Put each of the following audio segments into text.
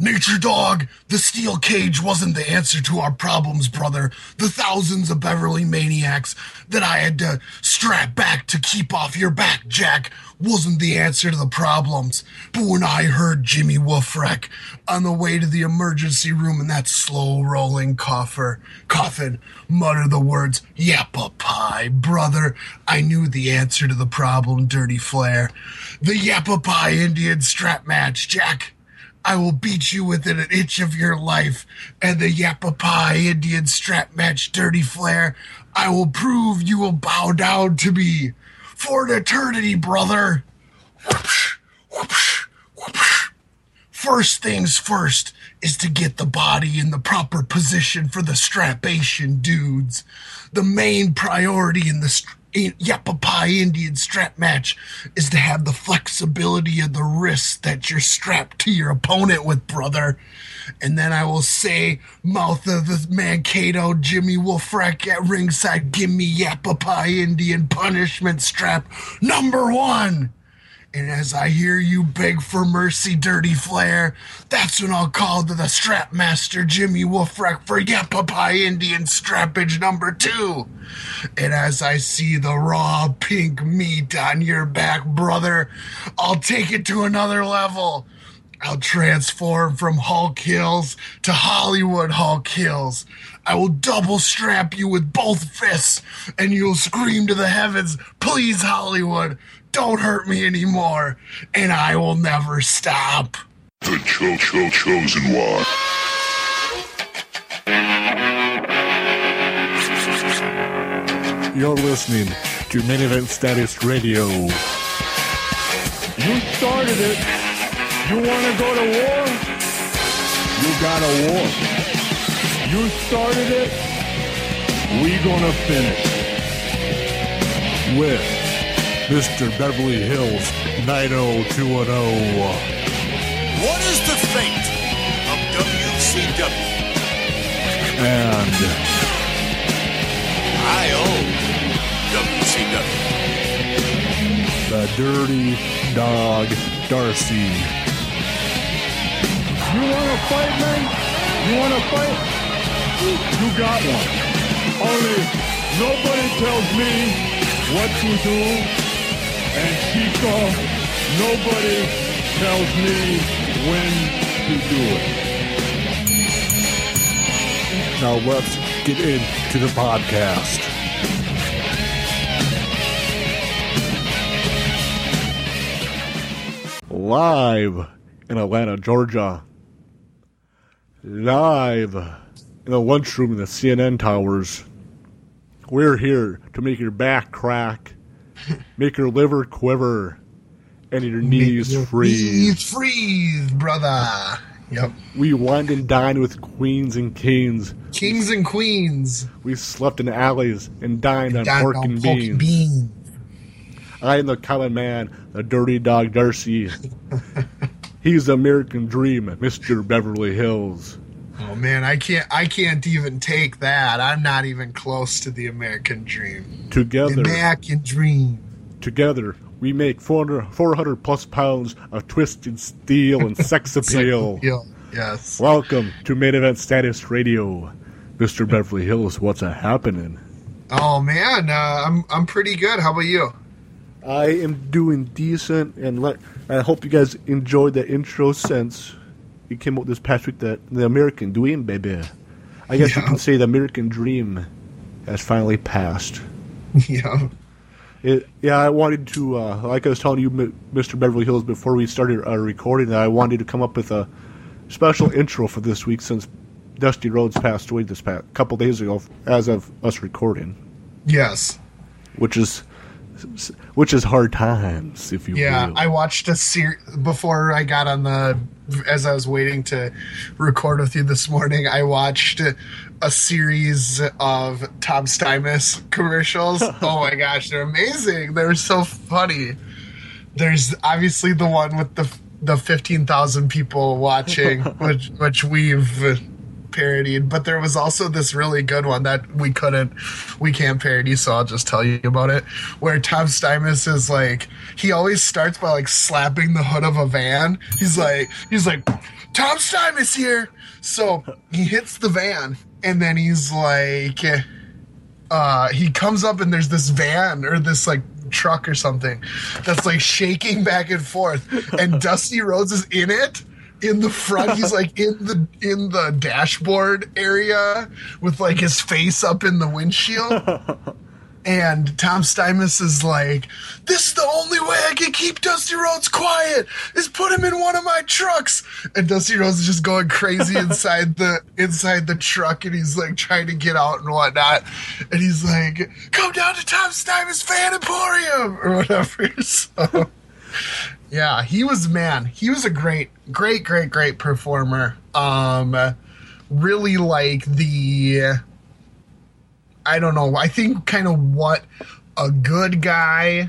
Nature Dog, the steel cage wasn't the answer to our problems, brother. The thousands of Beverly maniacs that I had to strap back to keep off your back, Jack, wasn't the answer to the problems. But when I heard Jimmy Wolfreck on the way to the emergency room in that slow-rolling coffin mutter the words, Yappa Pie, brother, I knew the answer to the problem, Dirty Flair. The Yappa Pie Indian strap match, Jack. I will beat you within an inch of your life. And the Yappa Pie Indian strap match, Dirty Flair, I will prove you will bow down to me for an eternity, brother. Whoopsh, whoopsh, whoopsh. First things first is to get the body in the proper position for the strapation dudes. The main priority in the Yappa Pie Indian strap match is to have the flexibility of the wrist that you're strapped to your opponent with, brother. And then I will say, mouth of the Mankato, Jimmy Wolfreck at ringside, give me Yappa Pie Indian punishment strap #1. And as I hear you beg for mercy, Dirty Flair, that's when I'll call to the strap master, Jimmy Wolfreck, for Yappa Pie Indian strappage #2. And as I see the raw pink meat on your back, brother, I'll take it to another level. I'll transform from Hulk Hills to Hollywood Hulk Hills. I will double strap you with both fists, and you'll scream to the heavens, please, Hollywood, don't hurt me anymore, and I will never stop. The Chosen One. You're listening to Main Event Status Radio. You started it. You want to go to war? You got a war. You started it. We gonna finish with Mr. Beverly Hills 90210. What is the fate of WCW? And I own WCW. The Dirty Dog Darcy. You want to fight, man? You want to fight? You got one. Only nobody tells me what to do. And Chico, nobody tells me when to do it. Now let's get into the podcast. Live in Atlanta, Georgia. Live in the lunchroom in the CNN towers. We're here to make your back crack. Make your liver quiver and your knees freeze. Knees freeze, brother. Yep. We wined and dined with queens and kings. Kings and queens. We slept in alleys and dined on pork and beans. I am the common man, the Dirty Dog Darcy. He's the American dream, Mr. Beverly Hills. Oh man, I can't even take that. I'm not even close to the American dream. Together, American dream. Together, we make 400 plus pounds of twisted steel and sex appeal. Yes. Welcome to Main Event Status Radio, Mr. Beverly Hills. What's happening? Oh man, I'm pretty good. How about you? I am doing decent, and I hope you guys enjoyed that intro since it came out this past week, that the American dream, baby. I guess you can say the American dream has finally passed. Yeah. I wanted to, like I was telling you, Mr. Beverly Hills, before we started our recording, that I wanted to come up with a special intro for this week since Dusty Rhodes passed away this couple days ago as of us recording. Yes. Which is hard times, if you will. Yeah, I watched a series before I got on the, as I was waiting to record with you this morning, I watched a series of Tom Stymus commercials. Oh my gosh, they're amazing. They were so funny. There's obviously the one with the 15,000 people watching, which we've parodied, but there was also this really good one that we can't parody, so I'll just tell you about it, where Tom Stymus is like, he always starts by like slapping the hood of a van. He's like, Tom Stymus here. So he hits the van, and then he's like, he comes up and there's this van or this like truck or something that's like shaking back and forth, and Dusty Rhodes is in it. In the front, he's like in the dashboard area with like his face up in the windshield. And Tom Stymus is like, this is the only way I can keep Dusty Rhodes quiet is put him in one of my trucks. And Dusty Rhodes is just going crazy inside the truck, and he's like trying to get out and whatnot. And he's like, come down to Tom Stymus Fan Emporium or whatever. So yeah, he was a great performer. Really like I think kind of what a good guy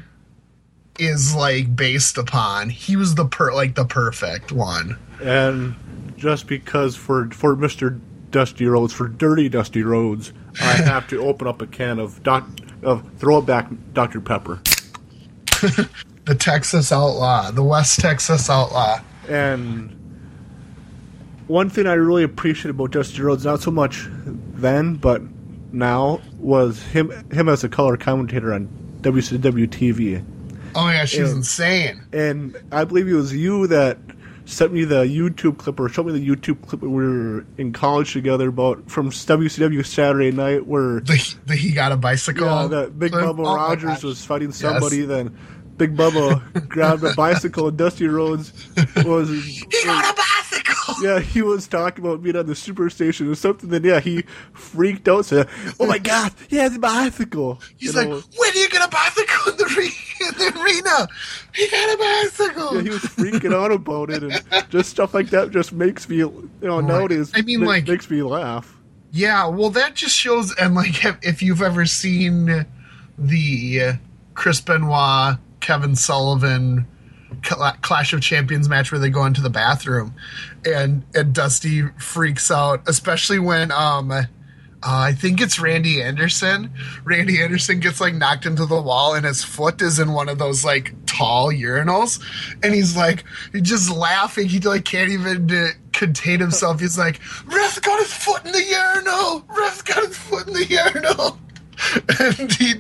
is like based upon. He was the perfect one. And just because for Mr. Dusty Rhodes, for Dirty Dusty Rhodes, I have to open up a can of throwback Dr. Pepper. The Texas Outlaw, the West Texas Outlaw. And one thing I really appreciate about Dusty Rhodes, not so much then, but now, was him as a color commentator on WCW TV. Oh my gosh, she's insane. And I believe it was you that sent me the YouTube clip, or showed me the YouTube clip we were in college together about, from WCW Saturday Night, where he got a bicycle. Yeah, that Big Bubba Rogers was fighting somebody, yes. Then Big Bubba grabbed a bicycle, and Dusty Rhodes was... He got a bicycle! Yeah, he was talking about being on the Superstation or something, and yeah, he freaked out, said, oh my god, he has a bicycle! He's when do you get a bicycle in the arena? He got a bicycle! Yeah, he was freaking out about it, and just stuff like that just makes me, nowadays, makes me laugh. Yeah, well, that just shows, and if you've ever seen the Chris Benoit... Kevin Sullivan Clash of Champions match where they go into the bathroom and Dusty freaks out, especially when I think it's Randy Anderson. Randy Anderson gets knocked into the wall and his foot is in one of those tall urinals, and he's just laughing. He can't even contain himself. He's like, "Ref's got his foot in the urinal. Ref's got his foot in the urinal," and he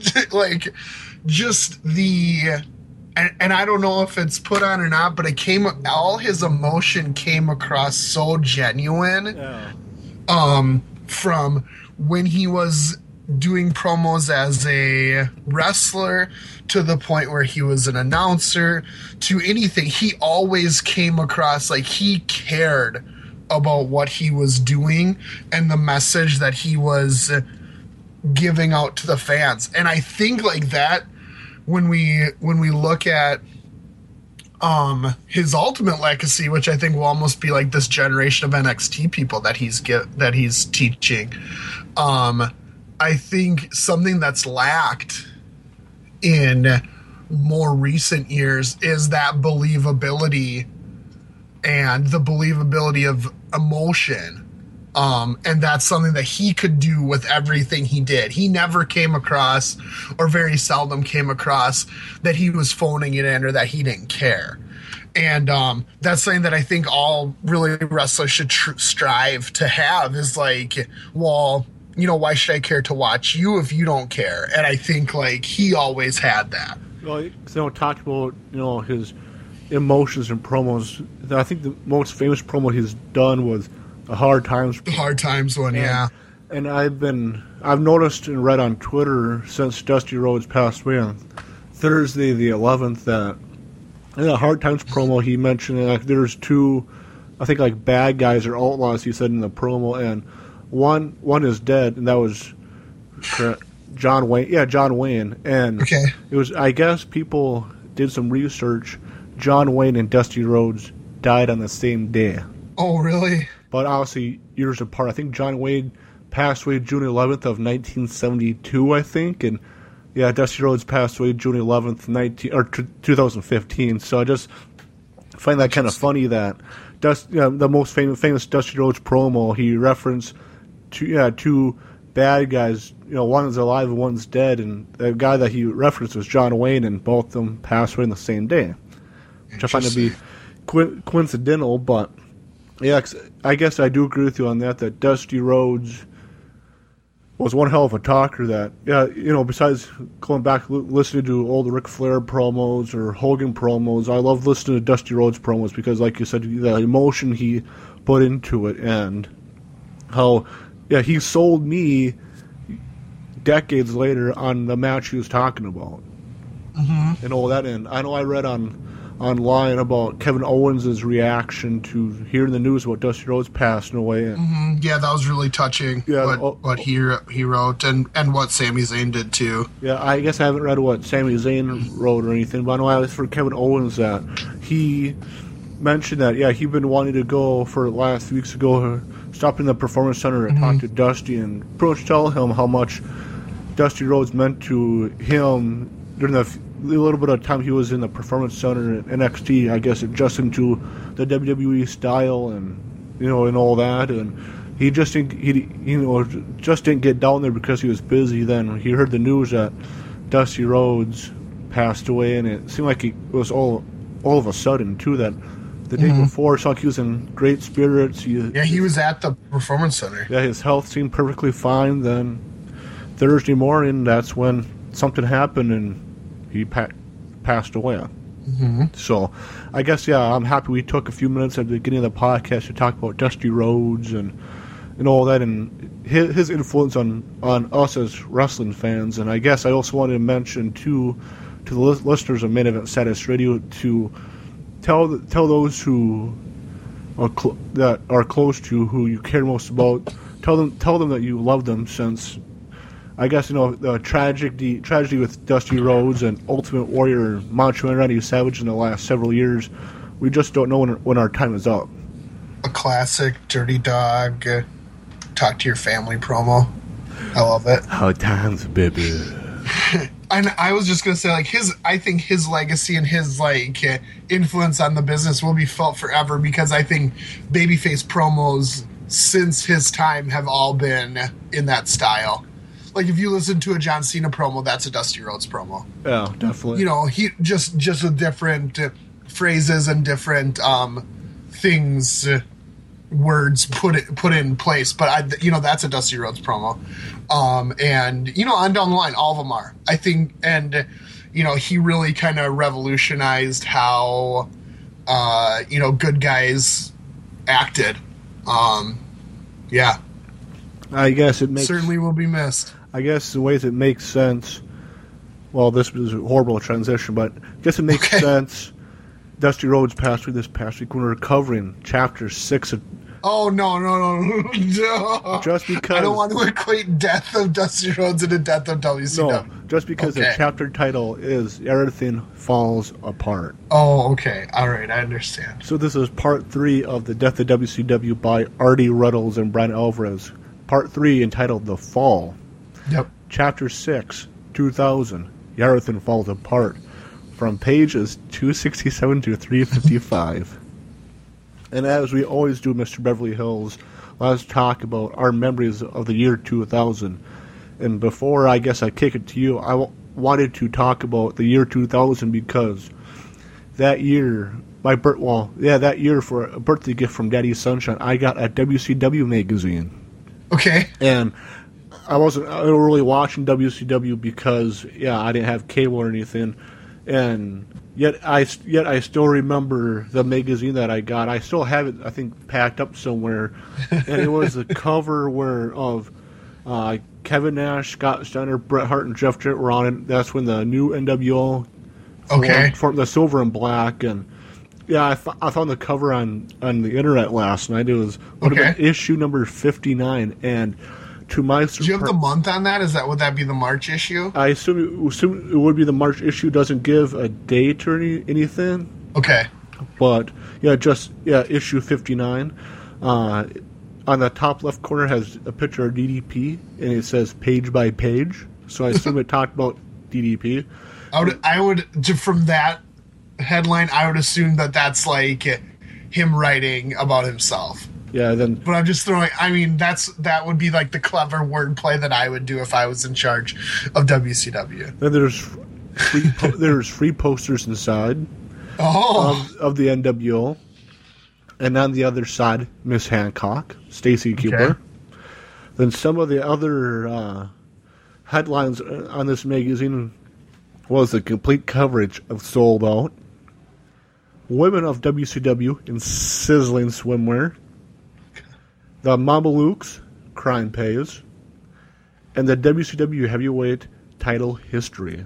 just the. And I don't know if it's put on or not, but all his emotion came across so genuine. Yeah. From when he was doing promos as a wrestler to the point where he was an announcer to anything, he always came across he cared about what he was doing and the message that he was giving out to the fans. And I think that when we look at his ultimate legacy, which I think will almost be this generation of NXT people that he's teaching, I think something that's lacked in more recent years is that believability and the believability of emotion. And that's something that he could do with everything he did. He never came across, or very seldom came across, that he was phoning it in or that he didn't care. And that's something that I think all really wrestlers should strive to have is why should I care to watch you if you don't care? And I think he always had that. Well, talk about his emotions and promos. I think the most famous promo he's done was The Hard Times one, yeah. And I've noticed and read on Twitter since Dusty Rhodes passed away on Thursday the 11th that in the Hard Times promo he mentioned there's two, I think, bad guys or outlaws, he said in the promo, and one is dead, and that was John Wayne. Yeah, John Wayne. And okay. It was, I guess people did some research. John Wayne and Dusty Rhodes died on the same day. Oh, really? But obviously years apart. I think John Wayne passed away June 11th of 1972, I think, and yeah, Dusty Rhodes passed away June 11th, 2015. So I just I find that kind of funny that the most famous Dusty Rhodes promo, he referenced two bad guys, one's alive and one's dead, and the guy that he referenced was John Wayne, and both of them passed away on the same day, which I find to be coincidental, but yeah, I guess I do agree with you on that Dusty Rhodes was one hell of a talker that, besides going back listening to all the Ric Flair promos or Hogan promos, I love listening to Dusty Rhodes promos because, like you said, the emotion he put into it and how, he sold me decades later on the match he was talking about. Mm-hmm. And all that. And I know I read online about Kevin Owens' reaction to hearing the news about Dusty Rhodes passing away. Mm-hmm. Yeah, that was really touching, what he wrote and what Sami Zayn did too. Yeah, I guess I haven't read what Sami Zayn wrote or anything, but I know I was for Kevin Owens that he mentioned that, he'd been wanting to go for the last few weeks ago, stop in the Performance Center and talk to Dusty and pretty much tell him how much Dusty Rhodes meant to him during the little bit of time he was in the Performance Center at NXT, I guess, adjusting to the WWE style and and all that, and he just didn't get down there because he was busy. Then he heard the news that Dusty Rhodes passed away, and it seemed like it was all of a sudden too. That the day before, it sounded like he was in great spirits. He was at the Performance Center. Yeah, his health seemed perfectly fine. Then Thursday morning, that's when something happened and he passed away. Mm-hmm. So I guess, I'm happy we took a few minutes at the beginning of the podcast to talk about Dusty Rhodes and all that and his influence on us as wrestling fans. And I guess I also wanted to mention, too, to the listeners of Main Event Status Radio to tell those who are that are close to who you care most about, tell them that you love them since... I guess, the tragedy with Dusty Rhodes and Ultimate Warrior Macho Man Randy Savage in the last several years, we just don't know when our time is up. A classic Dirty Dog, talk to your family promo. I love it. How times, baby. And I was just going to say, I think his legacy and his, influence on the business will be felt forever because I think babyface promos since his time have all been in that style. If you listen to a John Cena promo, that's a Dusty Rhodes promo. Yeah, definitely. He just with different phrases and different things, words put in place. But that's a Dusty Rhodes promo. On down the line, all of them are. I think, he really kind of revolutionized how good guys acted. Yeah, I guess it certainly will be missed. I guess the ways it makes sense, well, this was a horrible transition, but I guess it makes sense. Dusty Rhodes passed away this past week when we were covering Chapter 6 of... Oh, no. Just because... I don't want to equate death of Dusty Rhodes into death of WCW. No, just because the chapter title is Everything Falls Apart. Oh, okay. All right, I understand. So this is Part 3 of the Death of WCW by Artie Ruddles and Brian Alvarez. Part 3 entitled The Fall. Yep. Chapter 6, 2000, Everything Falls Apart, from pages 267 to 355. And as we always do, Mr. Beverly Hills, let's talk about our memories of the year 2000. And before I guess I kick it to you, I wanted to talk about the year 2000 because that year, that year for a birthday gift from Daddy Sunshine, I got a WCW magazine. Okay. And... I wasn't really watching WCW because I didn't have cable or anything, and yet I still remember the magazine that I got. I still have it, I think, packed up somewhere, and it was a cover of Kevin Nash, Scott Steiner, Bret Hart, and Jeff Jarrett were on it. That's when the new NWO formed the Silver and Black, and I found the cover on the internet last night. It was issue number 59, and to my surprise, do you have the month on that? Would that be the March issue? I assume it would be the March issue. Doesn't give a date or anything. Okay. But issue 59. On the top left corner has a picture of DDP, and it says page by page. So I assume it talked about DDP. I would from that headline, I would assume that that's like him writing about himself. Yeah, then. But I'm just throwing. I mean, that would be like the clever wordplay that I would do if I was in charge of WCW. Then there's free posters inside of the NWO, and on the other side, Miss Hancock, Stacy Kubler. Okay. Then some of the other headlines on this magazine was the complete coverage of Sold Out, Women of WCW in sizzling swimwear, the Mamelukes, Crime Pays, and the WCW Heavyweight Title History.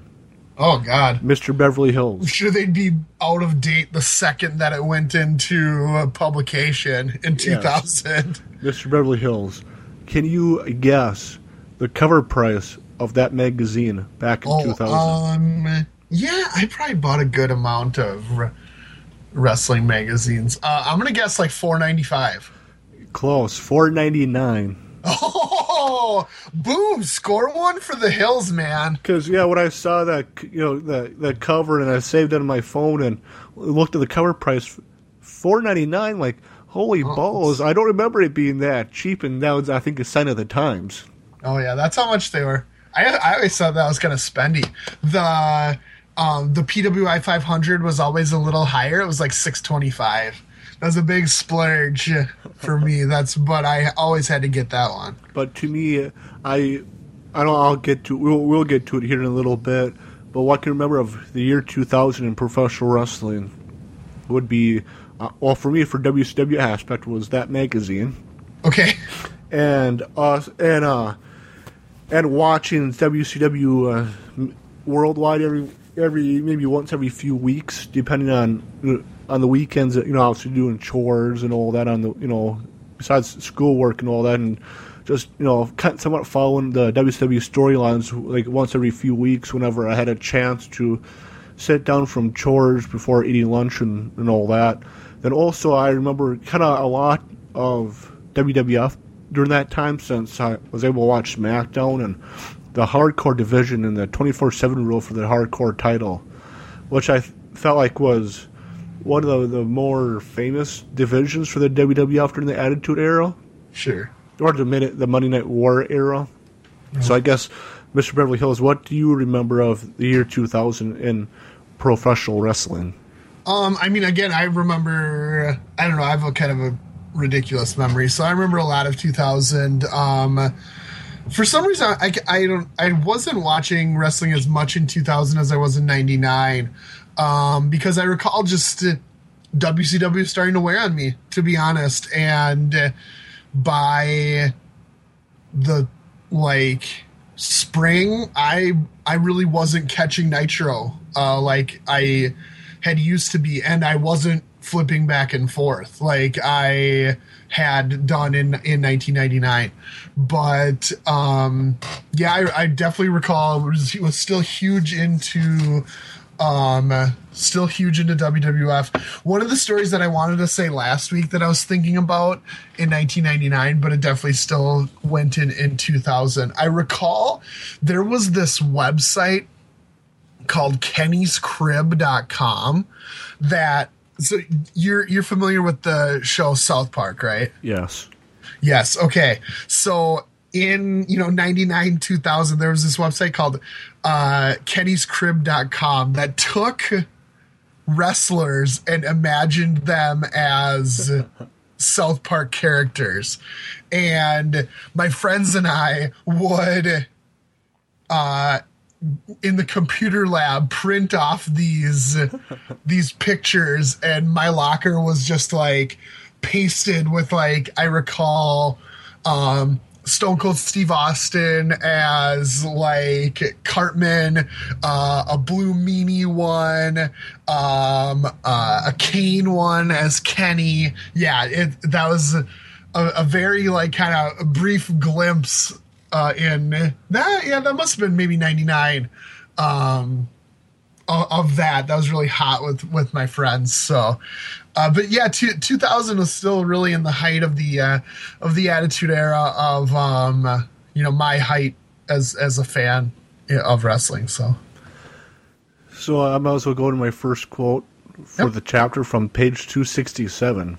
Oh, God. Mr. Beverly Hills. I'm sure they'd be out of date the second that it went into publication in 2000. Mr. Beverly Hills. Can you guess the cover price of that magazine back in 2000? Yeah, I probably bought a good amount of wrestling magazines. I'm going to guess like $4.95. Close, $4.99. Oh, boom! Score one for the Hills, man. Because when I saw that, the cover, and I saved it on my phone and looked at the cover price, $4.99. Like, holy balls! I don't remember it being that cheap, and that was, I think, a sign of the times. Oh yeah, that's how much they were. I always thought that was kind of spendy. The PWI 500 was always a little higher. It was like $6.25. That's a big splurge for me. But I always had to get that one. But to me, I know we'll get to it here in a little bit. But what I can remember of the year 2000 in professional wrestling would be, for me, for WCW aspect, was that magazine. Okay. And us and watching WCW worldwide every maybe once every few weeks, depending on the weekends, obviously doing chores and all that on the, besides schoolwork and all that, and just, somewhat following the WCW storylines like once every few weeks whenever I had a chance to sit down from chores before eating lunch and all that. Then also I remember kind of a lot of WWF during that time, since I was able to watch SmackDown and the hardcore division and the 24/7 rule for the hardcore title, which I felt like was one of the more famous divisions for the WWF during the Attitude Era. Sure. Or the Monday Night War era. Mm-hmm. So I guess, Mr. Beverly Hills, what do you remember of the year 2000 in professional wrestling? I mean, again, I remember, I don't know, I have a kind of a ridiculous memory, so I remember a lot of 2000. For some reason, I wasn't watching wrestling as much in 2000 as I was in 99. Because I recall just WCW starting to wear on me, to be honest. And by the spring, I really wasn't catching Nitro like I had used to be, and I wasn't flipping back and forth like I had done in 1999. But I definitely recall was still huge into. Still huge into WWF. One of the stories that I wanted to say last week that I was thinking about in 1999, but it definitely still went in 2000. I recall there was this website called Kenny'sCrib.com that, so you're familiar with the show South Park, right? Yes. Yes. Okay. So in 99, 2000, there was this website called Kenny'sCrib.com that took wrestlers and imagined them as South Park characters. And my friends and I would, in the computer lab, print off these pictures, and my locker was just pasted with I recall Stone Cold Steve Austin as Cartman, a blue meanie one, a cane one as Kenny. Yeah, that was a very kind of brief glimpse in that. Yeah, that must have been maybe 99 of that. That was really hot with my friends. So. But yeah, 2000 was still really in the height of the Attitude Era of my height as a fan of wrestling. So I might as well go to my first quote for the chapter from page 267.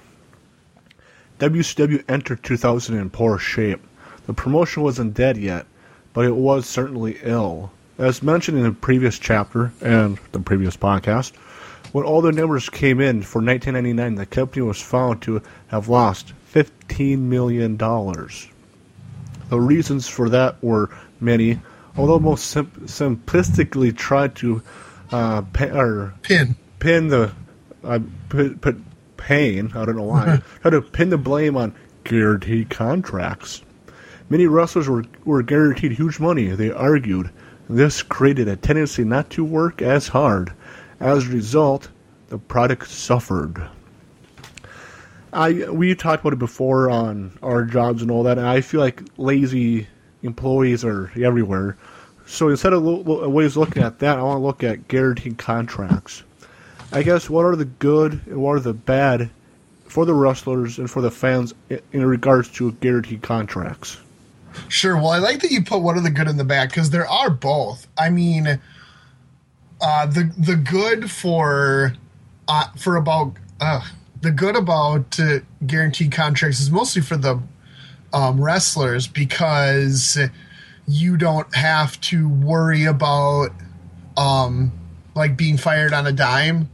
WCW entered 2000 in poor shape. The promotion wasn't dead yet, but it was certainly ill. As mentioned in the previous chapter and the previous podcast, when all the numbers came in for 1999, the company was found to have lost $15 million. The reasons for that were many, although most simplistically tried to pin the blame on guaranteed contracts. Many wrestlers were guaranteed huge money, they argued. This created a tendency not to work as hard. As a result, the product suffered. We talked about it before on our jobs and all that, and I feel like lazy employees are everywhere. So instead of ways looking at that, I want to look at guaranteed contracts. I guess what are the good and what are the bad for the wrestlers and for the fans in regards to guaranteed contracts? Sure. Well, I like that you put what are the good and the bad, because there are both. I mean, the good about guaranteed contracts is mostly for the wrestlers, because you don't have to worry about like being fired on a dime.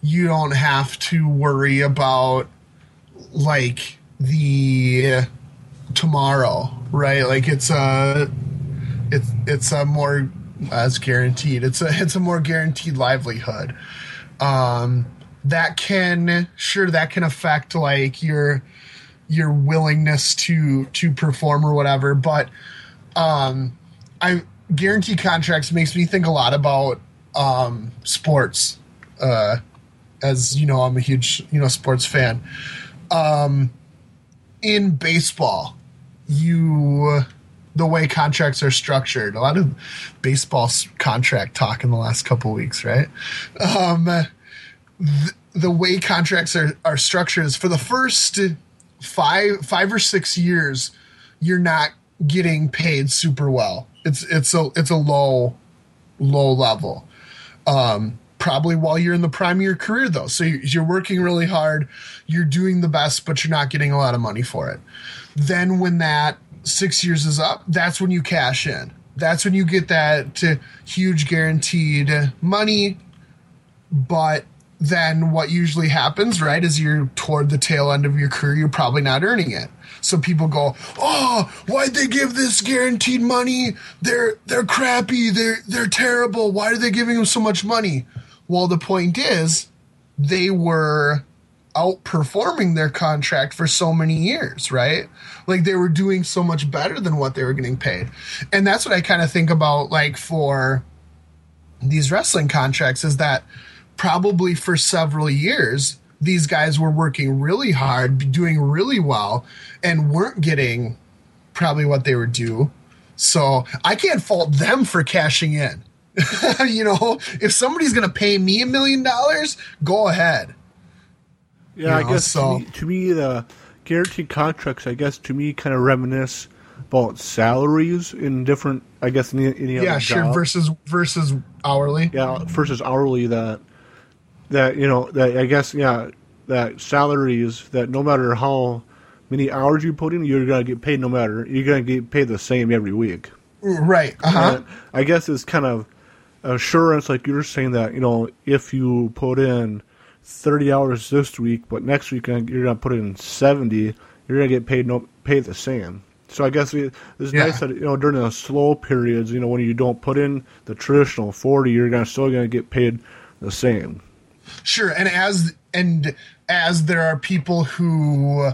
You don't have to worry about like the tomorrow, right? Like it's a more guaranteed livelihood. That can affect like your willingness to perform or whatever. But I guarantee contracts makes me think a lot about sports. As you know, I'm a huge sports fan. In baseball, the way contracts are structured, a lot of baseball contract talk in the last couple weeks, right? The way contracts are structured is for the first five or six years, you're not getting paid super well. It's a low level. Probably while you're in the prime of your career, though. So you're working really hard, you're doing the best, but you're not getting a lot of money for it. Then when that 6 years is up, that's when you cash in. That's when you get that huge guaranteed money. But then what usually happens, right, is you're toward the tail end of your career, you're probably not earning it. So people go, "Oh, why'd they give this guaranteed money? They're crappy, they're terrible. Why are they giving them so much money?" Well, the point is, they were outperforming their contract for so many years, right? Like, they were doing so much better than what they were getting paid. And that's what I kind of think about, like, for these wrestling contracts, is that probably for several years, these guys were working really hard, doing really well, and weren't getting probably what they were due. So I can't fault them for cashing in. If somebody's going to pay me $1 million, go ahead. Yeah, I guess so. To me, the guaranteed contracts, I guess, to me, kind of reminisce about salaries in different, I guess, other job. Yeah, sure, versus hourly. Yeah, versus hourly, that salaries, that no matter how many hours you put in, you're going to get paid the same every week. Right, uh-huh. I guess it's kind of assurance, like you're saying, that if you put in 30 hours this week, but next week you're going to put in 70, you're going to get paid the same. So I guess it's nice that during the slow periods, when you don't put in the traditional 40, you're still going to get paid the same. Sure, and as there are people who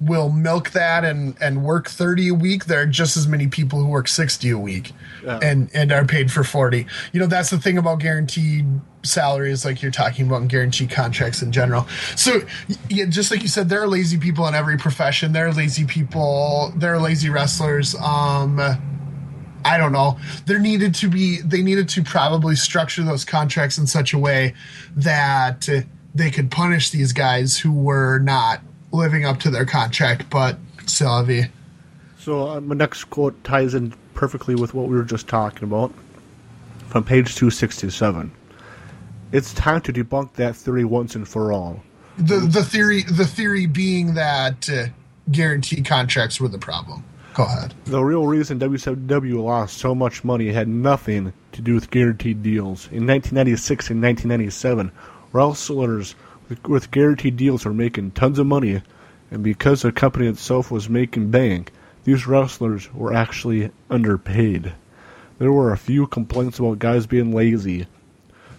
will milk that and work 30 a week, there are just as many people who work 60 a week and are paid for 40. That's the thing about guaranteed salaries, like you're talking about, and guaranteed contracts in general. So yeah, just like you said, there are lazy people in every profession. There are lazy people. There are lazy wrestlers. I don't know. They needed to probably structure those contracts in such a way that they could punish these guys who were not living up to their contract, but c'est la vie. So my next quote ties in perfectly with what we were just talking about from page 267. It's time to debunk that theory once and for all. The theory being that guarantee contracts were the problem. Go ahead. The real reason WCW lost so much money had nothing to do with guaranteed deals. In 1996 and 1997, wrestlers with guaranteed deals were making tons of money, and because the company itself was making bank, these wrestlers were actually underpaid. There were a few complaints about guys being lazy,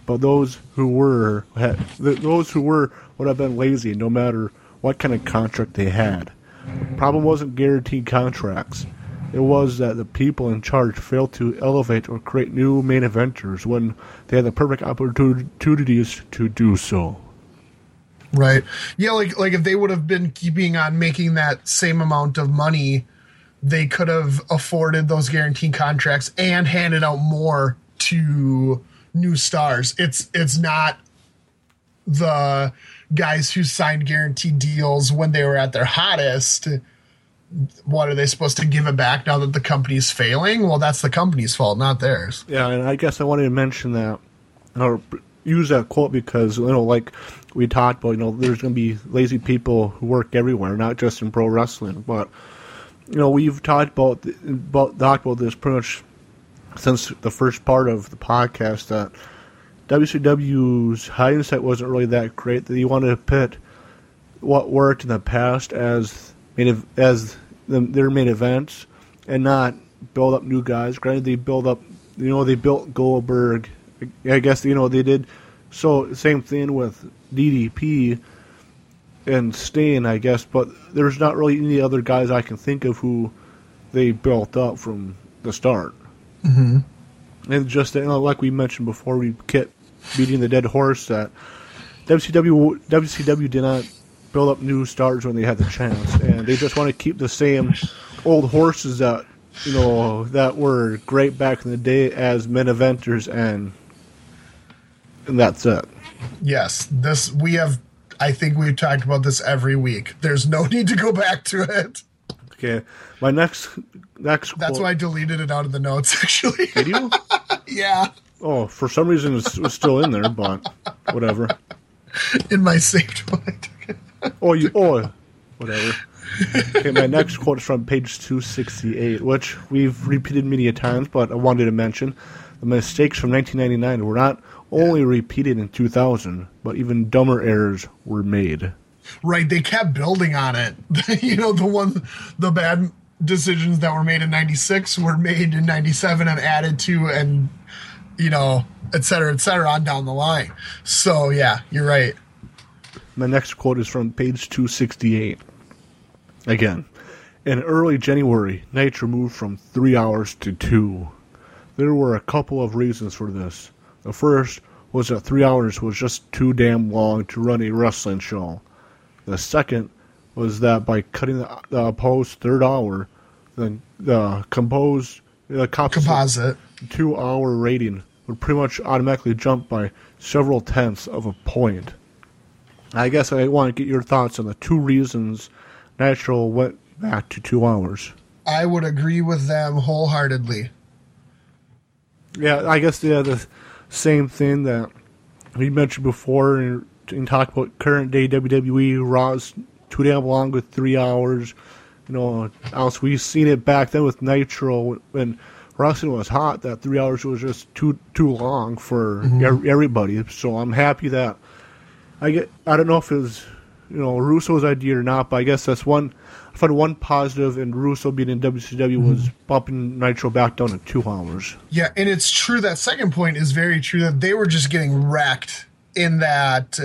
but those who were would have been lazy no matter what kind of contract they had. The problem wasn't guaranteed contracts. It was that the people in charge failed to elevate or create new main eventers when they had the perfect opportunities to do so. Right. Yeah, like if they would have been keeping on making that same amount of money, they could have afforded those guaranteed contracts and handed out more to new stars. It's not the guys who signed guaranteed deals when they were at their hottest. What are they supposed to give it back now that the company's failing? Well, that's the company's fault, not theirs. Yeah, and I guess I wanted to mention that, or use that quote, because, you know, like we talked about, you know, there's going to be lazy people who work everywhere, not just in pro wrestling. But, you know, we've talked about this pretty much since the first part of the podcast, that WCW's hindsight wasn't really that great. That you wanted to pit what worked in the past as their main events, and not build up new guys. Granted, they build up, you know, they built Goldberg. I guess, you know, they did. So same thing with DDP and Sting, I guess. But there's not really any other guys I can think of who they built up from the start. Mm-hmm. And just, you know, like we mentioned before, we kept beating the dead horse that WCW did not build up new stars when they had the chance, and they just want to keep the same old horses that, you know, that were great back in the day as main eventers, and that's it. Yes, this we have. I think we've talked about this every week. There's no need to go back to it. Okay, my next quote. That's why I deleted it out of the notes, actually. Did you? Yeah. Oh, for some reason it was still in there, but whatever. In my saved one. Whatever. Okay, my next quote is from page 268, which we've repeated many a times, but I wanted to mention the mistakes from 1999 were not only repeated in 2000, but even dumber errors were made. Right, they kept building on it. You know, the bad decisions that were made in 96 were made in 97 and added to, and, you know, et cetera, on down the line. So, yeah, you're right. My next quote is from page 268. Again, in early January, Nitro moved from 3 hours to 2. There were a couple of reasons for this. The first was that 3 hours was just too damn long to run a wrestling show. The second was that by cutting the opposed third hour, the composite 2 hour rating would pretty much automatically jump by several tenths of a point. I guess I want to get your thoughts on the two reasons Nitro went back to 2 hours. I would agree with them wholeheartedly. Yeah, I guess the same thing that we mentioned before and talk about current day WWE. Raw's too damn long with 3 hours. You know, else we've seen it back then with Nitro when wrestling was hot. That 3 hours was just too long for everybody. So I'm happy that I don't know if it was, you know, Russo's idea or not, but I guess that's one. I found one positive in Russo being in WCW was bumping Nitro back down to 2 hours. Yeah, and it's true. That second point is very true, that they were just getting wrecked in that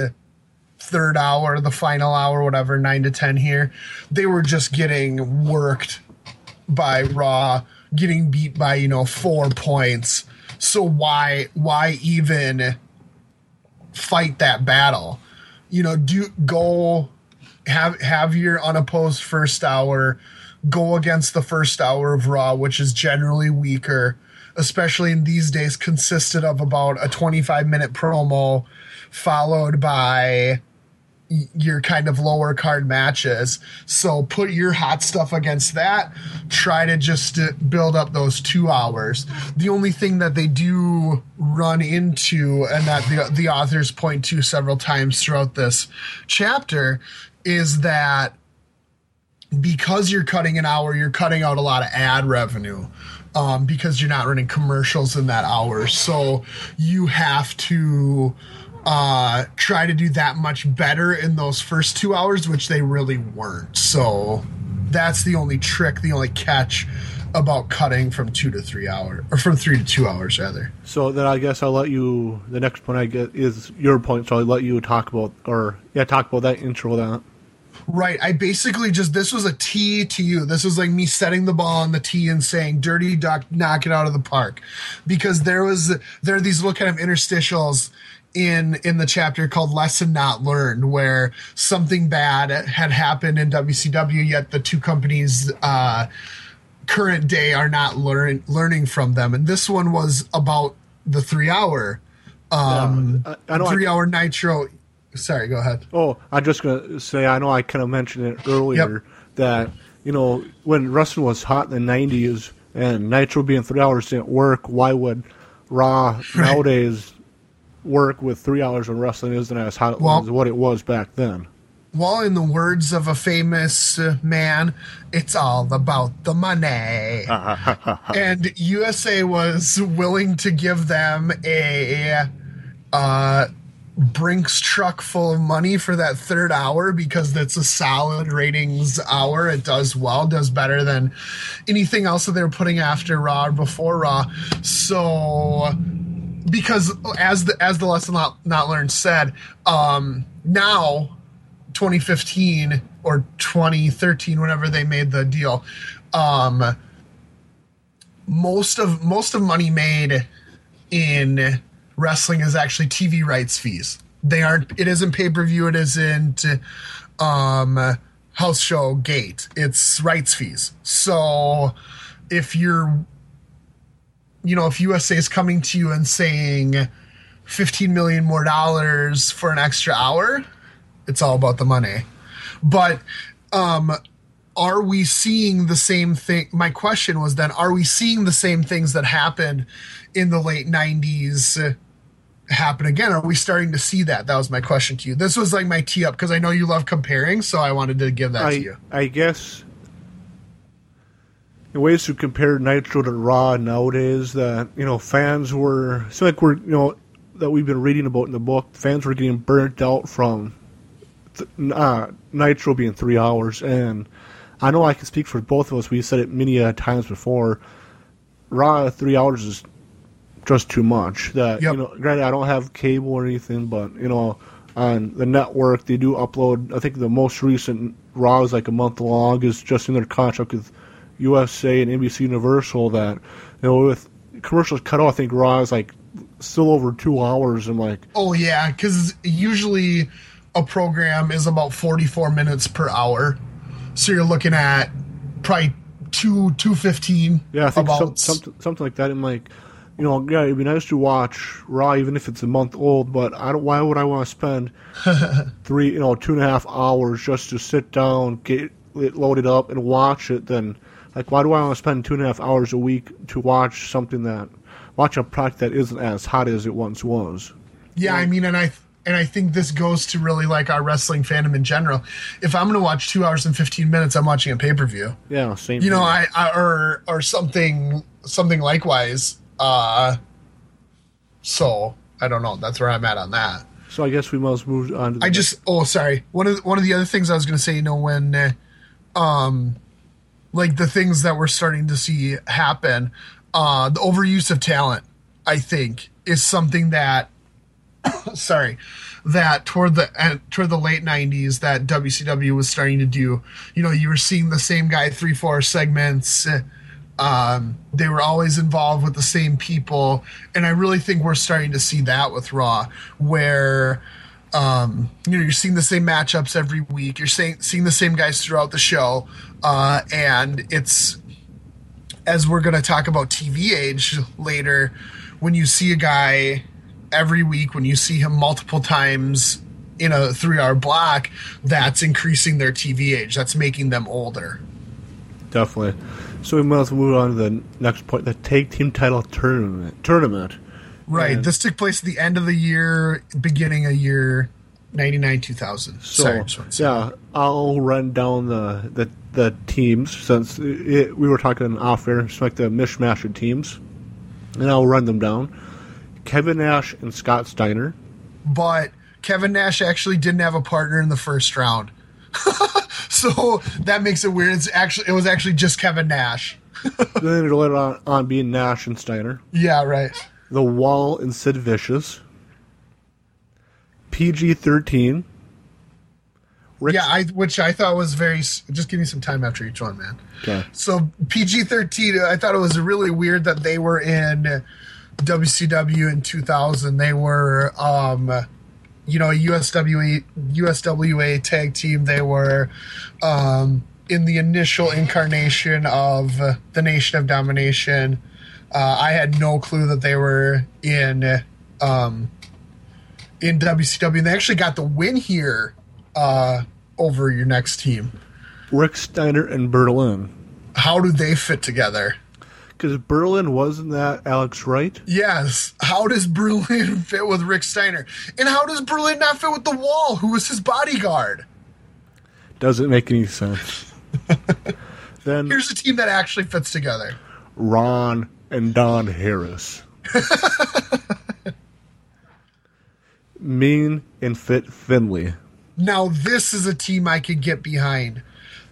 third hour, the final hour, whatever, 9 to 10 here. They were just getting worked by Raw, getting beat by, you know, 4 points. So why even fight that battle? You know, have your unopposed first hour go against the first hour of Raw, which is generally weaker, especially in these days, consisted of about a 25-minute promo followed by your kind of lower card matches. So put your hot stuff against that. Try to just build up those 2 hours. The only thing that they do run into, and that the authors point to several times throughout this chapter, is that because you're cutting an hour, you're cutting out a lot of ad revenue, because you're not running commercials in that hour. So you have to try to do that much better in those first 2 hours, which they really weren't. So that's the only trick, the only catch about cutting from 2 to 3 hours, or from 3 to 2 hours rather. So then I guess I'll let you, the next one I get is your point. So I'll let you talk about that intro then. Right. I basically just, this was a tee to you. This was like me setting the ball on the tee and saying, Dirty Duck, knock it out of the park. Because there are these little kind of interstitials in the chapter called Lesson Not Learned, where something bad had happened in WCW, yet the two companies current day are not learning from them. And this one was about the 3 hour, 3 hour Nitro. Sorry, go ahead. Oh, I'm just going to say, I know I kind of mentioned it earlier, that, you know, when wrestling was hot in the 90s and Nitro being 3 hours didn't work, why would Raw nowadays work with 3 hours when wrestling isn't as hot as what it was back then? Well, in the words of a famous man, it's all about the money. And USA was willing to give them a Brinks truck full of money for that third hour, because that's a solid ratings hour. It does well, does better than anything else that they were putting after Raw or before Raw. So because as the Lesson Not Learned said, now 2015 or 2013, whenever they made the deal, most of money made in wrestling is actually TV rights fees. They aren't. It isn't pay-per-view. It isn't house show gate. It's rights fees. So if you're, you know, if USA is coming to you and saying $15 million more dollars for an extra hour, it's all about the money. But are we seeing the same thing? My question was then: are we seeing the same things that happened in the late 90s? Happen again? Are we starting to see that? That was my question to you. This was like my tee up, because I know you love comparing, so I wanted to give that to you. I guess the ways to compare Nitro to Raw nowadays, that, you know, fans were, so like we're, you know, that we've been reading about in the book, fans were getting burnt out from Nitro being 3 hours. And I know I can speak for both of us. We've said it many times before. Raw 3 hours is just too much. That, you know, granted, I don't have cable or anything, but, you know, on the network they do upload. I think the most recent Raw is like a month long. Is just in their contract with USA and NBC Universal that, you know, with commercials cut off, I think Raw is like still over 2 hours. I'm like, oh yeah, because usually a program is about 44 minutes per hour, so you're looking at probably 2:15. Yeah, I think something like that. I'm like, you know, yeah, it'd be nice to watch Raw, even if it's a month old. But I don't. Why would I want to spend 2.5 hours just to sit down, get it loaded up, and watch it? Then, like, why do I want to spend 2.5 hours a week to watch something that, watch a product that isn't as hot as it once was? Yeah, like, I mean, and I think this goes to really like our wrestling fandom in general. If I'm going to watch 2 hours and 15 minutes, I'm watching a pay-per-view. Yeah, same. You know, I or something likewise. So I don't know. That's where I'm at on that. So I guess we must move on to the sorry. One of the other things I was going to say, you know, when, like the things that we're starting to see happen, the overuse of talent, I think, is something that, that toward the late 90s that WCW was starting to do. You know, you were seeing the same guy 3-4 segments. They were always involved with the same people, and I really think we're starting to see that with Raw, where you know, you're seeing the same matchups every week. You're seeing the same guys throughout the show, and it's, as we're going to talk about TV age later, when you see a guy every week, when you see him multiple times in a 3 hour block, that's increasing their TV age. That's making them older. Definitely. So we must move on to the next point, the tag team title tournament. Right. And this took place at the end of the year, beginning of year 99-2000. So yeah, I'll run down the teams since we were talking off air, just like the mishmash of teams, and I'll run them down. Kevin Nash and Scott Steiner. But Kevin Nash actually didn't have a partner in the first round. So that makes it weird. It was actually just Kevin Nash. Then it later on being Nash and Steiner. Yeah, right. The Wall and Sid Vicious. PG-13. Yeah, which I thought was very... Just give me some time after each one, man. Okay. So PG-13, I thought it was really weird that they were in WCW in 2000. They were... a USWA tag team. They were in the initial incarnation of the Nation of Domination. I had no clue that they were in WCW. And they actually got the win here over your next team. Rick Steiner and Berlin. How do they fit together? Because Berlin wasn't that Alex Wright? Yes. How does Berlin fit with Rick Steiner? And how does Berlin not fit with The Wall, who was his bodyguard? Doesn't make any sense. Then here's a team that actually fits together. Ron and Don Harris. Mean and Fit Finley. Now this is a team I could get behind.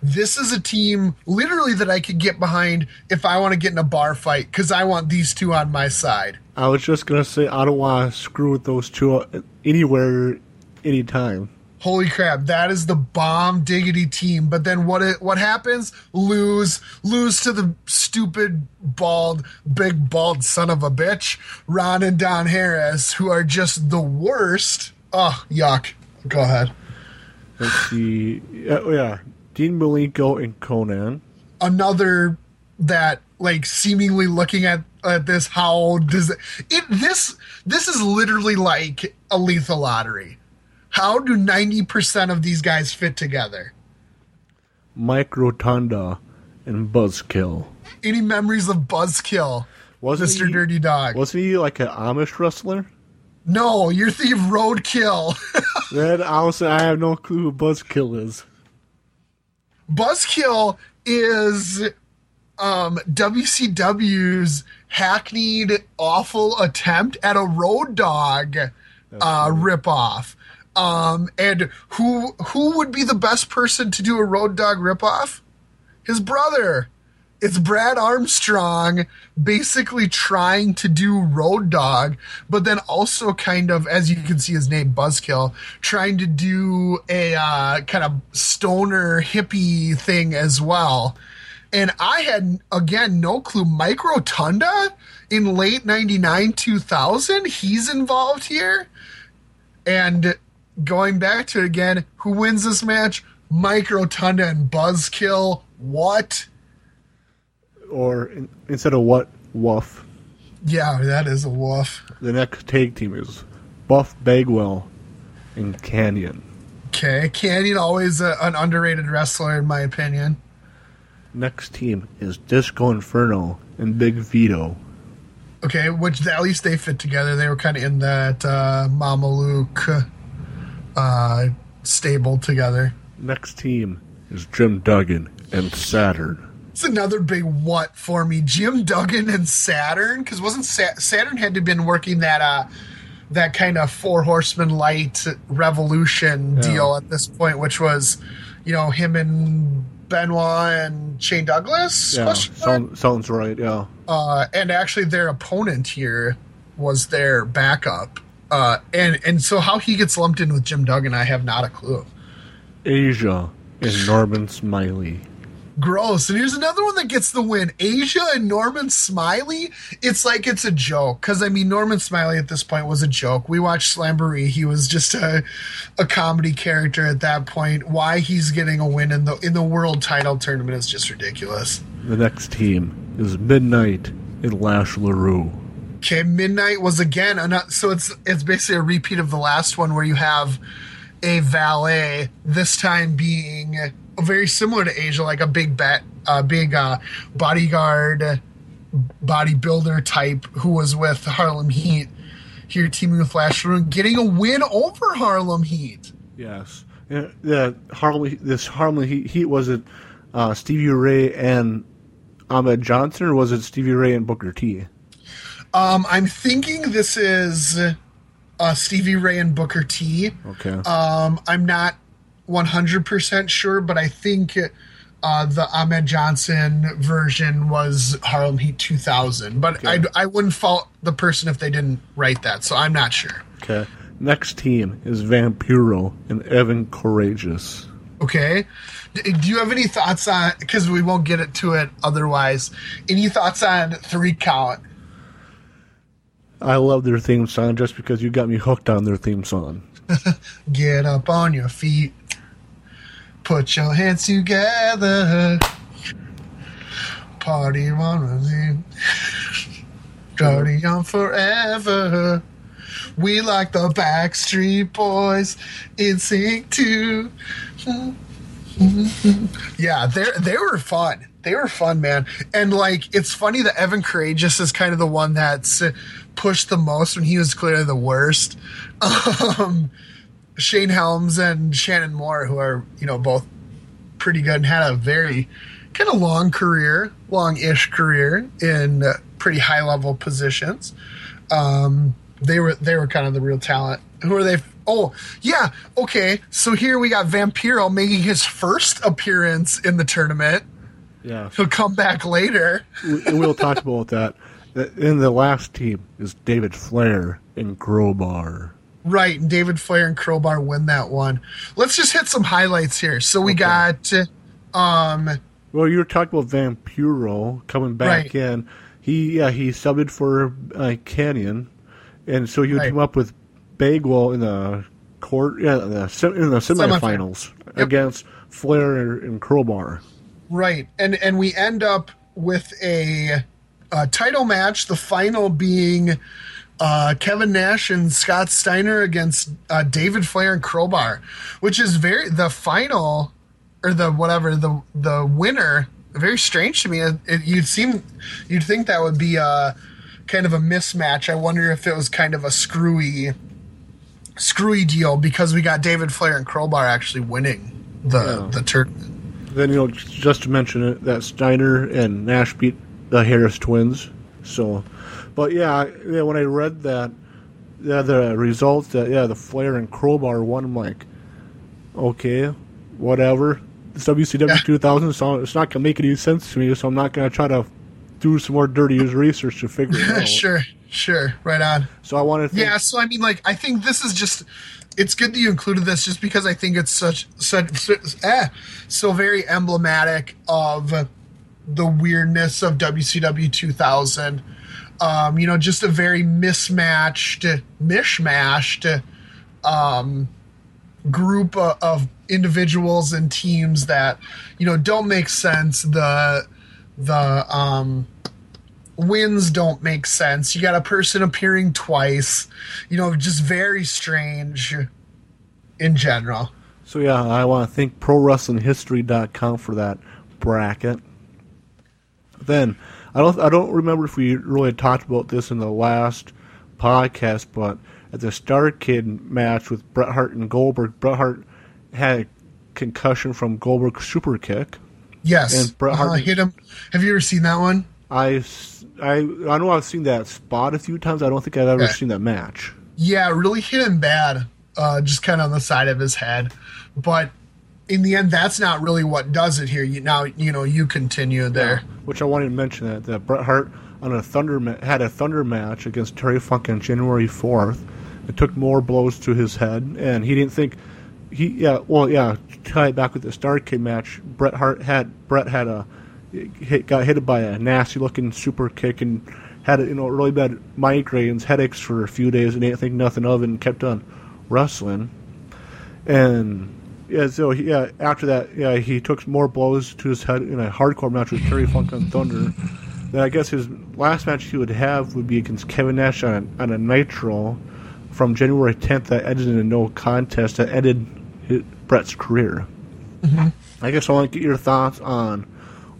This is a team literally that I could get behind if I want to get in a bar fight, because I want these two on my side. I was just going to say, I don't want to screw with those two anywhere, anytime. Holy crap, that is the bomb diggity team. But then what happens? Lose to the stupid, big, bald son of a bitch, Ron and Don Harris, who are just the worst. Oh, yuck. Go ahead. Let's see. Oh, yeah. Dean Malenko and Konnan. Another that, like, seemingly looking at this, how does it? This is literally like a lethal lottery. How do 90% of these guys fit together? Mike Rotunda and Buzzkill. Any memories of Buzzkill? Mr. Dirty Dog. Wasn't he like an Amish wrestler? No, you're thinking of Roadkill. Then also, I have no clue who Buzzkill is. Buzzkill is WCW's hackneyed, awful attempt at a Road Dog ripoff. And who would be the best person to do a Road Dog ripoff? His brother. It's Brad Armstrong basically trying to do Road Dog, but then also kind of, as you can see his name, Buzzkill, trying to do a kind of stoner hippie thing as well. And I had, again, no clue. Mike Rotunda in late 99, 2000, he's involved here. And going back to it again, who wins this match? Mike Rotunda and Buzzkill. What? Or instead of what, woof. Yeah, that is a woof. The next tag team is Buff Bagwell and Kanyon. Okay, Kanyon, always an underrated wrestler in my opinion. Next team is Disco Inferno and Big Vito. Okay, which at least they fit together. They were kind of in that Mameluke stable together. Next team is Jim Duggan and Saturn. It's another big what for me. Jim Duggan and Saturn, because wasn't Saturn had to been working that kind of Four Horsemen Light Revolution deal at this point, which was, him and Benoit and Shane Douglas? Yeah, sounds right, yeah. And actually their opponent here was their backup. And so how he gets lumped in with Jim Duggan, I have not a clue. Asia and Norman Smiley. Gross. And here's another one that gets the win. Asia and Norman Smiley. It's like it's a joke. Because, I mean, Norman Smiley at this point was a joke. We watched Slamboree. He was just a comedy character at that point. Why he's getting a win in the world title tournament is just ridiculous. The next team is Midnight and Lash LaRue. Okay, Midnight was, again, so it's basically a repeat of the last one where you have a valet, this time being very similar to Asia, like a big bodyguard, bodybuilder type who was with Harlem Heat, here teaming with Flash Gordon, getting a win over Harlem Heat. Yes. Harlem Heat was it Stevie Ray and Ahmed Johnson, or was it Stevie Ray and Booker T? I'm thinking this is Stevie Ray and Booker T. Okay. I'm not 100% sure, but I think the Ahmed Johnson version was Harlem Heat 2000. But okay. I wouldn't fault the person if they didn't write that, so I'm not sure. Okay. Next team is Vampiro and Evan Courageous. Okay. Do you have any thoughts on, because we won't get to it otherwise, any thoughts on Three Count? I love their theme song just because you got me hooked on their theme song. Get up on your feet. Put your hands together. Party on. Party on forever. We like the Backstreet Boys, NSYNC too. Yeah, they were fun. They were fun, man. And, like, it's funny that Evan Courageous is kind of the one that's pushed the most when he was clearly the worst. Shane Helms and Shannon Moore, who are, you know, both pretty good and had a very kind of long career, long-ish career in pretty high-level positions. They were kind of the real talent. Who are they? Oh, yeah. Okay. So here we got Vampiro making his first appearance in the tournament. Yeah. He'll come back later. We'll talk about that. In the last team is David Flair and Crowbar. Right. And David Flair and Crowbar win that one. Let's just hit some highlights here. So we got. Well, you were talking about Vampiro coming back in. He subbed for Kanyon. And so he would team up with Bagwell in the semifinals against Flair and Crowbar. Right, and we end up with a title match. The final being Kevin Nash and Scott Steiner against David Flair and Crowbar, which is the winner. Very strange to me. You'd think that would be kind of a mismatch. I wonder if it was kind of a screwy deal because we got David Flair and Crowbar actually winning the tournament. Then, you know, just to mention it, that Steiner and Nash beat the Harris twins. So, but yeah, when I read that, the results that the Flair and Crowbar won, I'm like, okay, whatever. This WCW 2000, so it's not gonna make any sense to me. So I'm not gonna try to do some more dirty research to figure it out. Sure. Right on. So I want to think... Yeah, so I mean, like, I think this is just... It's good that you included this just because I think it's so very emblematic of the weirdness of WCW 2000. You know, just a very mishmashed group of individuals and teams that, you know, don't make sense. The wins don't make sense. You got a person appearing twice, you know, just very strange in general. So, yeah, I want to thank ProWrestlingHistory.com for that bracket. Then, I don't remember if we really talked about this in the last podcast, but at the Starrcade match with Bret Hart and Goldberg, Bret Hart had a concussion from Goldberg's super kick. Yes, and Bret Hart hit him. Have you ever seen that one? I know I've seen that spot a few times. I don't think I've ever seen that match. Yeah, really hit him bad, just kind of on the side of his head. But in the end, that's not really what does it here. You continue there. Yeah, which I wanted to mention that Bret Hart had a thunder match against Terry Funk on January 4th. It took more blows to his head, and he didn't think. Tie it back with the Starrcade match. Bret Hart got hit by a nasty looking super kick and had, you know, really bad migraines, headaches for a few days, and didn't think nothing of it and kept on wrestling. And after that, he took more blows to his head in a hardcore match with Terry Funk on Thunder. Then I guess his last match he would have would be against Kevin Nash on a Nitro. from January 10th that ended in a no contest that ended Bret's career. Mm-hmm. I guess I want to get your thoughts on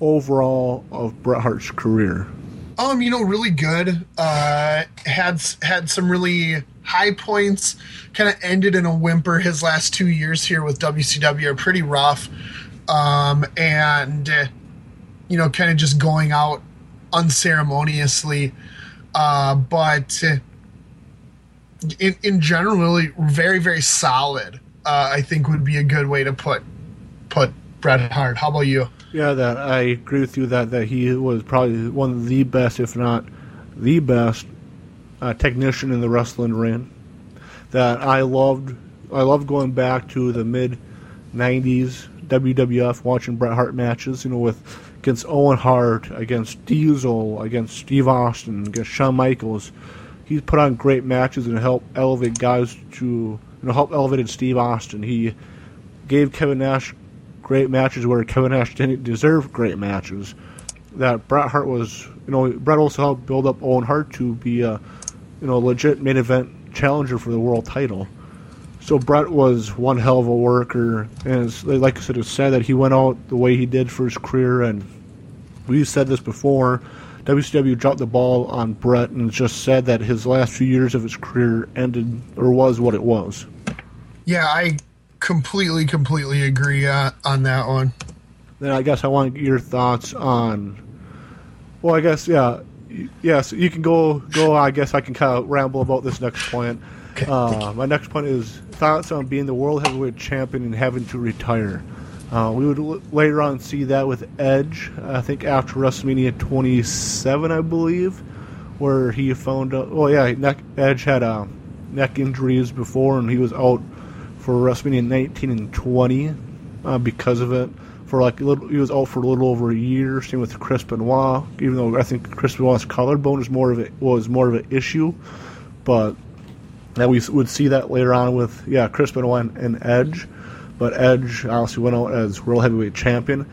overall of Bret Hart's career. You know, really good. Had some really high points. Kind of ended in a whimper. His last 2 years here with WCW are pretty rough. And, you know, kind of just going out unceremoniously. But in general, really very, very solid, I think would be a good way to put Bret Hart. How about you? Yeah, that I agree with you that he was probably one of the best, if not the best, technician in the wrestling ring. That I loved going back to the mid-'90s WWF, watching Bret Hart matches. You know, against Owen Hart, against Diesel, against Steve Austin, against Shawn Michaels. He put on great matches and helped elevate guys to, you know, help elevated Steve Austin. He gave Kevin Nash great matches where Kevin Nash didn't deserve great matches. That Bret Hart was, you know, Bret also helped build up Owen Hart to be a, you know, legit main event challenger for the world title. So Bret was one hell of a worker, and it's, like I said, it's sad that he went out the way he did for his career. And we said this before, WCW dropped the ball on Bret, and it's just sad that his last few years of his career ended or was what it was. Yeah, I completely agree on that one. Then I guess I want your thoughts on, well, I guess, yeah, so you can go. I guess I can kind of ramble about this next point. Okay, my next point is thoughts on being the world heavyweight champion and having to retire. We would later on see that with Edge, I think after WrestleMania 27, I believe, where he found out, Edge had neck injuries before, and he was out for WrestleMania 19 and 20 because of it. He was out for a little over a year. Same with Chris Benoit, even though I think Chris Benoit's collarbone was more of an issue, but that we would see that later on with Chris Benoit and Edge. But Edge obviously went out as World Heavyweight Champion.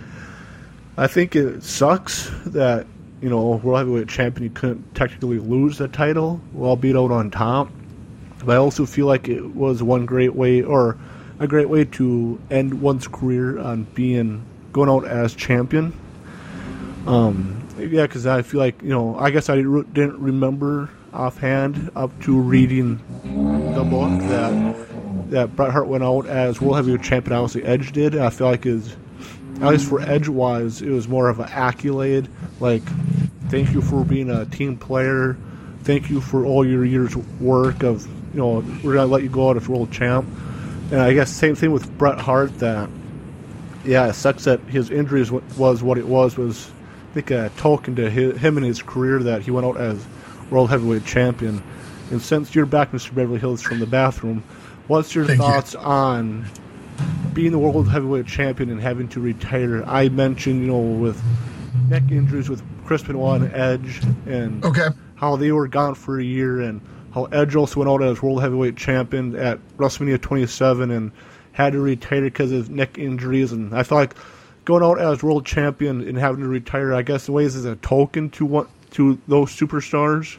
I think it sucks that, you know, World Heavyweight Champion, you couldn't technically lose the title while beat out on top. But I also feel like it was a great way to end one's career on going out as champion. Because I feel like, you know, I guess I didn't remember offhand up to reading the book that Bret Hart went out as World Heavyweight Champion. Obviously, Edge did. I feel like at least for Edge-wise, it was more of an accolade. Like, thank you for being a team player. Thank you for all your years' work of, you know, we're going to let you go out as world champ. And I guess same thing with Bret Hart that, it sucks that his injuries was what it was, I think, a token to him and his career that he went out as world heavyweight champion. And since you're back, Mr. Beverly Hills, from the bathroom, what's your thoughts on being the world heavyweight champion and having to retire? I mentioned, you know, with neck injuries with Chris Benoit and Edge and... Okay. How they were gone for a year, and how Edge also went out as World Heavyweight Champion at WrestleMania 27 and had to retire because of neck injuries. And I feel like going out as World Champion and having to retire, I guess, in ways is a token to those superstars.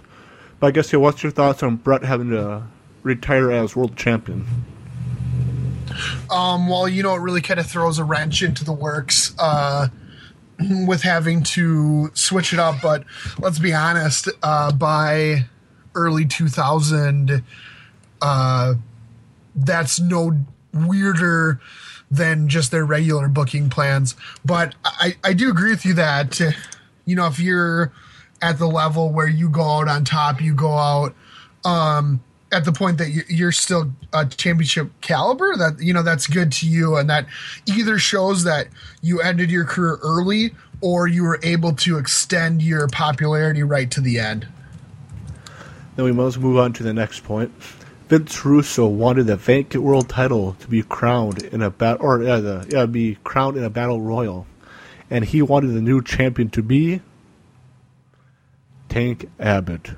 But I guess, what's your thoughts on Bret having to retire as World Champion? Well, you know, it really kind of throws a wrench into the works, with having to switch it up. But let's be honest, by early 2000, that's no weirder than just their regular booking plans. But I do agree with you that, you know, if you're at the level where you go out on top, you go out at the point that you're still a championship caliber, that, you know, that's good to you. And that either shows that you ended your career early or you were able to extend your popularity right to the end. Then we must move on to the next point. Vince Russo wanted the vacant world title to be crowned in a battle royal. And he wanted the new champion to be Tank Abbott.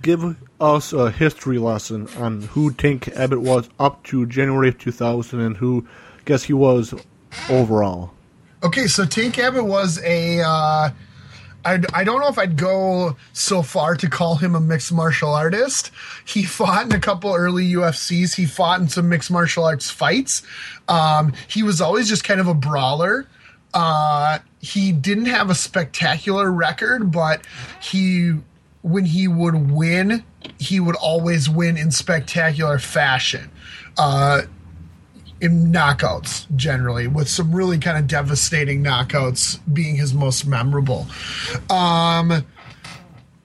Give us a history lesson on who Tank Abbott was up to January 2000 and who, I guess, he was overall. Okay, so Tank Abbott was a I don't know if I'd go so far to call him a mixed martial artist. He fought in a couple early UFCs. He fought in some mixed martial arts fights. He was always just kind of a brawler. He didn't have a spectacular record, but when he would win, he would always win in spectacular fashion. In knockouts, generally, with some really kind of devastating knockouts being his most memorable.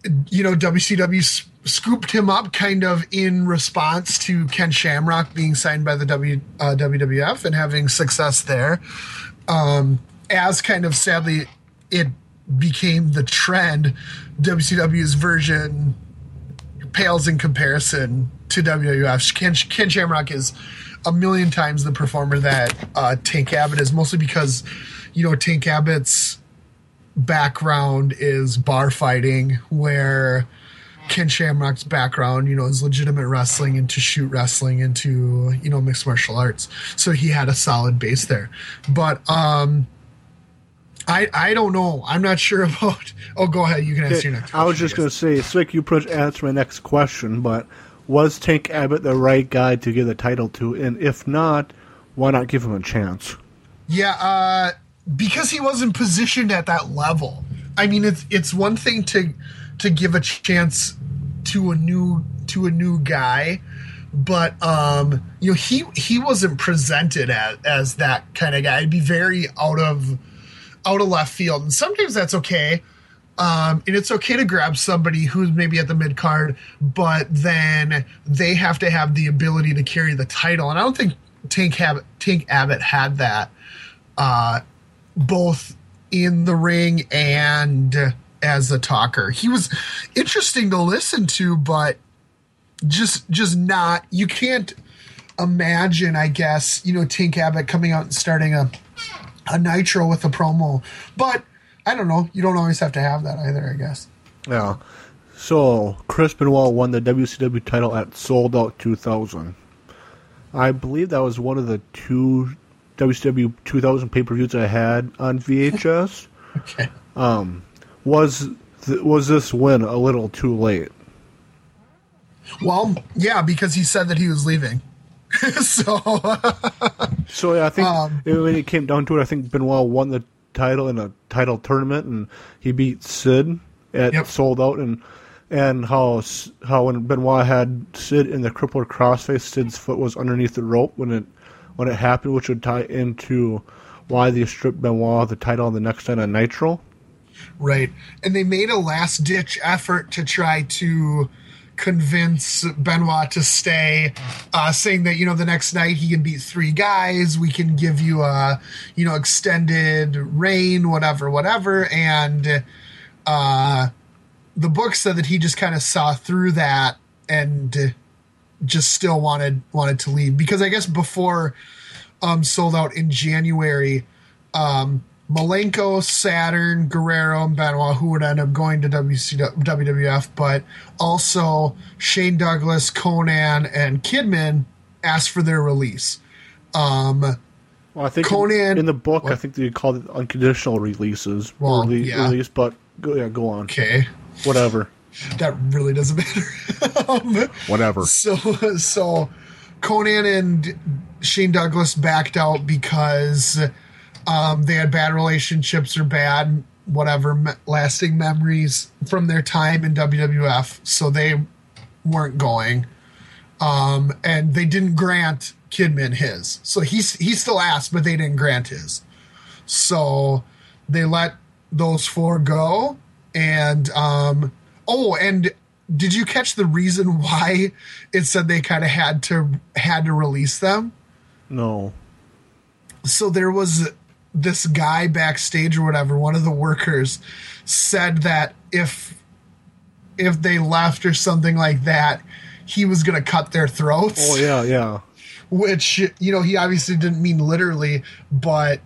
WCW scooped him up kind of in response to Ken Shamrock being signed by the WWF and having success there. As kind of sadly it became the trend, WCW's version pales in comparison to WWF. Ken Shamrock is a million times the performer that Tank Abbott is, mostly because, Tank Abbott's background is bar fighting, where Ken Shamrock's background, is legitimate wrestling, into shoot wrestling, into, mixed martial arts. So he had a solid base there. But I don't know. I'm not sure about... Oh, go ahead. You can answer your next question. I was just going to say, it's like you pretty much answered my next question, but... was Tank Abbott the right guy to give the title to? And if not, why not give him a chance? Yeah, because he wasn't positioned at that level. I mean, it's one thing to give a chance to a new guy, but he wasn't presented as that kind of guy. It'd be very out of left field, and sometimes that's okay. And it's okay to grab somebody who's maybe at the mid card, but then they have to have the ability to carry the title. And I don't think Tank Abbott had that, both in the ring and as a talker. He was interesting to listen to, but just not. You can't imagine, I guess, Tank Abbott coming out and starting a Nitro with a promo, but. I don't know. You don't always have to have that either, I guess. Yeah. So, Chris Benoit won the WCW title at Sold Out 2000. I believe that was one of the two WCW 2000 pay-per-views I had on VHS. Okay. Was this win a little too late? Well, yeah, because he said that he was leaving. So yeah, I think when it came down to it, I think Benoit won the title in a title tournament, and he beat Sid at Sold Out, and how when Benoit had Sid in the crippler crossface, Sid's foot was underneath the rope when it happened, which would tie into why they stripped Benoit the title the next night on Nitro. Right, and they made a last ditch effort to try to convince Benoit to stay, saying that, the next night he can beat three guys, we can give you a, extended reign, whatever. And the book said that he just kind of saw through that and just still wanted to leave. Because I guess before Sold Out in January, Malenko, Saturn, Guerrero, and Benoit, who would end up going to WWF, but also Shane Douglas, Konnan, and Kidman asked for their release. I think Konnan, in the book, what? I think they called it unconditional releases. Well, release, but go on. Okay. Whatever. That really doesn't matter. Whatever. So Konnan and Shane Douglas backed out because... they had bad relationships or bad, whatever, lasting memories from their time in WWF, so they weren't going. And they didn't grant Kidman his. So he still asked, but they didn't grant his. So they let those four go. And, and did you catch the reason why it said they kind of had to release them? No. So there was... this guy backstage or whatever, one of the workers, said that if they left or something like that, he was going to cut their throats. Oh, yeah. Which, he obviously didn't mean literally, but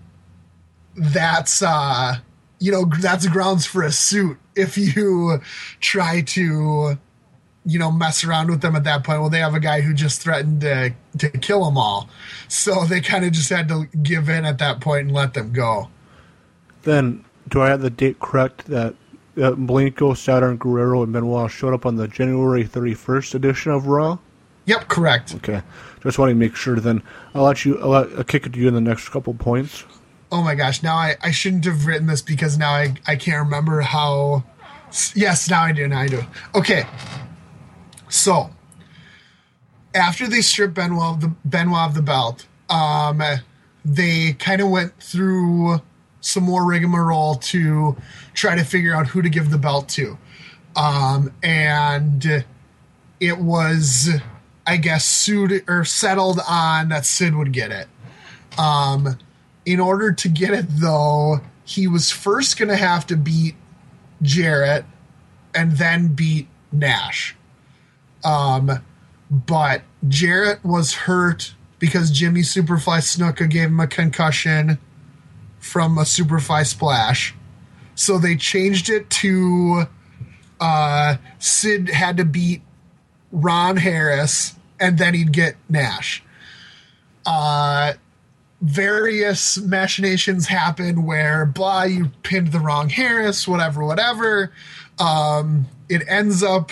that's, that's grounds for a suit if you try to, mess around with them at that point. Well, they have a guy who just threatened to kill them all. So they kind of just had to give in at that point and let them go. Then, do I have the date correct that Blanco, Saturn, Guerrero, and Benoit showed up on the January 31st edition of Raw? Yep, correct. Okay. Just wanted to make sure then. I'll kick it to you in the next couple points. Oh, my gosh. Now I shouldn't have written this because now I can't remember how. Yes, now I do. Okay. So, after they stripped Benoit of the belt, they kind of went through some more rigmarole to try to figure out who to give the belt to. And it was, I guess, settled on that Sid would get it. In order to get it, though, he was first going to have to beat Jarrett and then beat Nash. But Jarrett was hurt because Jimmy Superfly Snuka gave him a concussion from a Superfly Splash. So they changed it to Sid had to beat Ron Harris, and then he'd get Nash. Various machinations happened where, blah, you pinned the wrong Harris, whatever. It ends up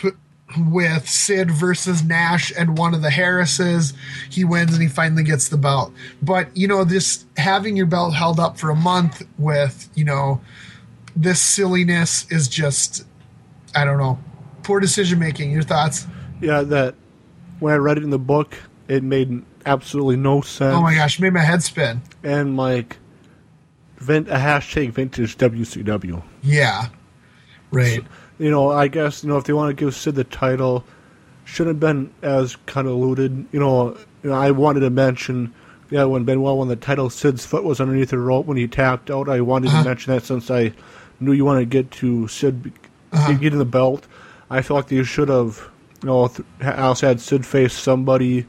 with Sid versus Nash and one of the Harrises. He wins and he finally gets the belt. But, this having your belt held up for a month with, this silliness is just, I don't know, poor decision making. Your thoughts? Yeah, that when I read it in the book, it made absolutely no sense. Oh my gosh, made my head spin. And like, #vintage WCW. Yeah, right. So, I guess, if they want to give Sid the title, shouldn't have been as convoluted. I wanted to mention that when Benoit won the title, Sid's foot was underneath the rope when he tapped out. I wanted to mention that since I knew you wanted to get to Sid getting the belt. I feel like they should have, also had Sid face somebody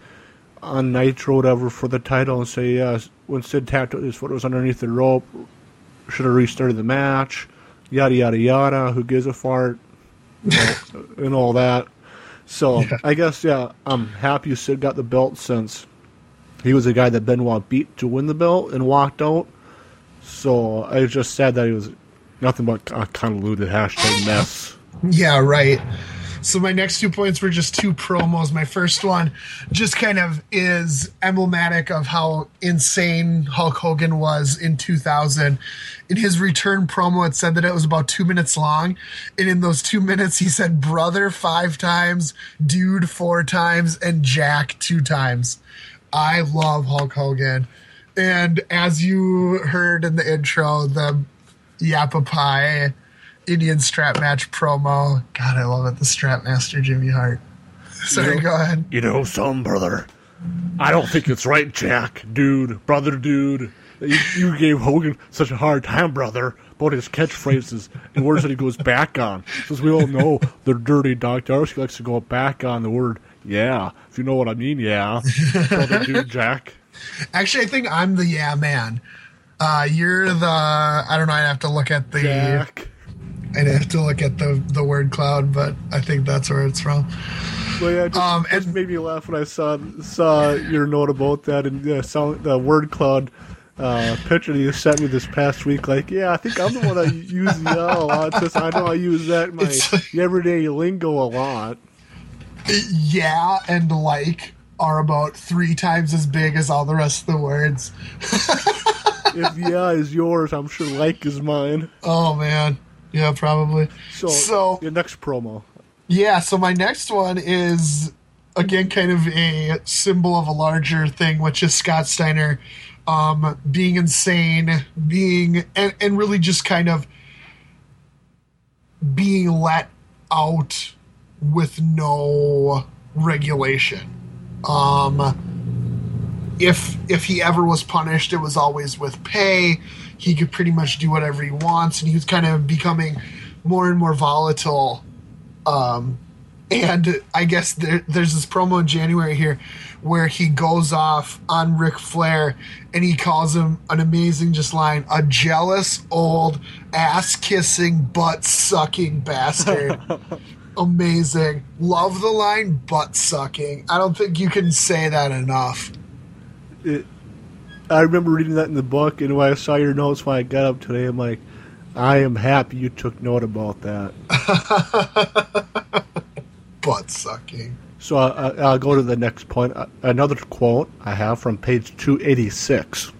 on Nitro or whatever for the title and say, yeah, when Sid tapped out, his foot was underneath the rope, should have restarted the match. Yada, yada, yada, who gives a fart, and all that. So, yeah. I guess, yeah, I'm happy Sid got the belt since he was the guy that Benoit beat to win the belt and walked out. So, I was just sad that he was nothing but a convoluted hashtag mess. Yeah, right. So, my next 2 points were just two promos. My first one just kind of is emblematic of how insane Hulk Hogan was in 2000. In his return promo, it said that it was about 2 minutes long. And in those 2 minutes, he said brother 5 times, dude 4 times, and Jack 2 times. I love Hulk Hogan. And as you heard in the intro, the Yappa Pie Indian strap match promo. God, I love it. The strap master, Jimmy Hart. Sorry, go ahead. Some brother. I don't think it's right, Jack. Dude, brother, dude. You gave Hogan such a hard time, brother, about his catchphrases and words that he goes back on. Since we all know the dirty Doc Darcy likes to go back on the word, yeah, if you know what I mean, yeah. Brother, dude, Jack. Actually, I think I'm the yeah man. You're the, I'd have to look at the... Jack. I'd have to look at the word cloud, but I think that's where it's from. Well, yeah, it made me laugh when I saw your note about that and the word cloud picture that you sent me this past week. Like, yeah, I think I'm the one that uses that a lot. Since I know I use that in my everyday lingo a lot. Yeah, and like are about 3 times as big as all the rest of the words. If yeah is yours, I'm sure like is mine. Oh, man. Yeah, probably. So your next promo. Yeah, so my next one is, again, kind of a symbol of a larger thing, which is Scott Steiner being insane, and really just kind of being let out with no regulation. If he ever was punished, it was always with pay. He could pretty much do whatever he wants, and he was kind of becoming more and more volatile. And I guess there's this promo in January here where he goes off on Ric Flair, and he calls him an amazing just line, a jealous, old, ass-kissing, butt-sucking bastard. Amazing. Love the line, butt-sucking. I don't think you can say that enough. I remember reading that in the book, and when I saw your notes when I got up today, I'm like, I am happy you took note about that. Butt sucking. So I'll go to the next point. Another quote I have from page 286.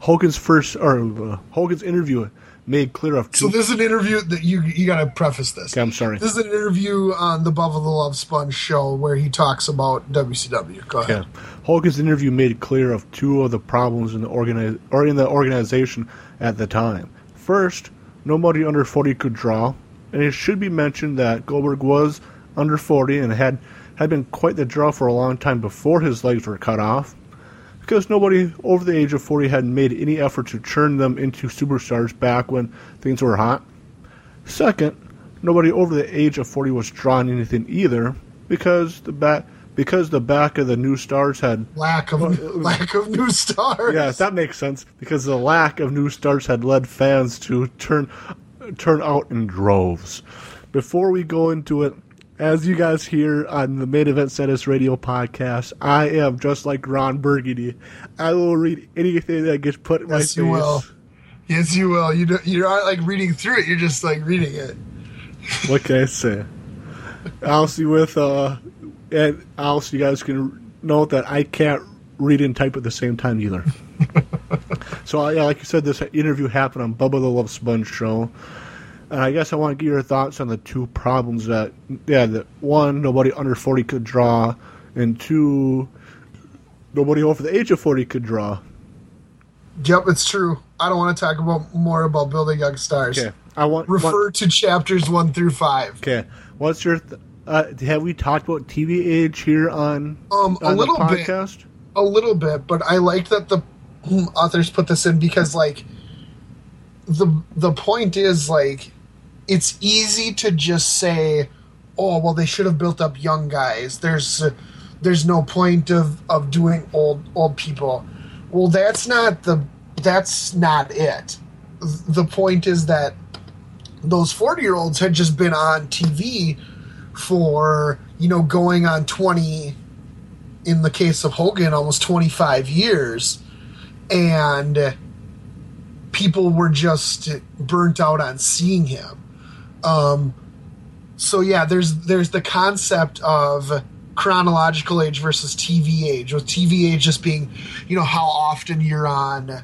Hogan's interview made clear of two. So this is an interview that you got to preface this. Okay, I'm sorry. This is an interview on the Bubba the Love Sponge show where he talks about WCW. Go ahead. Okay. Hogan's interview made clear of two of the problems in the organization at the time. First, nobody under 40 could draw, and it should be mentioned that Goldberg was under 40 and had been quite the draw for a long time before his legs were cut off, because nobody over the age of 40 had made any effort to turn them into superstars back when things were hot. Second, nobody over the age of 40 was drawing anything either, because the back of the new stars had lack of new stars. Yes, that makes sense, because the lack of new stars had led fans to turn out in droves. Before we go into it, as you guys hear on the Main Event Status Radio podcast, I am just like Ron Burgundy. I will read anything that gets put in my face. Yes, you will. Yes, you will. You're not like reading through it. You're just like reading it. What can I say? I'll see with, and also you guys can note that I can't read and type at the same time either. So, yeah, like you said, this interview happened on Bubba the Love Sponge show. And I guess I want to get your thoughts on the two problems that one, nobody under 40 could draw, and two, nobody over the age of 40 could draw. Yep, it's true. I don't want to talk more about building young stars. Okay. Refer to chapters 1 through 5. Okay. What's your have we talked about TV age here on the podcast? A little bit, but I like that the authors put this in, because like the point is like, it's easy to just say, oh, well, they should have built up young guys. There's no point of doing old people. Well, that's not it. The point is that those 40-year-olds had just been on TV for, going on 20, in the case of Hogan, almost 25 years. And people were just burnt out on seeing him. So yeah, there's the concept of chronological age versus TV age, with TV age just being, how often you're on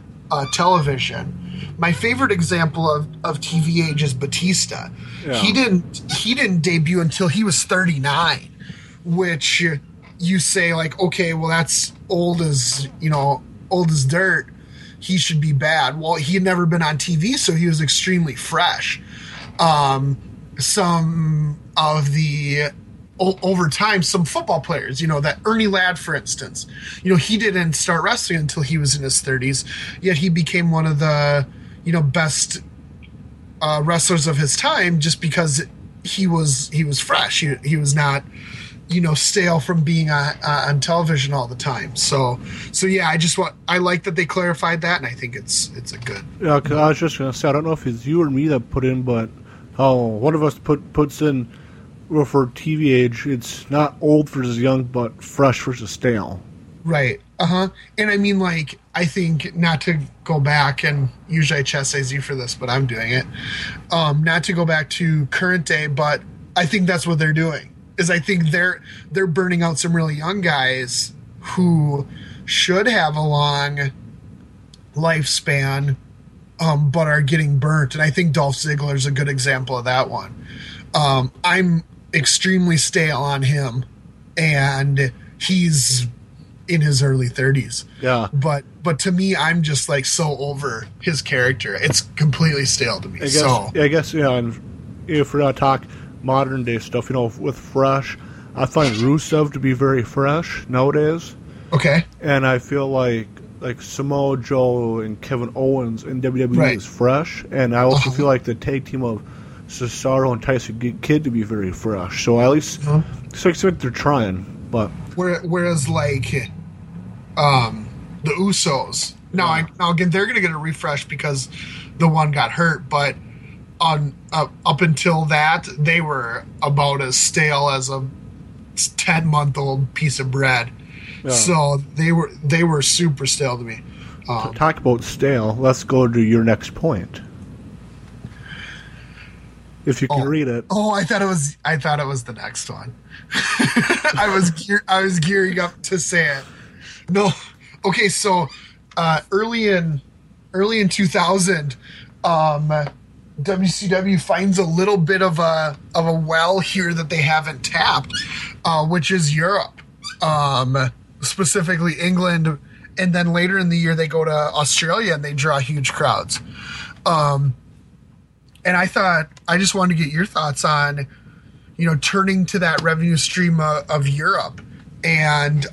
television. My favorite example of TV age is Batista. Yeah. He didn't debut until he was 39, which you say like, okay, well, that's old as dirt. He should be bad. Well, he had never been on TV, so he was extremely fresh. Some of the over time, some football players, that Ernie Ladd, for instance, he didn't start wrestling until he was in his 30s. Yet he became one of the best wrestlers of his time, just because he was fresh. He was not stale from being on television all the time. So yeah, I like that they clarified that, and I think it's a good. Yeah, cause I was just gonna say, I don't know if it's you or me that put in, but one of us puts in, well, for TV age, it's not old versus young, but fresh versus stale. Right. And I mean, like, I think, not to go back, and usually I chastise you for this, but I'm doing it. Not to go back to current day, but I think that's what they're doing. Is I think they're burning out some really young guys who should have a long lifespan, but are getting burnt. And I think Dolph Ziggler is a good example of that one. I'm extremely stale on him, and he's in his early 30s. Yeah. But to me, I'm just like so over his character. It's completely stale to me. I guess and if we're not talking modern day stuff, with fresh, I find Rusev to be very fresh nowadays. Okay. And I feel like Samoa Joe and Kevin Owens in WWE right. is fresh, and I also feel like the tag team of Cesaro and Tyson Kidd to be very fresh. So at least they're trying. But whereas like the Usos now again, they're gonna get a refresh because the one got hurt, but up until that, they were about as stale as a 10-month-old piece of bread. Yeah. So they were super stale to me. Talk about stale. Let's go to your next point. if you can read it. Oh, I thought it was the next one. I was gearing up to say it. No. Okay, so early in 2000, WCW finds a little bit of a well here that they haven't tapped, which is Europe, specifically England, and then later in the year they go to Australia and they draw huge crowds. And I just wanted to get your thoughts on, turning to that revenue stream of Europe, and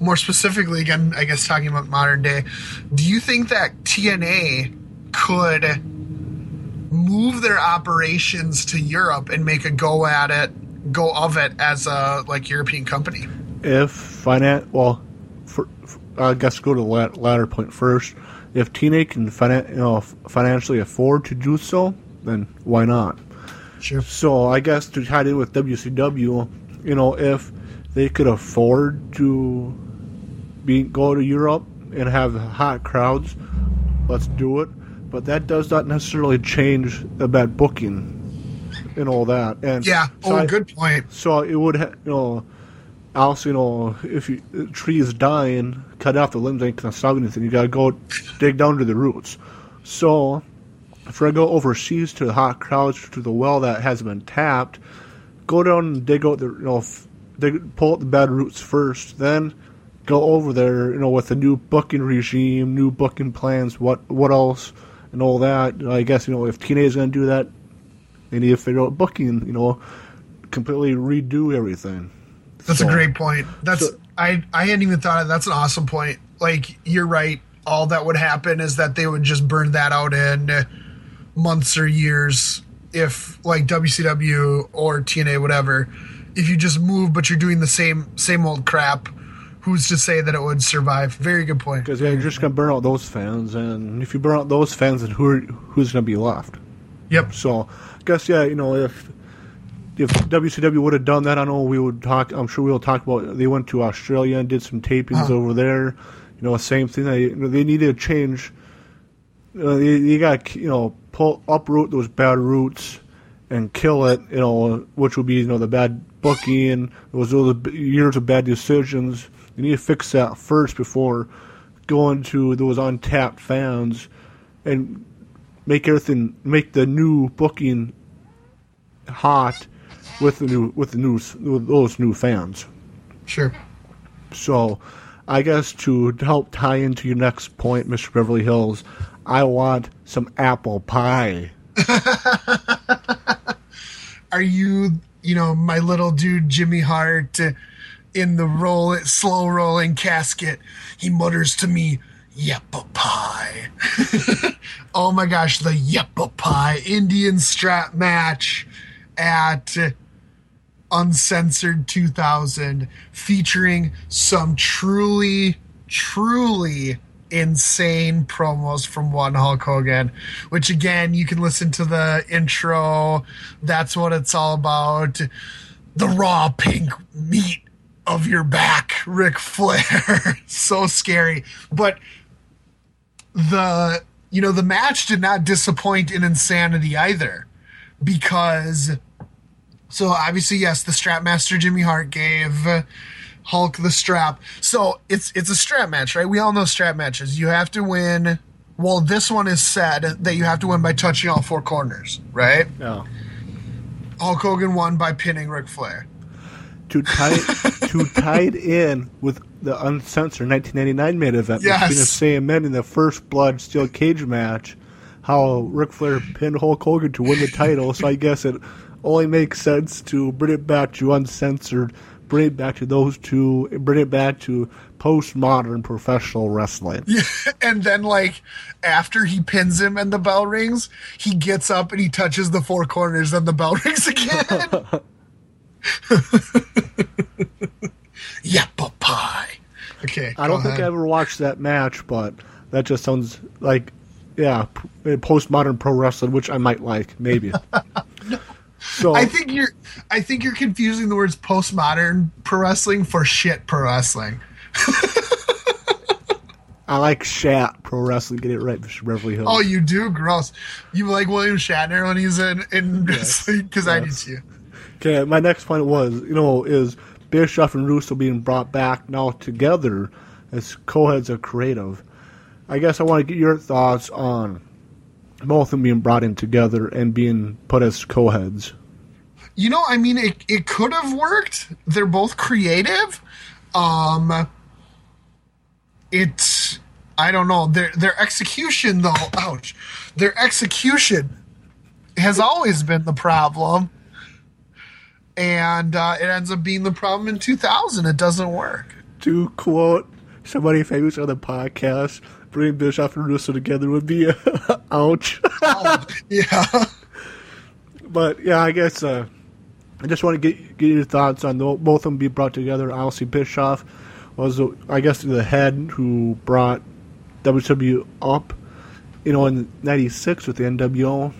more specifically, again, I guess talking about modern day, do you think that TNA could move their operations to Europe and make a go of it as a European company? I guess go to the latter point first. If TNA can financially afford to do so, then why not? Sure. So I guess to tie it in with WCW, if they could afford to go to Europe and have hot crowds, let's do it. But that does not necessarily change about booking and all that. And yeah, good point. So it would, also, if the tree is dying, cut off the limbs, ain't gonna stop anything. You gotta go dig down to the roots. So if I go overseas to the hot crowds, to the well that has been tapped, go down and dig out the, pull out the bad roots first, then go over there, with a new booking regime, new booking plans, what else, and all that. I guess, if TNA is gonna do that, they need to figure out booking, completely redo everything. That's a great point. I hadn't even thought of that. That's an awesome point. You're right. All that would happen is that they would just burn that out in months or years if, WCW or TNA, whatever, if you just move but you're doing the same old crap, who's to say that it would survive? Very good point. Because you're just going to burn out those fans, and if you burn out those fans, then who's going to be left? Yep. So I guess, If WCW would have done that, I'm sure we'll talk about. They went to Australia and did some tapings over there. Same thing. They needed to change. You got uproot those bad roots and kill it. Which would be the bad booking, those years of bad decisions. You need to fix that first before going to those untapped fans and make the new booking hot. With those new fans. Sure. So, I guess to help tie into your next point, Mr. Beverly Hills, I want some apple pie. Are you my little dude Jimmy Hart in the slow rolling casket? He mutters to me, "Yeppa pie." Oh my gosh, the Yeppa pie Indian strap match at Uncensored 2000, featuring some truly insane promos from one Hulk Hogan, which again, you can listen to the intro. That's what it's all about. The raw pink meat of your back, Ric Flair. So scary. But the match did not disappoint in insanity either, because so obviously, yes, the strap master Jimmy Hart gave Hulk the strap. So it's a strap match, right? We all know strap matches. You have to win. Well, this one is said that you have to win by touching all four corners, right? No. Hulk Hogan won by pinning Ric Flair. To tie it in with the uncensored 1999 main event, yes, between the same men in the First Blood Steel Cage match, how Ric Flair pinned Hulk Hogan to win the title. So I guess it only makes sense to bring it back to uncensored, bring it back to those two, bring it back to postmodern professional wrestling. Yeah, and then, after he pins him and the bell rings, he gets up and he touches the four corners and the bell rings again. Yep, pie. Okay, I don't think I ever watched that match, but that just sounds like... yeah, postmodern pro wrestling, which I might like, maybe. No. So I think you're confusing the words postmodern pro wrestling for shit pro wrestling. I like Shat Pro Wrestling. Get it right, Beverly Hills. Oh, you do? Gross. You like William Shatner when he's in wrestling? Because yes. I do too. Okay, my next point was, is Bischoff and Russo being brought back now together as co-heads of creative. I guess I want to get your thoughts on both of them being brought in together and being put as co-heads. It could have worked. They're both creative. I don't know. Their execution, though, ouch. Their execution has always been the problem. And it ends up being the problem in 2000. It doesn't work. To quote somebody famous on the podcast, bringing Bischoff and Russo together would be ouch. Oh, yeah. But, yeah, I guess I just want to get your thoughts on both of them being brought together. Obviously, Bischoff was, the head who brought WWE up, in '96 with the NWO.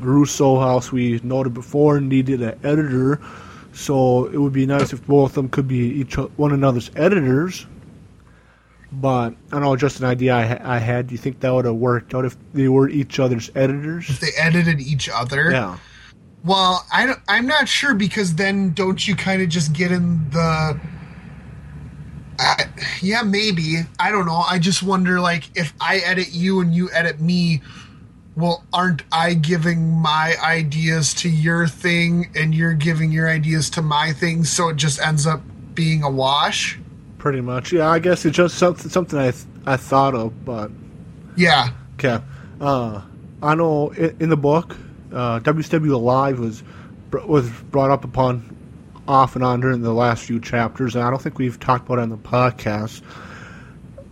Russo, as we noted before, needed an editor, so it would be nice if both of them could be one another's editors. But I don't know, just an idea I had. Do you think that would have worked out if they were each other's editors? If they edited each other? Yeah. Well, I'm not sure, because then don't you kind of just get in the... yeah, maybe. I don't know. I just wonder, if I edit you and you edit me, well, aren't I giving my ideas to your thing and you're giving your ideas to my thing, so it just ends up being a wash? Pretty much. Yeah, I guess it's just something I thought of, but... Yeah. Okay. I know in the book, WCW Live was brought up upon off and on during the last few chapters, and I don't think we've talked about it on the podcast.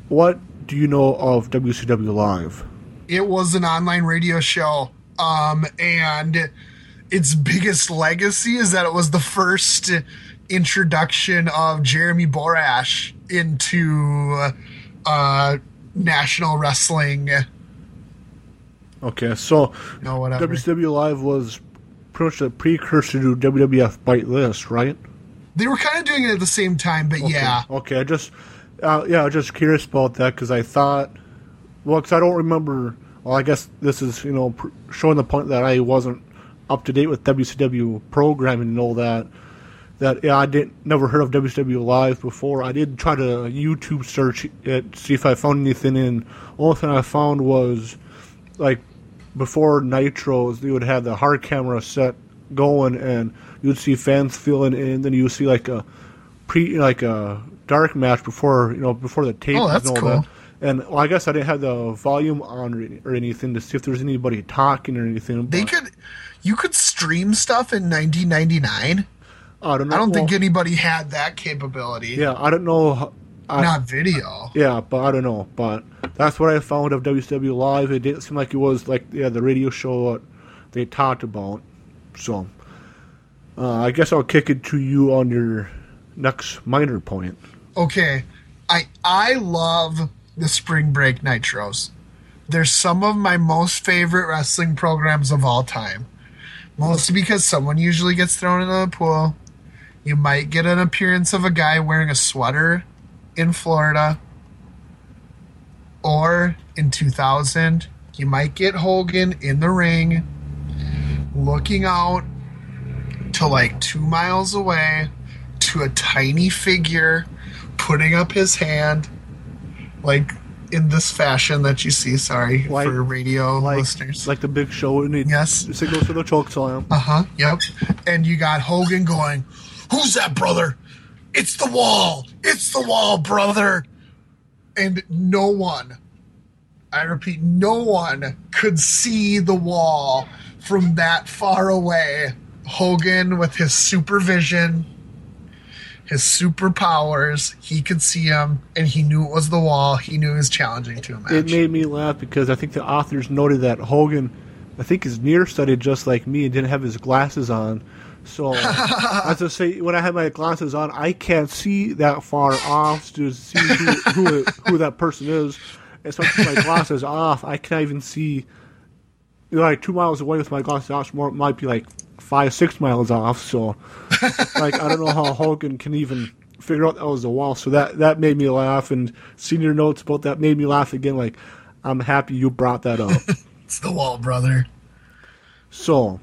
What do you know of WCW Live? It was an online radio show, and its biggest legacy is that it was the first introduction of Jeremy Borash into national wrestling. Okay, so WCW Live was pretty much the precursor to WWF Bite List, right? They were kind of doing it at the same time, but okay. Yeah. Okay, I just I was just curious about that, because I thought, because I don't remember. Well, I guess this is showing the point that I wasn't up to date with WCW programming and all that. That I never heard of WCW Live before. I did try to YouTube search it, see if I found anything. In only thing I found was before Nitros, they would have the hard camera set going, and you'd see fans filling in. Then you would see a dark match before before the tape. Oh, that's and all cool. That. And well, I guess I didn't have the volume on or anything to see if there was anybody talking or anything. You could stream stuff in 1999. I don't know. I don't think anybody had that capability. Yeah, I don't know. Not video. Yeah, but I don't know. But that's what I found of WCW Live. It didn't seem like it was the radio show that they talked about. So I guess I'll kick it to you on your next minor point. Okay. I love the Spring Break Nitros. They're some of my most favorite wrestling programs of all time. Mostly because someone usually gets thrown into the pool. You might get an appearance of a guy wearing a sweater in Florida. Or in 2000, you might get Hogan in the ring looking out to 2 miles away to a tiny figure putting up his hand in this fashion that you see, sorry, for radio listeners. Like the Big Show, and yes, signals for the choke slam. Uh-huh, yep. And you got Hogan going, "Who's that, brother? It's the Wall! It's the Wall, brother!" And no one, I repeat, no one could see the Wall from that far away. Hogan, with his supervision, his superpowers, he could see him, and he knew it was the Wall. He knew he was challenging to a match. It made me laugh because I think the authors noted that Hogan, I think, is nearsighted just like me and didn't have his glasses on. So, as I say, when I have my glasses on, I can't see that far off to see who that person is. And so, with my glasses off, I can't even see, 2 miles away with my glasses off. It might be 5-6 miles off. So, I don't know how Hogan can even figure out that was the wall. So that made me laugh, and seeing your notes about that made me laugh again. Like, I'm happy you brought that up. It's the wall, brother. So,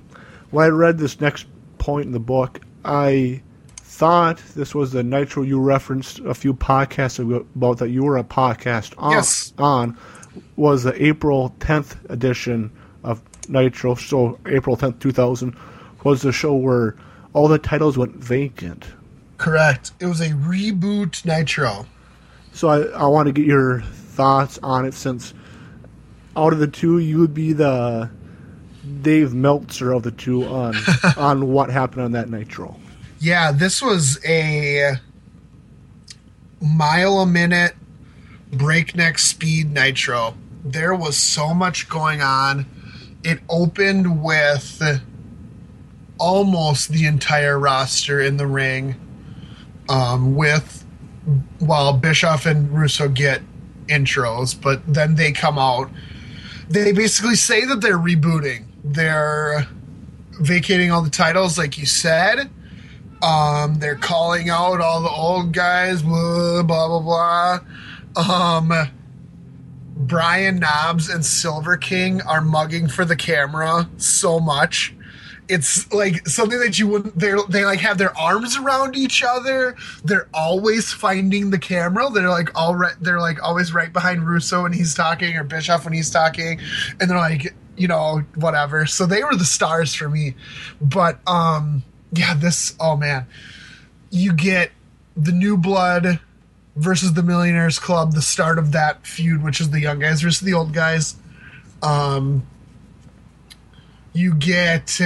when I read this next point in the book, I thought this was the Nitro you referenced a few podcasts ago about that you were a podcast on. Yes. On was the April 10th edition of Nitro. So April 10th, 2000 was the show where all the titles went vacant. Correct. It was a reboot Nitro. So I want to get your thoughts on it, since out of the two, you would be the Dave Meltzer of the two on what happened on that Nitro. Yeah, this was a mile-a-minute, breakneck speed Nitro. There was so much going on. It opened with almost the entire roster in the ring, while Bischoff and Russo get intros, but then they come out. They basically say that they're rebooting. They're vacating all the titles, like you said. They're calling out all the old guys, blah, blah, blah, blah. Brian Knobbs and Silver King are mugging for the camera so much. It's like something that you wouldn't. They like have their arms around each other. They're always finding the camera. They're like They're like always right behind Russo when he's talking, or Bischoff when he's talking, and they're like, you know, whatever. So they were the stars for me. But yeah, this. Oh man, you get the New Blood versus the Millionaires Club. The start of that feud, which is the young guys versus the old guys. You get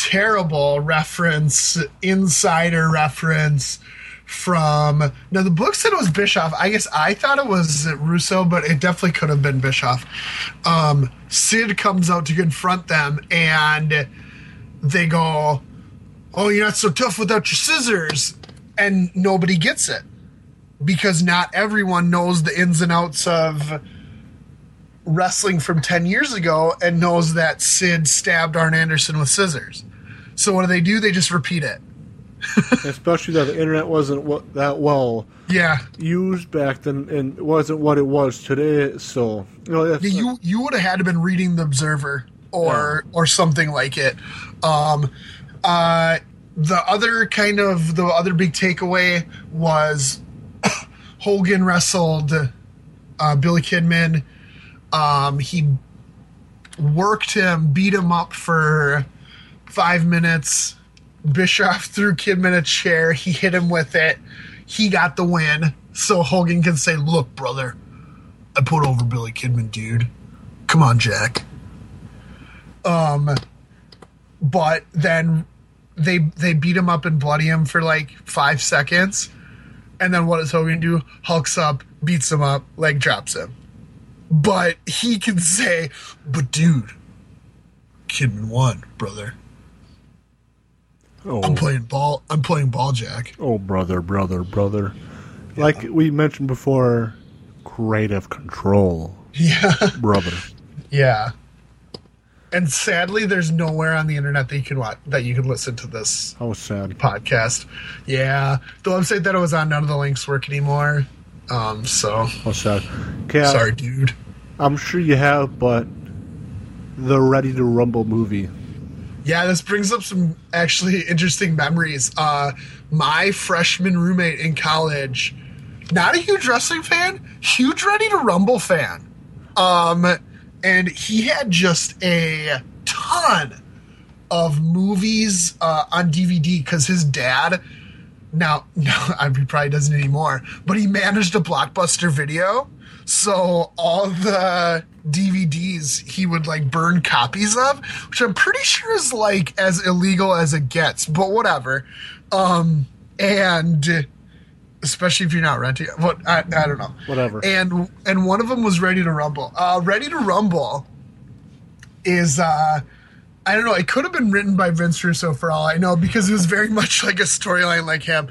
terrible reference, insider reference from... Now, the book said it was Bischoff. I guess I thought it was Russo, but it definitely could have been Bischoff. Sid comes out to confront them, and they go, "Oh, you're not so tough without your scissors." And nobody gets it, because not everyone knows the ins and outs of wrestling from 10 years ago and knows that Sid stabbed Arn Anderson with scissors. So what do? They just repeat it. Especially that the internet wasn't that well used back then, and wasn't what it was today. So you would have had to been reading The Observer or something like it. The other big takeaway was Hogan wrestled Billy Kidman. He worked him, beat him up for 5 minutes. Bischoff threw Kidman a chair. He hit him with it. He got the win. So Hogan can say, "Look, brother, I put over Billy Kidman, dude. Come on, Jack." But then they beat him up and bloody him for like 5 seconds. And then what does Hogan do? Hulks up, beats him up, leg drops him. But he can say, "But dude, Kidman won, brother. Oh. I'm playing ball, Jack. Oh, brother. Yeah. Like we mentioned before, creative control. Yeah. Brother. Yeah. And sadly, there's nowhere on the internet that you can watch, that you can listen to this. Oh, sad. Podcast. Yeah. The website that it was on, none of the links work anymore. Sorry, dude. I'm sure you have, but the Ready to Rumble movie. Yeah, this brings up some actually interesting memories. My freshman roommate in college, not a huge wrestling fan, huge Ready to Rumble fan. And he had just a ton of movies on DVD, because his dad... Now, he probably doesn't anymore, but he managed a Blockbuster Video, so all the DVDs he would, like, burn copies of, which I'm pretty sure is, like, as illegal as it gets, but whatever. And especially if you're not renting it. But I don't know. Whatever. And one of them was Ready to Rumble. Ready to Rumble is... I don't know. It could have been written by Vince Russo for all I know, because it was very much like a storyline like him.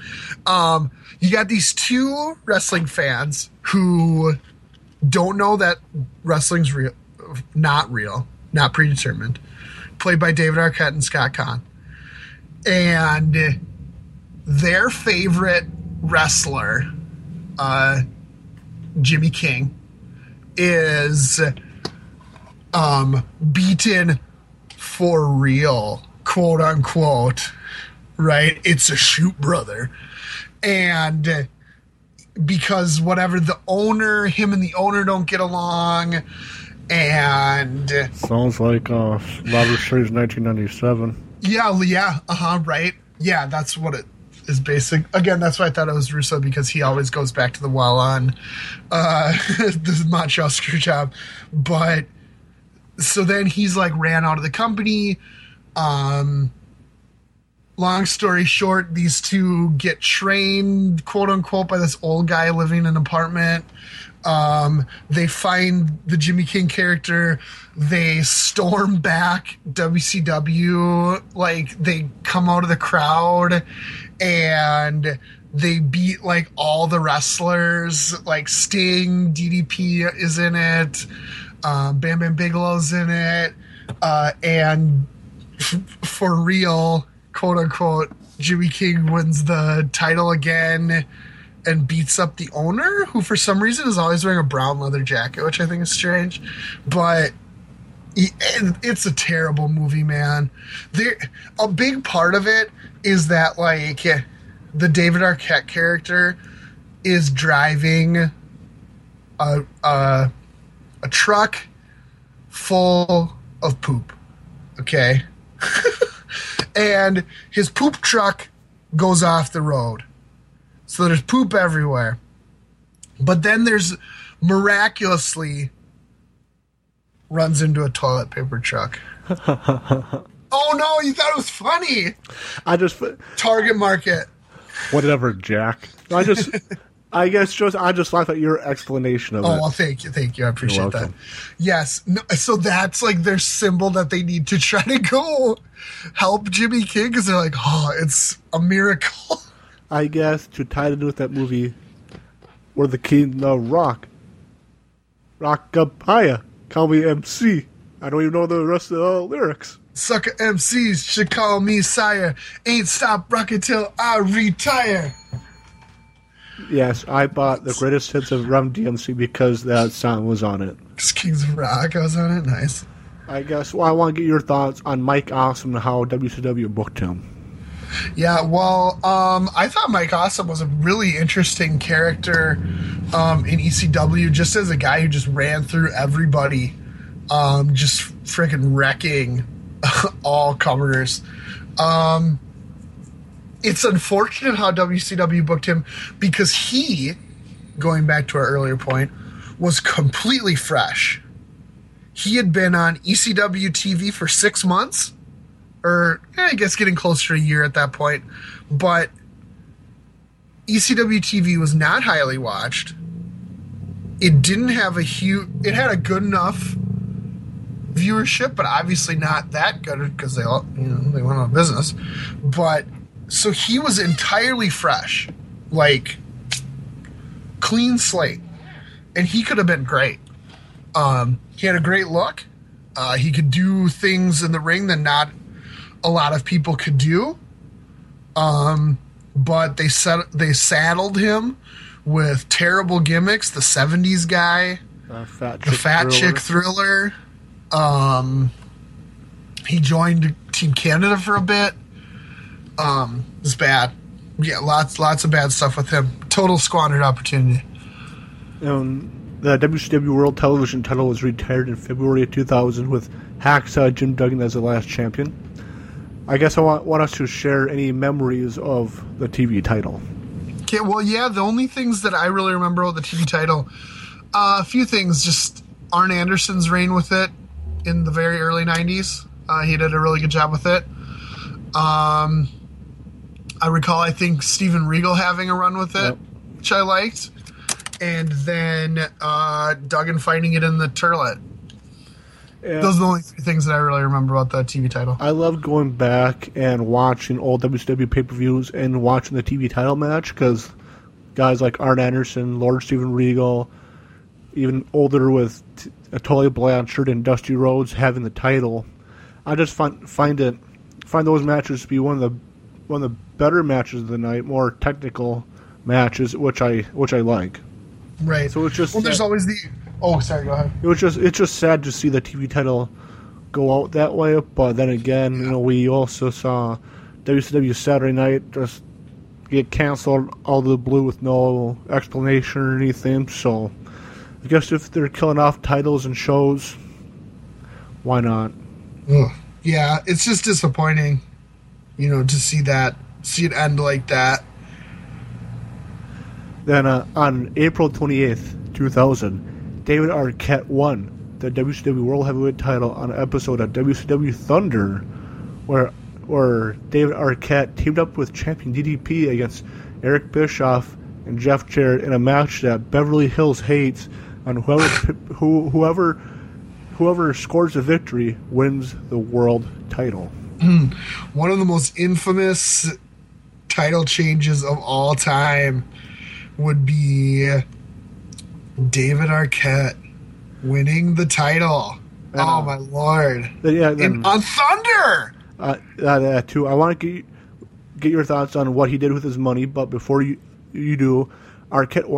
You got these two wrestling fans who don't know that wrestling's real, not predetermined, played by David Arquette and Scott Conn. And their favorite wrestler, Jimmy King, is beaten for real, quote unquote, right? It's a shoot, brother. And because whatever the owner, him and the owner don't get along, and sounds like Robert Shea's 1997. Yeah, right. Yeah, that's what it is basic. Again, that's why I thought it was Russo, because he always goes back to the well on the Montreal screw job. But so then he's like ran out of the company. Long story short, these two get trained, quote unquote, by this old guy living in an apartment. They find the Jimmy King character. They storm back WCW. Like, they come out of the crowd and they beat like all the wrestlers. Like Sting, DDP is in it. Bam Bam Bigelow's in it. And for real, quote unquote, Jimmy King wins the title again and beats up the owner, who for some reason is always wearing a brown leather jacket, which I think is strange. But it's a terrible movie, man. A big part of it is that, like, the David Arquette character is driving a truck full of poop. Okay. And his poop truck goes off the road. So there's poop everywhere. But then there's miraculously runs into a toilet paper truck. Oh, no, you thought it was funny. I just... Target market. Whatever, Jack. I just laughed at your explanation of it. Oh, well, thank you. I appreciate that. Yes. No, so that's like their symbol that they need to try to go help Jimmy King, because they're like, oh, it's a miracle. I guess to tie it with that movie where the King of Rockapaya, call me MC. I don't even know the rest of the lyrics. Sucker MCs should call me sire. Ain't stop rockin' till I retire. Yes, I bought the greatest hits of Rum DMC because that song was on it. Kings of Rock was on it? Nice. I guess. Well, I want to get your thoughts on Mike Awesome and how WCW booked him. Yeah, well, I thought Mike Awesome was a really interesting character in ECW, just as a guy who just ran through everybody, just freaking wrecking all comers. It's unfortunate how WCW booked him, because he, going back to our earlier point, was completely fresh. He had been on ECW TV for 6 months, or I guess getting closer to a year at that point, but ECW TV was not highly watched. It didn't have it had a good enough viewership, but obviously not that good, because they went out of business. But so he was entirely fresh, like clean slate, and he could have been great. He had a great look. He could do things in the ring that not a lot of people could do. But they saddled him with terrible gimmicks. The 70s guy, the fat chick thriller. He joined Team Canada for a bit. It was bad. Yeah, lots of bad stuff with him. Total squandered opportunity. The WCW World Television title was retired in February of 2000 with Hacksaw Jim Duggan as the last champion. I guess I want us to share any memories of the TV title. Okay, well, yeah, the only things that I really remember of the TV title, a few things, just Arn Anderson's reign with it in the very early 90s. He did a really good job with it. I recall, I think, Steven Regal having a run with it, yep, which I liked. And then Duggan fighting it in the turlet. Yeah. Those are the only three things that I really remember about that TV title. I love going back and watching old WCW pay-per-views and watching the TV title match, because guys like Arn Anderson, Lord Steven Regal, even older with Tully Blanchard and Dusty Rhodes having the title. I just find those matches to be one of the better matches of the night, more technical matches, which I like. Right. So it's just there's always the Go ahead. It's just sad to see the TV title go out that way, but then again, you know, we also saw WCW Saturday Night just get canceled out of the blue with no explanation or anything. So I guess if they're killing off titles and shows, why not? Ugh. Yeah, it's just disappointing, you know, to see it end like that. Then on April 28th, 2000, David Arquette won the WCW World Heavyweight title on an episode of WCW Thunder, where David Arquette teamed up with champion DDP against Eric Bischoff and Jeff Jarrett in a match that Beverly Hills hates, and whoever scores a victory wins the world title. One of the most infamous title changes of all time would be David Arquette winning the title. Oh, my Lord. Yeah, then, on Thunder! That too. I want to get your thoughts on what he did with his money, but before you do, Arquette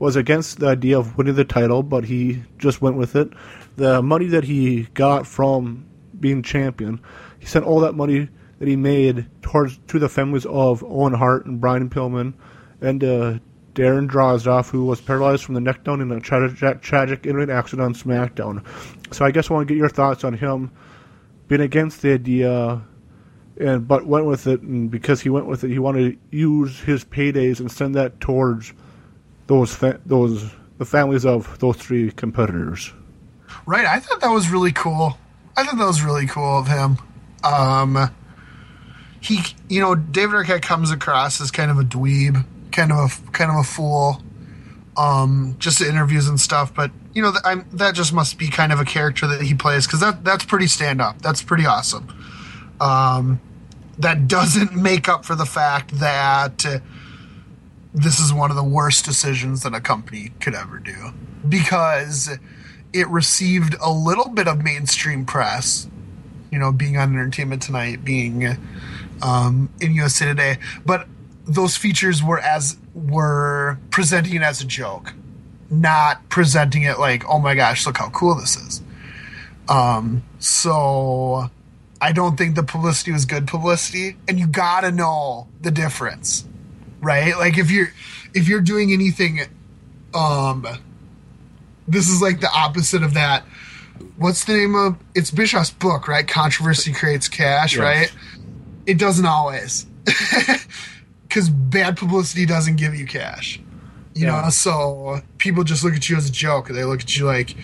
was against the idea of winning the title, but he just went with it. The money that he got from being champion, he sent all that money that he made to the families of Owen Hart and Brian Pillman and Darren Drozdoff, who was paralyzed from the neck down in a tragic internet accident on SmackDown. So I guess I want to get your thoughts on him being against the idea, but went with it, and because he went with it, he wanted to use his paydays and send that towards the families of those three competitors. Right, I thought that was really cool. I thought that was really cool of him. David Arquette comes across as kind of a dweeb, kind of a fool, just to interviews and stuff. But you know, that just must be kind of a character that he plays, because that's pretty stand up. That's pretty awesome. That doesn't make up for the fact that this is one of the worst decisions that a company could ever do, because it received a little bit of mainstream press, you know, being on Entertainment Tonight, being in USA Today, but those features were presenting it as a joke, not presenting it like, oh my gosh, look how cool this is. So I don't think the publicity was good publicity, and you gotta know the difference, right? Like if you're doing anything, this is like the opposite of that. What's the name of it's Bischoff's book, right? Controversy creates cash, yes. Right? It doesn't always. Because bad publicity doesn't give you cash, you know. So people just look at you as a joke. They look at you like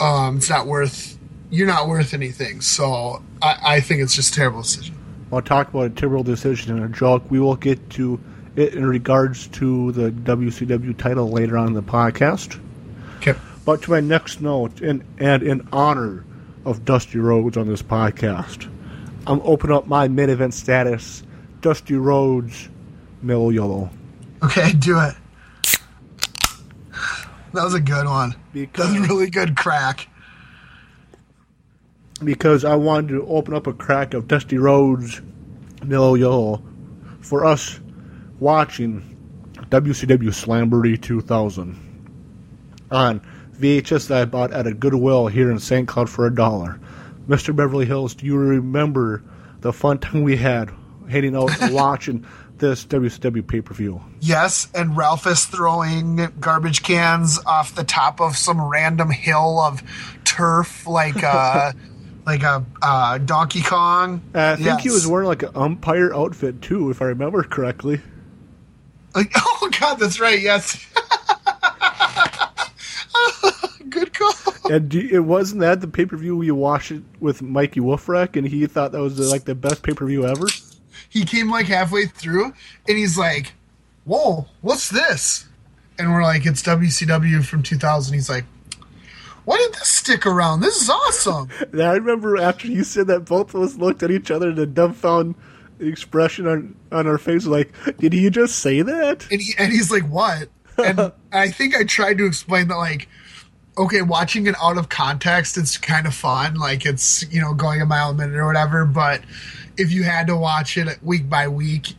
you're not worth anything. So I think it's just a terrible decision. I'll talk about a terrible decision and a joke. We will get to it in regards to the WCW title later on in the podcast. Okay. But to my next note, and in honor of Dusty Rhodes on this podcast, I'm opening up my main event status. Dusty Rhodes. Mill Yolo. Okay, do it. That was a good one. That was a really good crack. Because I wanted to open up a crack of Dusty Rhodes Mill Yolo for us watching WCW Slamboree 2000 on VHS that I bought at a Goodwill here in St. Cloud for $1. Mr. Beverly Hills, do you remember the fun time we had heading out and watching this WCW pay-per-view? Yes, and Ralph is throwing garbage cans off the top of some random hill of turf like a, like a Donkey Kong. I think He was wearing like an umpire outfit too, if I remember correctly. Like, oh God, that's right, yes. Good call. And it wasn't that the pay-per-view we watched it with Mikey Wolfrack and he thought that was like the best pay-per-view ever? He came like halfway through, and he's like, whoa, what's this? And we're like, it's WCW from 2000. He's like, why did this stick around? This is awesome. I remember after you said that, both of us looked at each other, and the dumbfounded expression on our face was like, did he just say that? And he's like, what? And I think I tried to explain that, like, okay, watching it out of context, it's kind of fun. Like, it's, you know, going a mile a minute or whatever, but if you had to watch it week by week,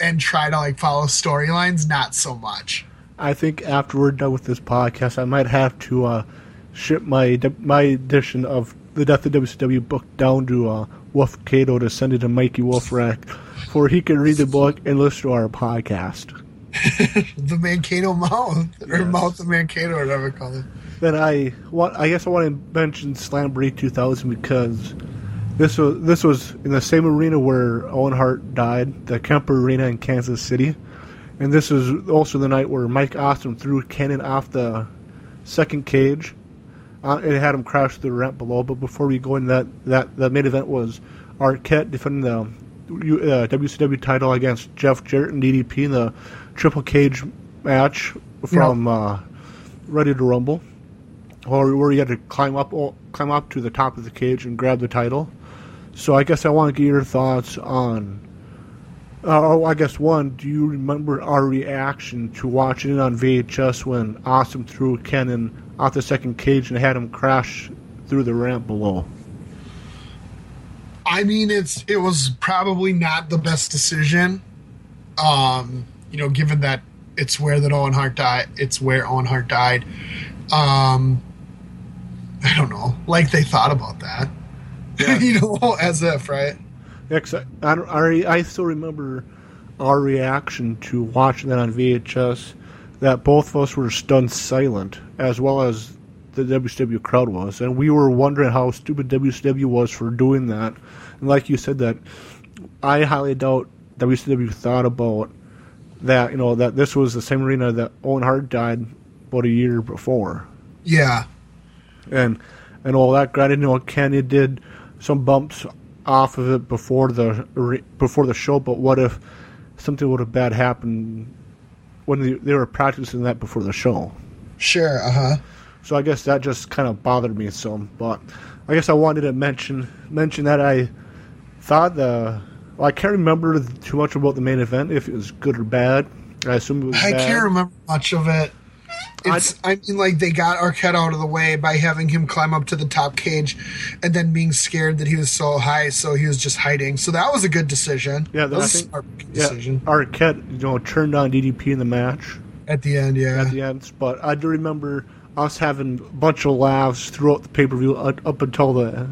and try to like follow storylines, not so much. I think after we're done with this podcast, I might have to ship my edition of the Death of WCW book down to Wolf Cato to send it to Mikey Wolfrack, for he can read the book and listen to our podcast. The Mankato Mouth, or yes. Mouth of Mankato, or whatever I call it. Then I guess I want to mention Slamboree 2000 because this was in the same arena where Owen Hart died, the Kemper Arena in Kansas City. And this was also the night where Mike Awesome threw Kanyon off the second cage. It had him crash through the ramp below. But before we go into that, the main event was Arquette defending the WCW title against Jeff Jarrett and DDP in the triple cage match from Ready to Rumble, where he had to climb up to the top of the cage and grab the title. So I guess I want to get your thoughts on... I guess, do you remember our reaction to watching it on VHS when Awesome threw Kanyon off the second cage and had him crash through the ramp below? I mean, it was probably not the best decision, given that it's where Owen Hart died. I don't know. Like, they thought about that, yeah. As if, right? I still remember our reaction to watching that on VHS, that both of us were stunned silent, as well as the WCW crowd was. And we were wondering how stupid WCW was for doing that. And like you said, that I highly doubt WCW thought about that, that this was the same arena that Owen Hart died about a year before. Yeah. And all that. Granted, Kanyon did some bumps off of it before the show, but what if something would have bad happened when they were practicing that before the show? Sure, So I guess that just kind of bothered me some, but I guess I wanted to mention that I thought I can't remember too much about the main event, if it was good or bad. I assume it was bad. I can't remember much of it. They got Arquette out of the way by having him climb up to the top cage and then being scared that he was so high, so he was just hiding. So that was a good decision. Yeah, that was a smart decision. Arquette, turned on DDP in the match. At the end, yeah. At the end. But I do remember us having a bunch of laughs throughout the pay-per-view up until the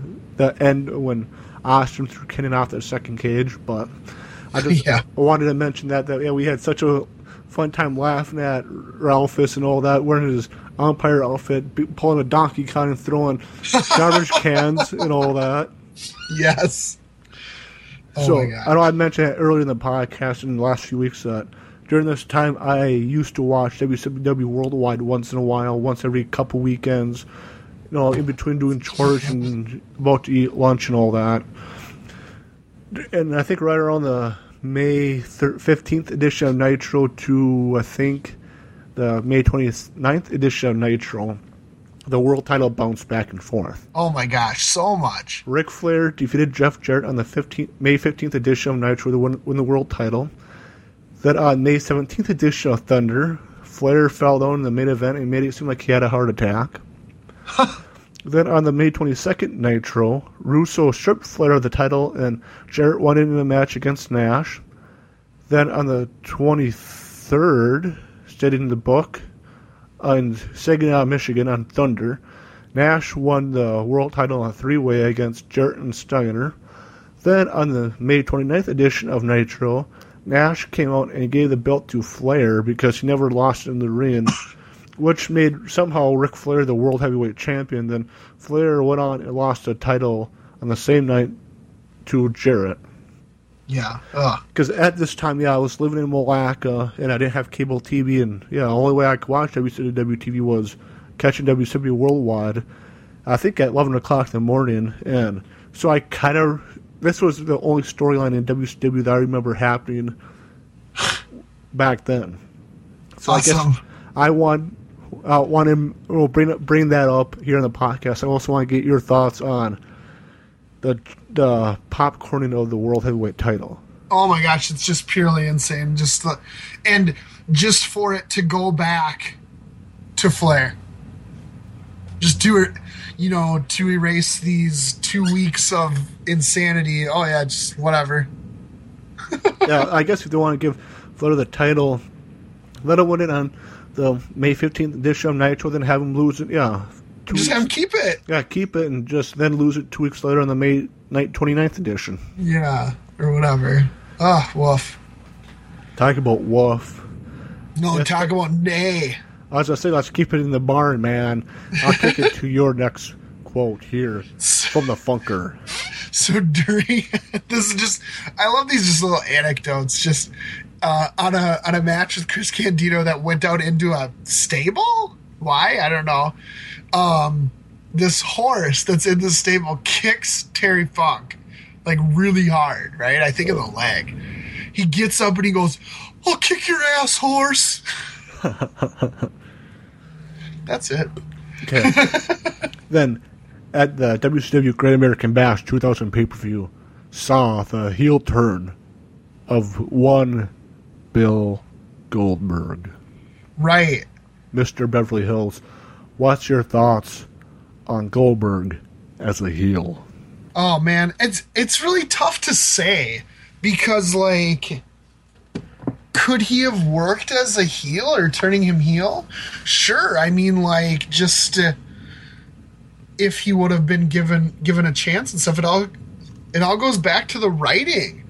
end when Austin threw Kanyon off the second cage. But I just wanted to mention that we had such a fun time laughing at Ralphus and all that, wearing his umpire outfit, pulling a Donkey Kong and throwing garbage cans and all that. Yes. Oh, so I know I mentioned that earlier in the podcast in the last few weeks that during this time I used to watch WCW Worldwide once in a while, once every couple weekends, in between doing chores and about to eat lunch and all that. And I think right around the May 15th edition of Nitro to, I think, the May 29th edition of Nitro, the world title bounced back and forth. Oh my gosh, so much. Ric Flair defeated Jeff Jarrett on the May 15th edition of Nitro to win the world title. Then on May 17th edition of Thunder, Flair fell down in the main event and made it seem like he had a heart attack. Then on the May 22nd Nitro, Russo stripped Flair of the title and Jarrett won it in a match against Nash. Then on the 23rd, stated in the book, in Saginaw, Michigan on Thunder, Nash won the world title on a three-way against Jarrett and Steiner. Then on the May 29th edition of Nitro, Nash came out and gave the belt to Flair because he never lost in the ring. Which made somehow Ric Flair the world heavyweight champion. Then Flair went on and lost the title on the same night to Jarrett. Yeah. Because at this time, I was living in Mille Lacs and I didn't have cable TV. And, the only way I could watch WCW TV was catching WCW Worldwide, I think at 11 o'clock in the morning. And so I kind of... This was the only storyline in WCW that I remember happening back then. So awesome. We'll bring that up here in the podcast. I also want to get your thoughts on the popcorning of the World Heavyweight title. Oh my gosh, it's just purely insane. And just for it to go back to Flair, just to erase these 2 weeks of insanity. Oh yeah, just whatever. Yeah, I guess if they want to give Flair the title, let him win it on the May 15th edition of Nitro, then have him lose it. Yeah, just have him keep it. Yeah, keep it, and just then lose it 2 weeks later on the May 29th edition. Yeah, or whatever. Ah, oh, woof. Talk about woof. No, that's, talk about nay. I was going to say, let's keep it in the barn, man. I'll take it to your next quote here from the Funker. So during this is just, I love these just little anecdotes. Just on a match with Chris Candido that went out into a stable. Why? I don't know. This horse that's in the stable kicks Terry Funk like really hard, right? I think in the leg. He gets up and he goes, "I'll kick your ass, horse." That's it. Okay. Then at the WCW Great American Bash 2000 pay-per-view, saw the heel turn of one Bill Goldberg. Right. Mr. Beverly Hills, what's your thoughts on Goldberg as a heel? Oh, man, it's really tough to say because, like, could he have worked as a heel or turning him heel? Sure, I mean, like, just if he would have been given a chance and stuff, it all goes back to the writing,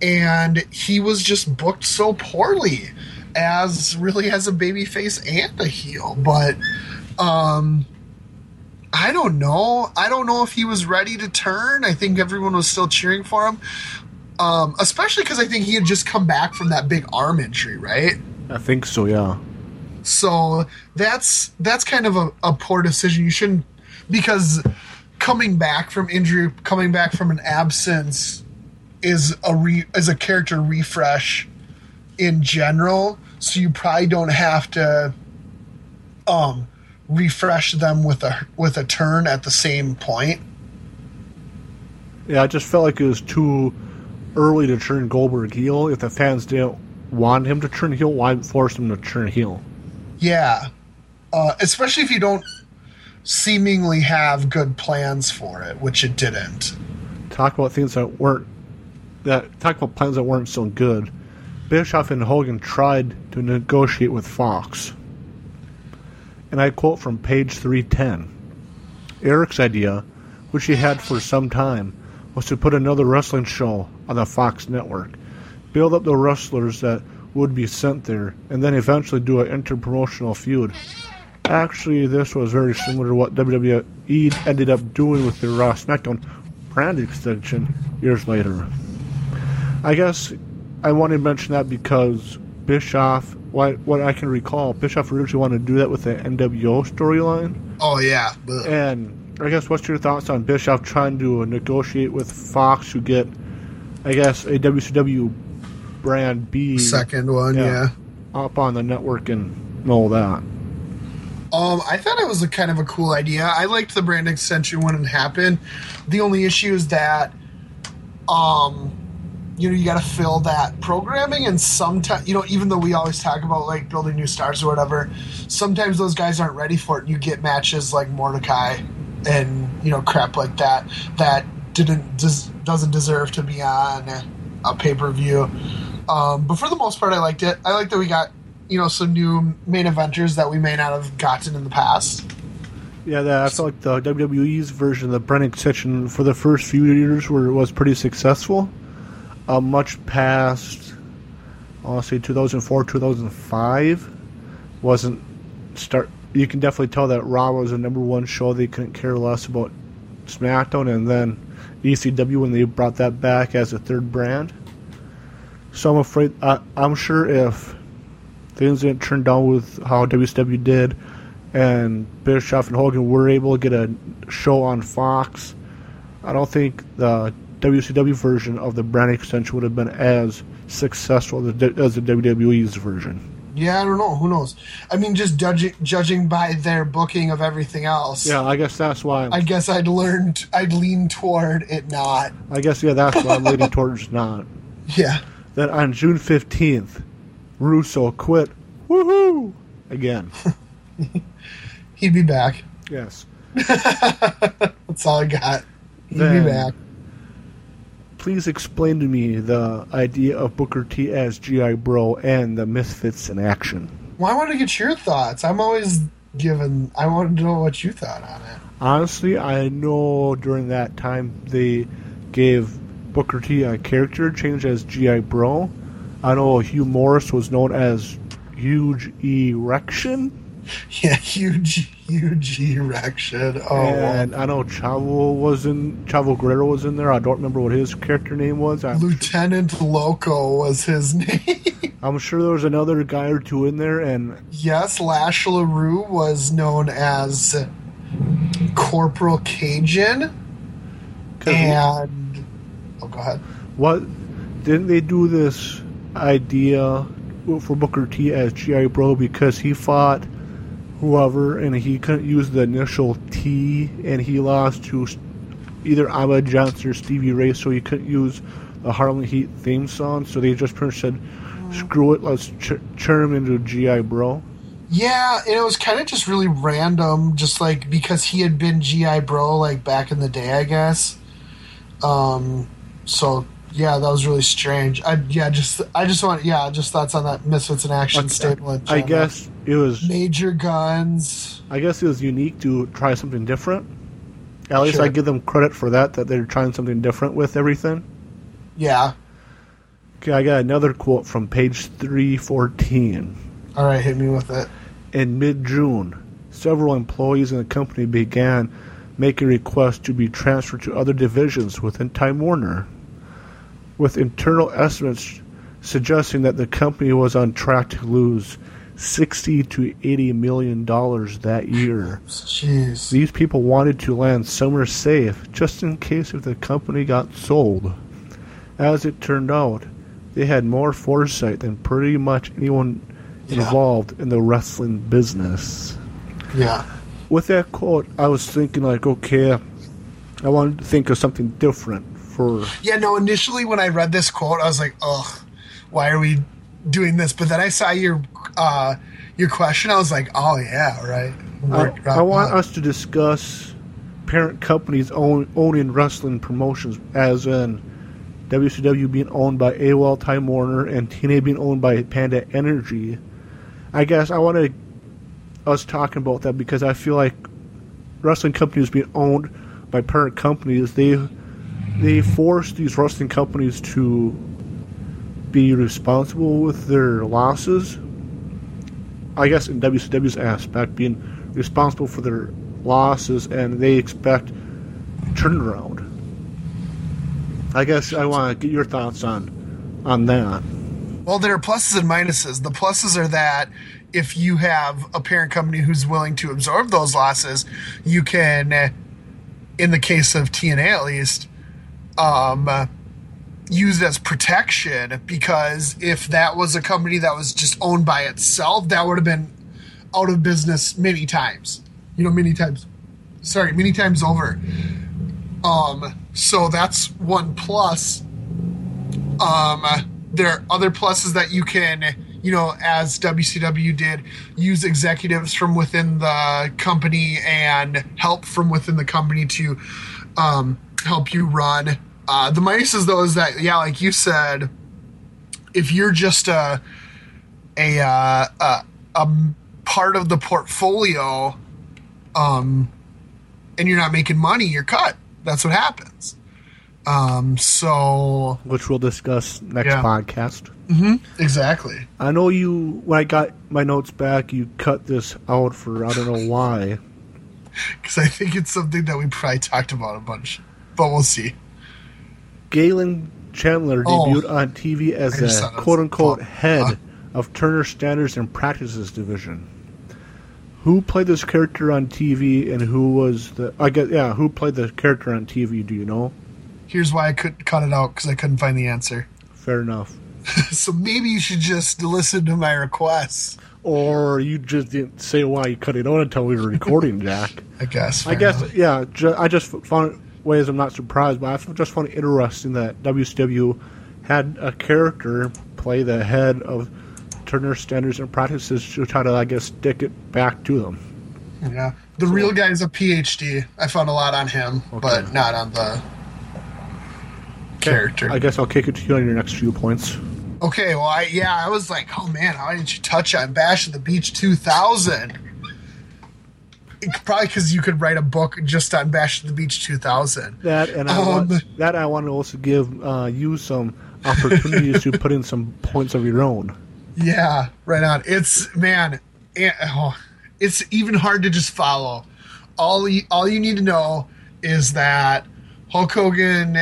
and he was just booked so poorly as a babyface and a heel, but I don't know. I don't know if he was ready to turn. I think everyone was still cheering for him, especially because I think he had just come back from that big arm injury, right? I think so, yeah. So that's kind of a poor decision. You shouldn't, because coming back from injury, coming back from an absence is a character refresh in general. So you probably don't have to refresh them with a turn at the same point. Yeah, I just felt like it was too early to turn Goldberg heel. If the fans didn't want him to turn heel, why force him to turn heel? Yeah. Especially if you don't seemingly have good plans for it, which it didn't. Talk about plans that weren't so good. Bischoff and Hogan tried to negotiate with Fox. And I quote from page 310. Eric's idea, which he had for some time, was to put another wrestling show on the Fox network, build up the wrestlers that would be sent there, and then eventually do an interpromotional feud. Actually, this was very similar to what WWE ended up doing with the Raw SmackDown brand extension years later. I guess I wanted to mention that because Bischoff, what I can recall, Bischoff originally wanted to do that with the NWO storyline. Oh, yeah. Ugh. And I guess what's your thoughts on Bischoff trying to negotiate with Fox to get, I guess, a WCW brand B? Second one, yeah. Up on the network and all that. I thought it was kind of a cool idea. I liked the brand extension when it happened. The only issue is that you got to fill that programming, and sometimes, even though we always talk about like building new stars or whatever, sometimes those guys aren't ready for it, and you get matches like Mordecai and crap like that doesn't deserve to be on a pay-per-view. But for the most part, I liked it. I like that we got some new main eventers that we may not have gotten in the past. Yeah, I felt like the WWE's version of the brand extension for the first few years was pretty successful. Much past, I'll say 2004, 2005, you can definitely tell that Raw was the number one show. They couldn't care less about SmackDown, and then ECW when they brought that back as a third brand. So I'm afraid, I'm sure if things didn't turn down with how WCW did, and Bischoff and Hogan were able to get a show on Fox, I don't think the WCW version of the brand extension would have been as successful as the WWE's version. Yeah, I don't know. Who knows? I mean, just judging by their booking of everything else. Yeah, I guess that's why. I guess I'd lean toward it not. I guess, yeah, that's why I'm leaning towards not. Yeah. Then on June 15th, Russo quit. Woohoo! Again. He'd be back. Yes. That's all I got. He'd be back. please explain to me the idea of Booker T as G.I. Bro and the Misfits in action? Well, I want to get your thoughts. I wanted to know what you thought on it. Honestly, I know during that time they gave Booker T a character change as G.I. Bro. I know Hugh Morris was known as Huge Erection. Yeah, huge erection. Oh, and I know Chavo Guerrero was in there. I don't remember what his character name was. Lieutenant Loco was his name. I'm sure there was another guy or two in there. And yes, Lash LaRue was known as Corporal Cajun. And go ahead. What didn't they do this idea for Booker T as G.I. Bro because he fought whoever, and he couldn't use the initial T, and he lost to either Ahmed Johnson or Stevie Ray, so he couldn't use the Harlem Heat theme song, so they just pretty much said, screw it, let's turn him into G.I. Bro. Yeah, and it was kind of just really random, just like, because he had been G.I. Bro, like, back in the day, I guess. So, yeah, that was really strange. Just thoughts on that Misfits in Action staple. I guess it was Major Guns. I guess it was unique to try something different. At least I give them credit for that they're trying something different with everything. Yeah. Okay, I got another quote from page 314. All right, hit me with it. In mid-June, several employees in the company began making requests to be transferred to other divisions within Time Warner, with internal estimates suggesting that the company was on track to lose $60 to $80 million that year. Jeez. These people wanted to land somewhere safe just in case if the company got sold. As it turned out, they had more foresight than pretty much anyone involved in the wrestling business. Yeah. With that quote, I was thinking like, okay, I wanted to think of something different. Initially when I read this quote, I was like, ugh, why are we doing this? But then I saw your question, I was like, oh, yeah, right. I want us to discuss parent companies owning wrestling promotions, as in WCW being owned by AOL Time Warner and TNA being owned by Panda Energy. I guess I wanted us talking about that because I feel like wrestling companies being owned by parent companies, they force these wrestling companies to be responsible with their losses. I guess in WCW's aspect, being responsible for their losses, and they expect turnaround. I guess I want to get your thoughts on that. Well, there are pluses and minuses. The pluses are that if you have a parent company who's willing to absorb those losses, you can, in the case of TNA at least, used as protection, because if that was a company that was just owned by itself, that would have been out of business many times over. So that's one plus. There are other pluses that you can, as WCW did, use executives from within the company and help from within the company to help you run. The minuses, though, is that, yeah, like you said, if you're just a part of the portfolio and you're not making money, you're cut. That's what happens. So, which we'll discuss next podcast. Mm-hmm. Exactly. I know you, when I got my notes back, you cut this out for, I don't know why. Because I think it's something that we probably talked about a bunch. But we'll see. Galen Chandler debuted on TV as a quote-unquote head of Turner Standards and Practices Division. Who played this character on TV, and who played the character on TV, do you know? Here's why I couldn't cut it out, because I couldn't find the answer. Fair enough. So maybe you should just listen to my requests. Or you just didn't say why you cut it out until we were recording, Jack. I just found it. Ways I'm not surprised, but I just found it interesting that WCW had a character play the head of Turner Standards and Practices to try to, I guess, stick it back to them. Yeah. The real guy's a PhD. I found a lot on him, but not on the character. I guess I'll kick it to you on your next few points. Okay, well, I was like, oh man, how didn't you touch on Bash at the Beach 2000? Probably because you could write a book just on Bash at the Beach 2000. That, and I want to also give you some opportunities to put in some points of your own. Yeah, right on. It's, man, it's even hard to just follow. All you need to know is that Hulk Hogan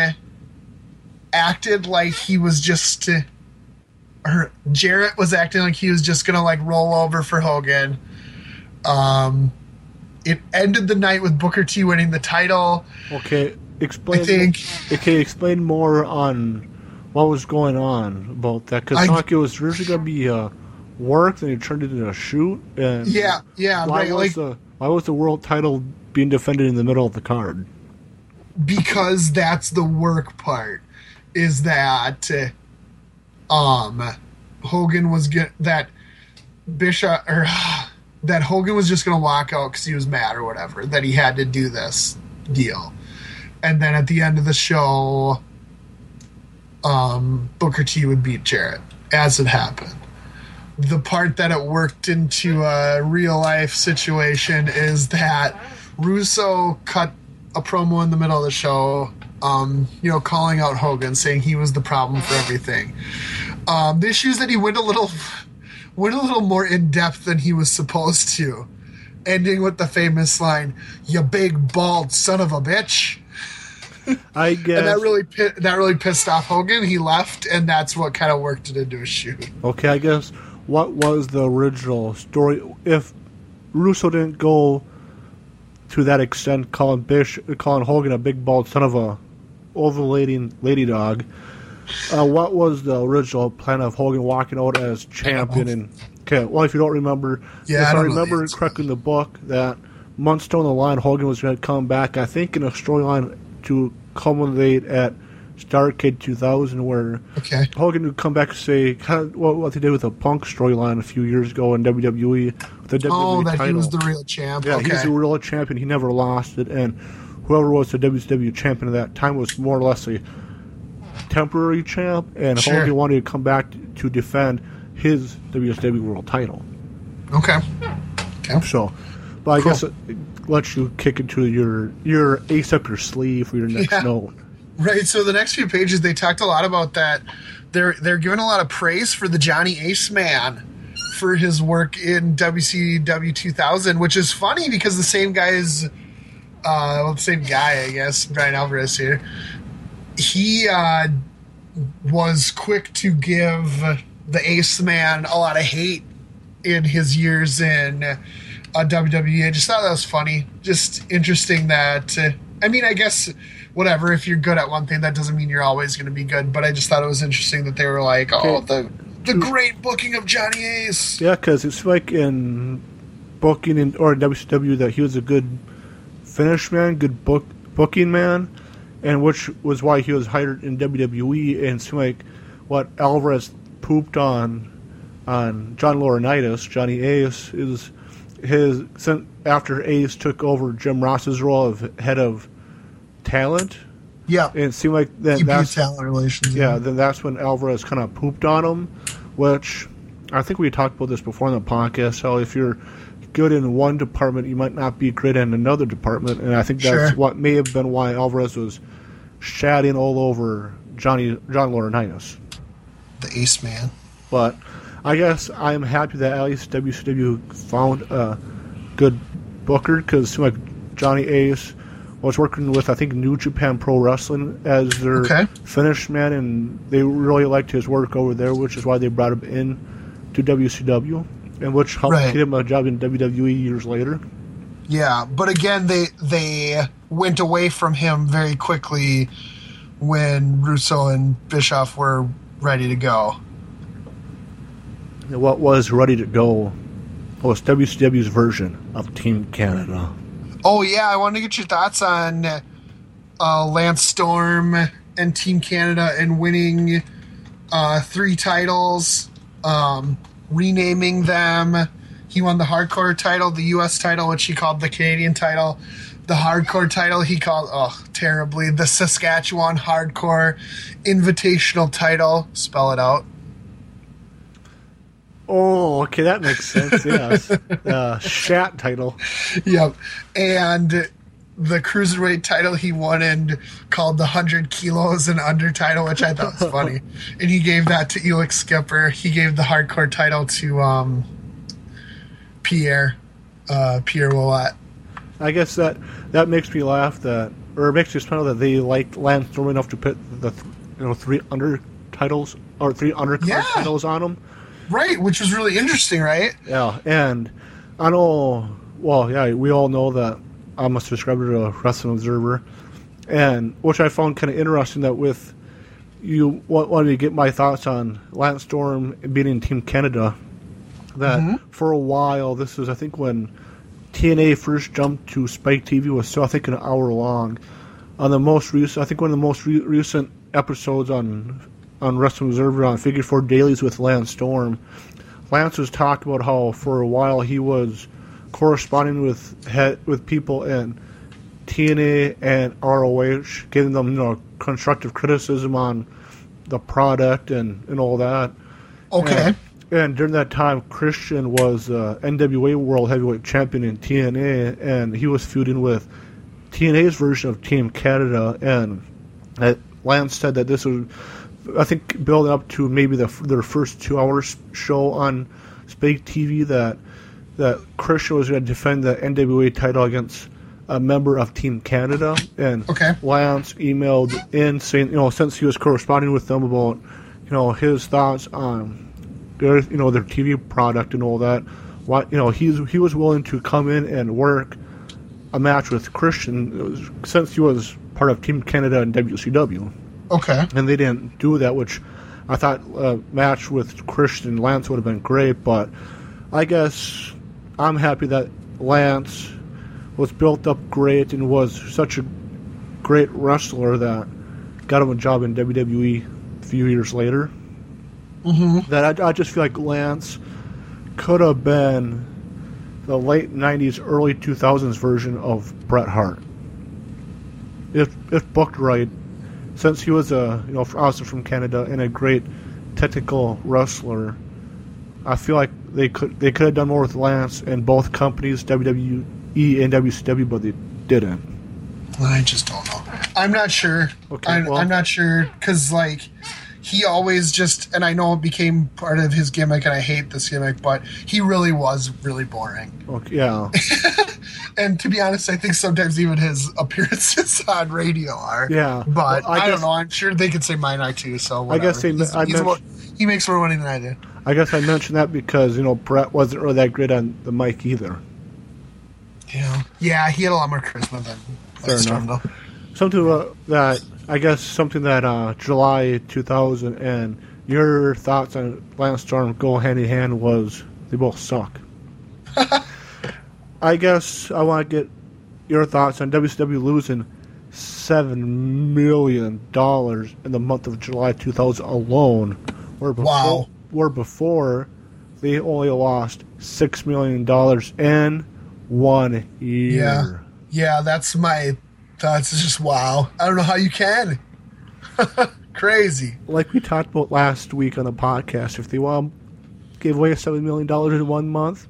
acted like he was just... Or Jarrett was acting like he was just going to like roll over for Hogan. It ended the night with Booker T winning the title. Okay, explain. I think. Okay, explain more on what was going on about that, because it was originally going to be a work, and it turned into a shoot. And yeah. Why was the world title being defended in the middle of the card? Because that's the work part. Is that. Hogan was that Hogan was just going to walk out because he was mad or whatever, that he had to do this deal. And then at the end of the show, Booker T would beat Jarrett, as it happened. The part that it worked into a real-life situation is that Russo cut a promo in the middle of the show, calling out Hogan, saying he was the problem for everything. The issue is that he went a little more in depth than he was supposed to, ending with the famous line, "You big bald son of a bitch." I guess, and that really pissed off Hogan. He left, and that's what kind of worked it into a shoot. Okay, I guess what was the original story? If Russo didn't go to that extent, calling Hogan a big bald son of a overlating lady dog. What was the original plan of Hogan walking out as champion? If you don't remember, if I remember correctly in the book, that months down the line, Hogan was going to come back, I think, in a storyline to culminate at Starrcade 2000, where Hogan would come back and say what they did with the Punk storyline a few years ago in WWE. The WWE that title. He was the real champ. Yeah, He was the real champion. He never lost it, and whoever was the WCW champion at that time was more or less a temporary champ, and Hogan wanted to come back to defend his WCW world title. Okay. So, but I guess it lets you kick into your ace up your sleeve for your next note. Right, so the next few pages, they talked a lot about that. They're giving a lot of praise for the Johnny Ace Man for his work in WCW 2000, which is funny because the same guy I guess, Brian Alvarez here, he was quick to give the Ace Man a lot of hate in his years in WWE. I just thought that was funny. Just interesting that, I guess... Whatever, if you're good at one thing, that doesn't mean you're always going to be good. But I just thought it was interesting that they were like, the great booking of Johnny Ace. Yeah, because it's like in booking or in WCW that he was a good finish man, good booking man, and which was why he was hired in WWE. And it's like what Alvarez pooped on John Laurinaitis, Johnny Ace, is his after Ace took over Jim Ross's role of head of talent, yeah, and it seemed like that's talent relations. Yeah, then that's when Alvarez kind of pooped on him, which I think we talked about this before in the podcast. So if you're good in one department, you might not be great in another department, and I think that's what may have been why Alvarez was shouting all over John Laurinaitis, the Ace Man. But I guess I'm happy that at least WCW found a good booker, because it seemed like Johnny Ace was working with, I think, New Japan Pro Wrestling as their Finnish man, and they really liked his work over there, which is why they brought him in to WCW, and which helped get him a job in WWE years later. Yeah, but again, they went away from him very quickly when Russo and Bischoff were ready to go. And what was ready to go was WCW's version of Team Canada. Oh, yeah, I wanted to get your thoughts on Lance Storm and Team Canada and winning 3 titles, renaming them. He won the hardcore title, the U.S. title, which he called the Canadian title, the hardcore title he called, oh, terribly, the Saskatchewan Hardcore Invitational title. Spell it out. Oh, okay, that makes sense, yes. Shat title. Yep. And the cruiserweight title he won and called the 100 kilos and under title, which I thought was funny. And he gave that to Elix Skipper. He gave the hardcore title to Pierre Ouellette. I guess that makes me laugh that, or it makes me smile that they liked Lance Storm enough to put the three under titles or three undercard titles on him. Right, which was really interesting, right? Yeah, and I know, well, yeah, we all know that I'm a subscriber to Wrestling Observer, and which I found kind of interesting that with you wanted to get my thoughts on Lance Storm being in Team Canada, that for a while, this was, I think, when TNA first jumped to Spike TV was still, I think, an hour long. On the most recent, I think one of the most recent episodes on Wrestling Observer on Figure 4 Dailies with Lance Storm, Lance was talking about how for a while he was corresponding with people in TNA and ROH, giving them constructive criticism on the product and all that. Okay. And during that time, Christian was NWA World Heavyweight Champion in TNA, and he was feuding with TNA's version of Team Canada, and Lance said that this was, I think, building up to maybe their first 2 hour show on Spike TV that Christian was going to defend the NWA title against a member of Team Canada, and Lance emailed in saying, since he was corresponding with them about, his thoughts on their TV product and all that, he was willing to come in and work a match with Christian since he was part of Team Canada and WCW. Okay. And they didn't do that, which I thought a match with Christian and Lance would have been great, but I guess I'm happy that Lance was built up great and was such a great wrestler that got him a job in WWE a few years later. That I just feel like Lance could have been the late 90s, early 2000s version of Bret Hart. If booked right. Since he was also from Canada and a great technical wrestler, I feel like they could have done more with Lance and both companies, WWE and WCW, but they didn't. I just don't know. I'm not sure. Okay, I'm not sure because he always just, and I know it became part of his gimmick, and I hate this gimmick, but he really was really boring. Okay, yeah. And to be honest, I think sometimes even his appearances on radio are. Yeah. But well, I don't know. I'm sure they could say mine are too, so whatever. I guess he makes more money than I do. I guess I mentioned that because, Bret wasn't really that great on the mic either. Yeah. Yeah, he had a lot more charisma than Lance Storm, though. Something that, I guess, July 2000 and your thoughts on Lance Storm go hand in hand was they both suck. I guess I want to get your thoughts on WCW losing $7 million in the month of July 2000 alone, where before they only lost $6 million in 1 year. Yeah, that's my thoughts. It's just, wow. I don't know how you can. Crazy. Like we talked about last week on the podcast, if they want to give away $7 million in 1 month,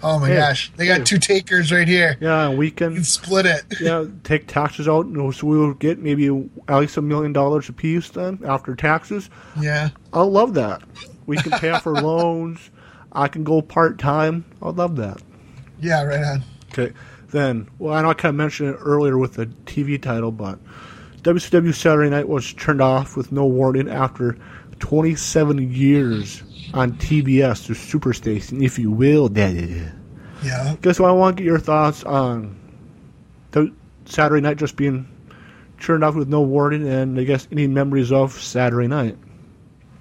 oh my gosh! They got two takers right here. Yeah, we can split it. Yeah, take taxes out, so we'll get maybe at least $1 million apiece then after taxes. Yeah, I love that. We can pay off our loans. I can go part time. I love that. Yeah, right on. Okay, then. Well, I know I kind of mentioned it earlier with the TV title, but WCW Saturday Night was turned off with no warning after 27 years. On TBS, the Superstation, if you will, Daddy. Yeah. Guess what? I want to get your thoughts on the Saturday night just being turned off with no warning, and I guess any memories of Saturday night.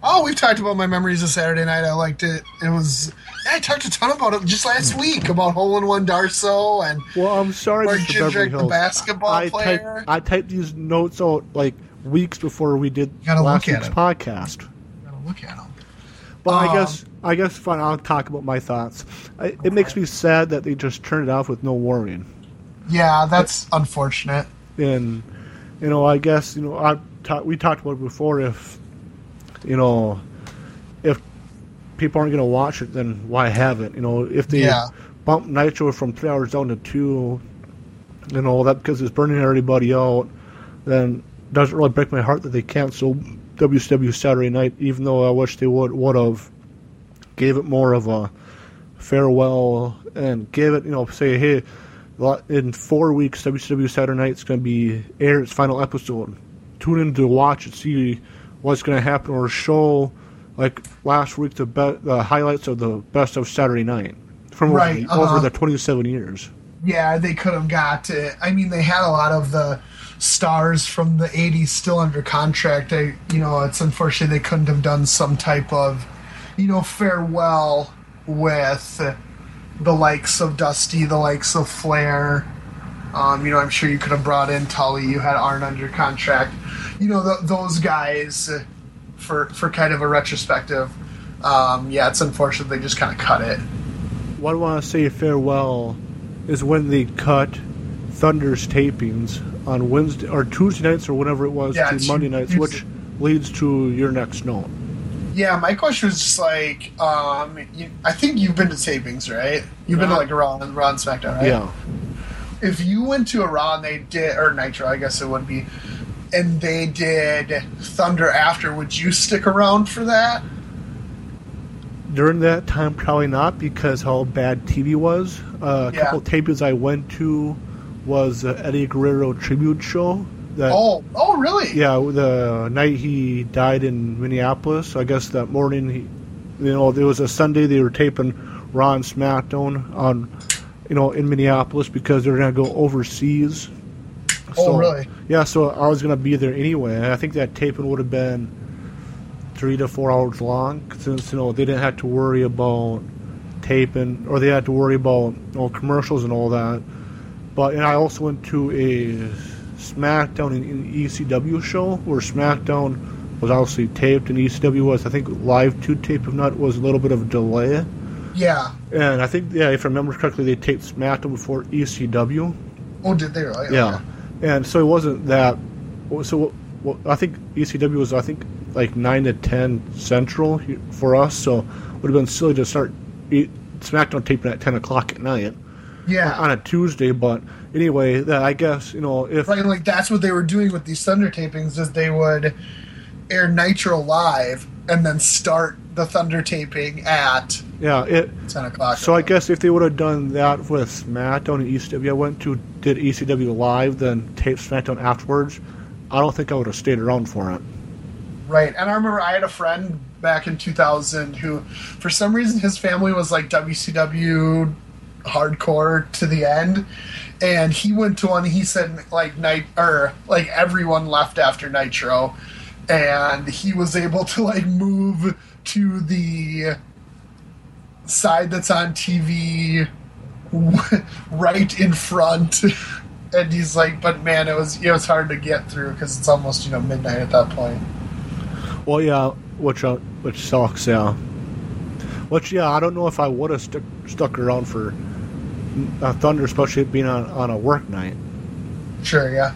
Oh, we've talked about my memories of Saturday night. I liked it. I talked a ton about it just last week about Hole-in-One Darso and. Well, I'm sorry, Mr. Beverly Hills. The basketball player. I typed these notes out weeks before we did last week's podcast. You gotta look at them. Well, I guess fine, I'll talk about my thoughts. It makes me sad that they just turned it off with no warning. Yeah, that's unfortunate. And, you know, I guess, you know, we talked about it before, if, you know, if people aren't going to watch it, then why have it? You know, if they bump Nitro from 3 hours down to 2, you know, that because it's burning everybody out, then it doesn't really break my heart that they cancel WCW Saturday Night, even though I wish they would have gave it more of a farewell and gave it, you know, say, hey, in 4 weeks, WCW Saturday Night's going to be air its final episode. Tune in to watch and see what's going to happen, or show, like last week, the highlights of the best of Saturday Night from over the 27 years. Yeah, they could have got it. I mean, they had a lot of the stars from the 80s still under contract. You know, it's unfortunate they couldn't have done some type of, you know, farewell with the likes of Dusty, the likes of Flair. You know, I'm sure you could have brought in Tully. You had Arn under contract. You know, those guys for kind of a retrospective. Yeah, it's unfortunate they just kind of cut it. What I want to say farewell is when they cut Thunder's tapings on Wednesday or Tuesday nights or whenever it was to Monday nights, which leads to your next note. Yeah, my question was just like, I think you've been to tapings, right? You've been to like a Raw and SmackDown, right? Yeah. If you went to a Raw and they did, or Nitro, I guess it would be, and they did Thunder after, would you stick around for that? During that time, probably not, because how bad TV was. A couple of tapings I went to was the Eddie Guerrero tribute show. Oh, really? Yeah, the night he died in Minneapolis. I guess that morning, you know, there was a Sunday they were taping Raw and SmackDown on, you know, in Minneapolis because they're gonna go overseas. Oh, really? Yeah, so I was gonna be there anyway. And I think that taping would have been 3 to 4 hours long, since, you know, they didn't have to worry about taping, or they had to worry about, you know, commercials and all that. But, and I also went to a SmackDown and ECW show, where SmackDown was obviously taped and ECW was, I think, live to tape, if not, was a little bit of a delay. Yeah. And I think, yeah, if I remember correctly, they taped SmackDown before ECW. Oh, did they? Right? Yeah. Okay. And so it wasn't that. So I think ECW was, I think, like 9 to 10 Central for us, so it would have been silly to start SmackDown taping at 10 o'clock at night. Yeah. On a Tuesday, but anyway, that, I guess, you know, if... Right, like, that's what they were doing with these Thunder tapings, is they would air Nitro live and then start the Thunder taping at 10 o'clock. So I guess if they would have done that with SmackDown and ECW, I went to, did ECW live, then taped SmackDown afterwards, I don't think I would have stayed around for it. Right, and I remember I had a friend back in 2000 who, for some reason, his family was like WCW... hardcore to the end, and he went to one. He said like everyone left after Nitro, and he was able to like move to the side that's on TV right in front, and he's like, but man, it was hard to get through because it's almost, you know, midnight at that point. Well, yeah, which sucks, yeah. Which, yeah, I don't know if I would have stuck around for Thunder, especially being on a work night. Sure, yeah.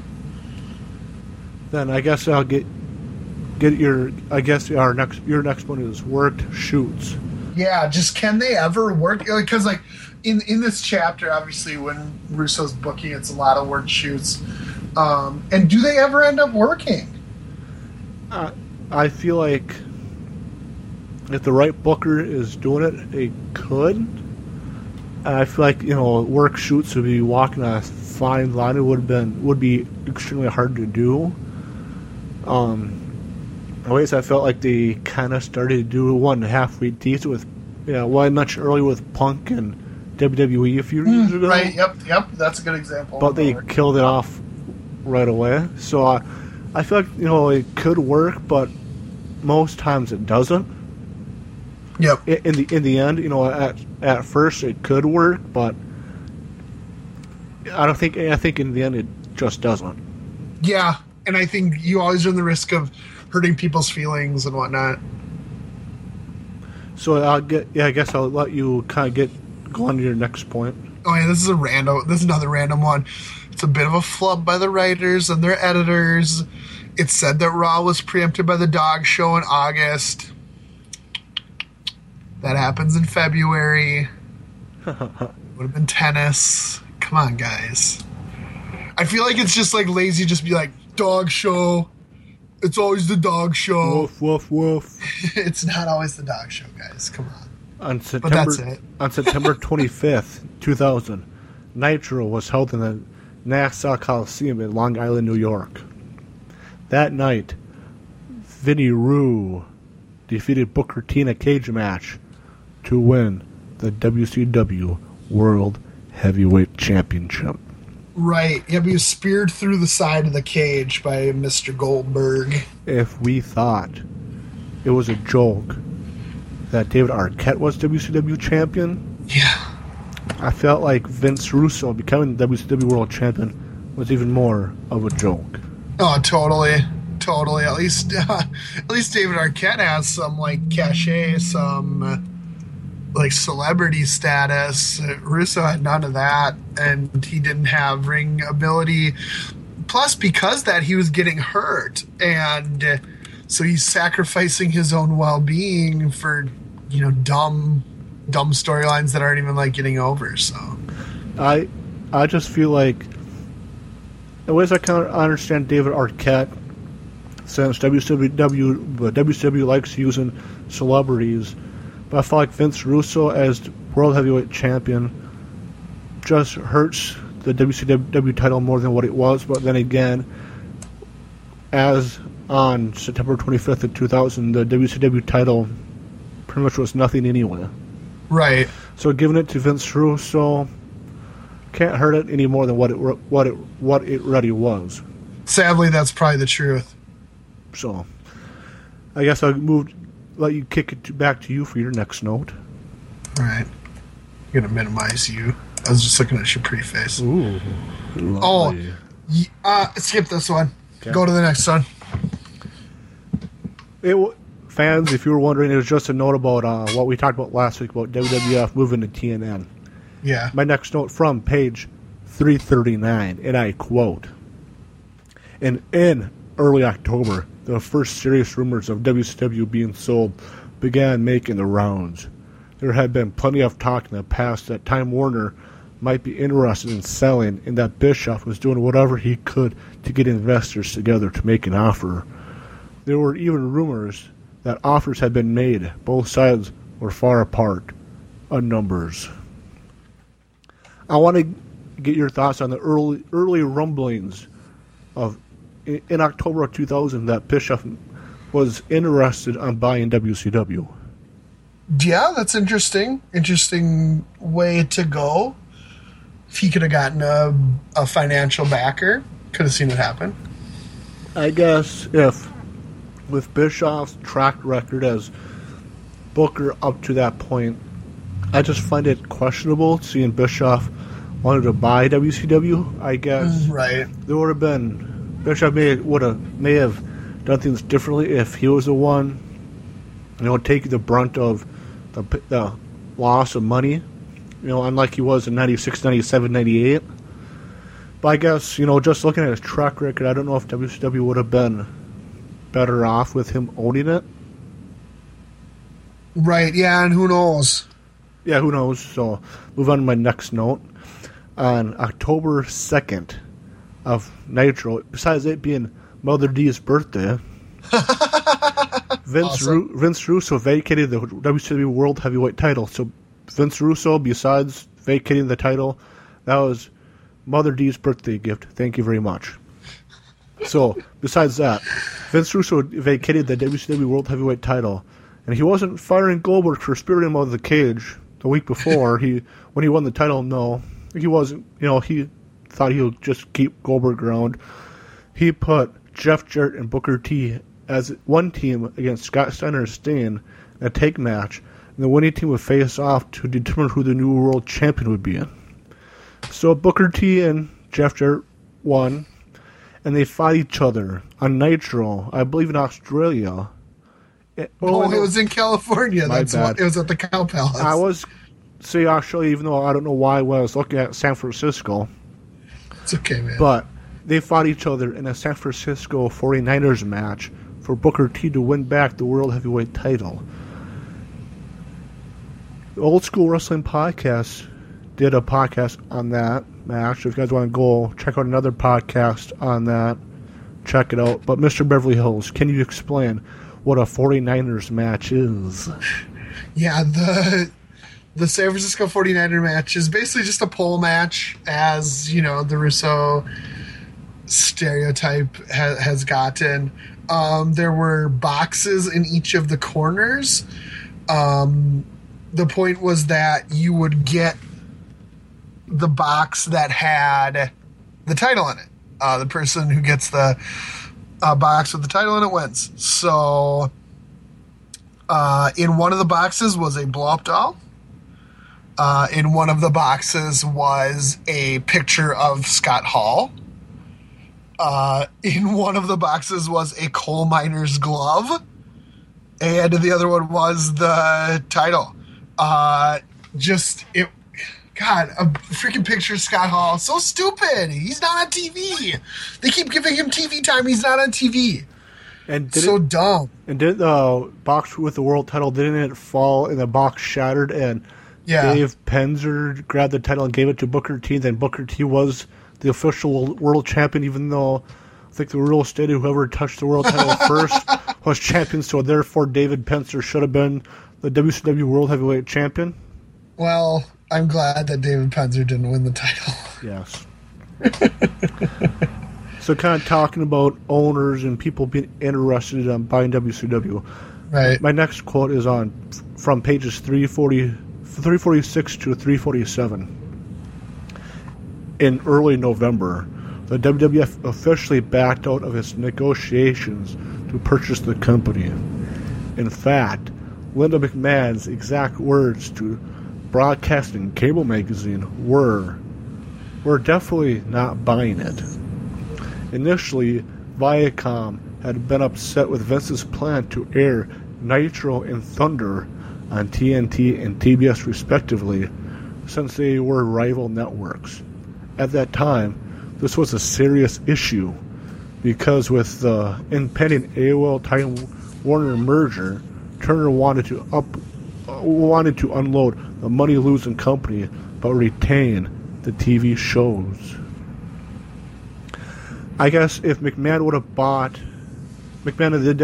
Then I guess I'll get your. I guess your next one is worked shoots. Yeah, just can they ever work? Because like in this chapter, obviously when Russo's booking, it's a lot of worked shoots. And do they ever end up working? I feel like if the right booker is doing it, they could. I feel like, you know, work shoots would be walking a fine line. It would be extremely hard to do. At least I felt like they kind of started to do one halfway decent with, yeah, you know, well, I mentioned earlier with Punk and WWE a few years ago. Right. Yep. That's a good example. But they killed it off right away. So I feel like, you know, it could work, but most times it doesn't. Yep. In the end, you know, at first it could work, but I think in the end it just doesn't. Yeah, and I think you always run the risk of hurting people's feelings and whatnot. So I guess I'll let you kind of get go on to your next point. Oh yeah, this is a random. This is another random one. It's a bit of a flub by the writers and their editors. It said that Raw was preempted by the dog show in August. That happens in February. Would have been tennis. Come on, guys. I feel like it's just like lazy. Just be like dog show. It's always the dog show. Woof woof woof. It's not always the dog show, guys. Come on. On September 25th, 2000, Nitro was held in the Nassau Coliseum in Long Island, New York. That night, Vinnie Roo defeated Booker T in a cage match to win the WCW World Heavyweight Championship. Right. Yeah, he was speared through the side of the cage by Mr. Goldberg. If we thought it was a joke that David Arquette was WCW champion. Yeah. I felt like Vince Russo becoming the WCW world champion was even more of a joke. Oh, totally. Totally. At least David Arquette has some, like, cachet, some, like, celebrity status. Russo had none of that, and he didn't have ring ability. Plus, because that, he was getting hurt, and so he's sacrificing his own well-being for, you know, dumb storylines that aren't even, like, getting over. So, I just feel like, at least I kind of understand David Arquette, since WCW likes using celebrities, but I feel like Vince Russo as World Heavyweight Champion just hurts the WCW title more than what it was. But then again, as on September 25th of 2000, the WCW title pretty much was nothing anyway. Right. So giving it to Vince Russo can't hurt it any more than what it already was. Sadly, that's probably the truth. So, I guess I'll let you kick it back to you for your next note. All right. I'm gonna minimize you. I was just looking at your preface. Ooh. Lovely. Oh, skip this one. Okay. Go to the next one. Fans, if you were wondering, it was just a note about what we talked about last week about WWF moving to TNN. Yeah. My next note from page 339, and I quote, "And in early October, the first serious rumors of WCW being sold began making the rounds. There had been plenty of talk in the past that Time Warner might be interested in selling and that Bischoff was doing whatever he could to get investors together to make an offer. There were even rumors that offers had been made. Both sides were far apart on numbers." I want to get your thoughts on the early rumblings of in October of 2000 that Bischoff was interested on buying WCW. Yeah, that's interesting. Interesting way to go. If he could have gotten a financial backer, could have seen it happen. I guess if, with Bischoff's track record as Booker up to that point, I just find it questionable seeing Bischoff wanted to buy WCW. I guess right. There would have been Bischoff may have done things differently if he was the one, you know, taking the brunt of the loss of money, you know, unlike he was in 96, 97, 98. But I guess, you know, just looking at his track record, I don't know if WCW would have been better off with him owning it. Right, yeah, and who knows? Yeah, who knows? So, move on to my next note. On October 2nd of Nitro, besides it being Mother D's birthday, Vince Russo vacated the WCW World Heavyweight title. So, Vince Russo, besides vacating the title, that was Mother D's birthday gift. Thank you very much. So, besides that, Vince Russo vacated the WCW World Heavyweight title, and he wasn't firing Goldberg for spearing him out of the cage the week before. When he won the title, no, he wasn't. You know, he thought he would just keep Goldberg around. He put Jeff Jarrett and Booker T as one team against Scott Steiner and Sting in a tag match, and the winning team would face off to determine who the new world champion would be. So Booker T and Jeff Jarrett won, and they fought each other on Nitro, I believe in Australia. It was in California. That's bad. It was at the Cow Palace. I was see, actually, even though I don't know why when I was looking at San Francisco. It's okay, man. But they fought each other in a San Francisco 49ers match for Booker T to win back the World Heavyweight title. The Old School Wrestling Podcast did a podcast on that match. If you guys want to go check out another podcast on that, check it out. But Mr. Beverly Hills, can you explain what a 49ers match is? Yeah, the San Francisco 49er match is basically just a pole match, as, you know, the Russo stereotype has gotten. There were boxes in each of the corners. The point was that you would get the box that had the title in it. The person who gets the box with the title in it wins. So in one of the boxes was a blow-up doll. In one of the boxes was a picture of Scott Hall. In one of the boxes was a coal miner's glove. And the other one was the title. A freaking picture of Scott Hall. So stupid. He's not on TV. They keep giving him TV time. He's not on TV. And so dumb. And didn't the box with the world title, didn't it fall and the box shattered and Dave Penzer grabbed the title and gave it to Booker T? Then Booker T was the official world champion, even though I think the rule stated whoever touched the world title first was champion, so therefore David Penzer should have been the WCW World Heavyweight Champion? Well, I'm glad that David Penzer didn't win the title. Yes. So kind of talking about owners and people being interested in buying WCW. Right. My next quote is from pages 346 to 347. In early November, the WWF officially backed out of its negotiations to purchase the company. In fact, Linda McMahon's exact words to Broadcasting Cable Magazine were, "We're definitely not buying it." Initially, Viacom had been upset with Vince's plan to air Nitro and Thunder on TNT and TBS respectively, since they were rival networks. At that time, this was a serious issue, because with the impending AOL Time Warner merger, Turner wanted to unload the money-losing company but retain the TV shows. I guess if McMahon and the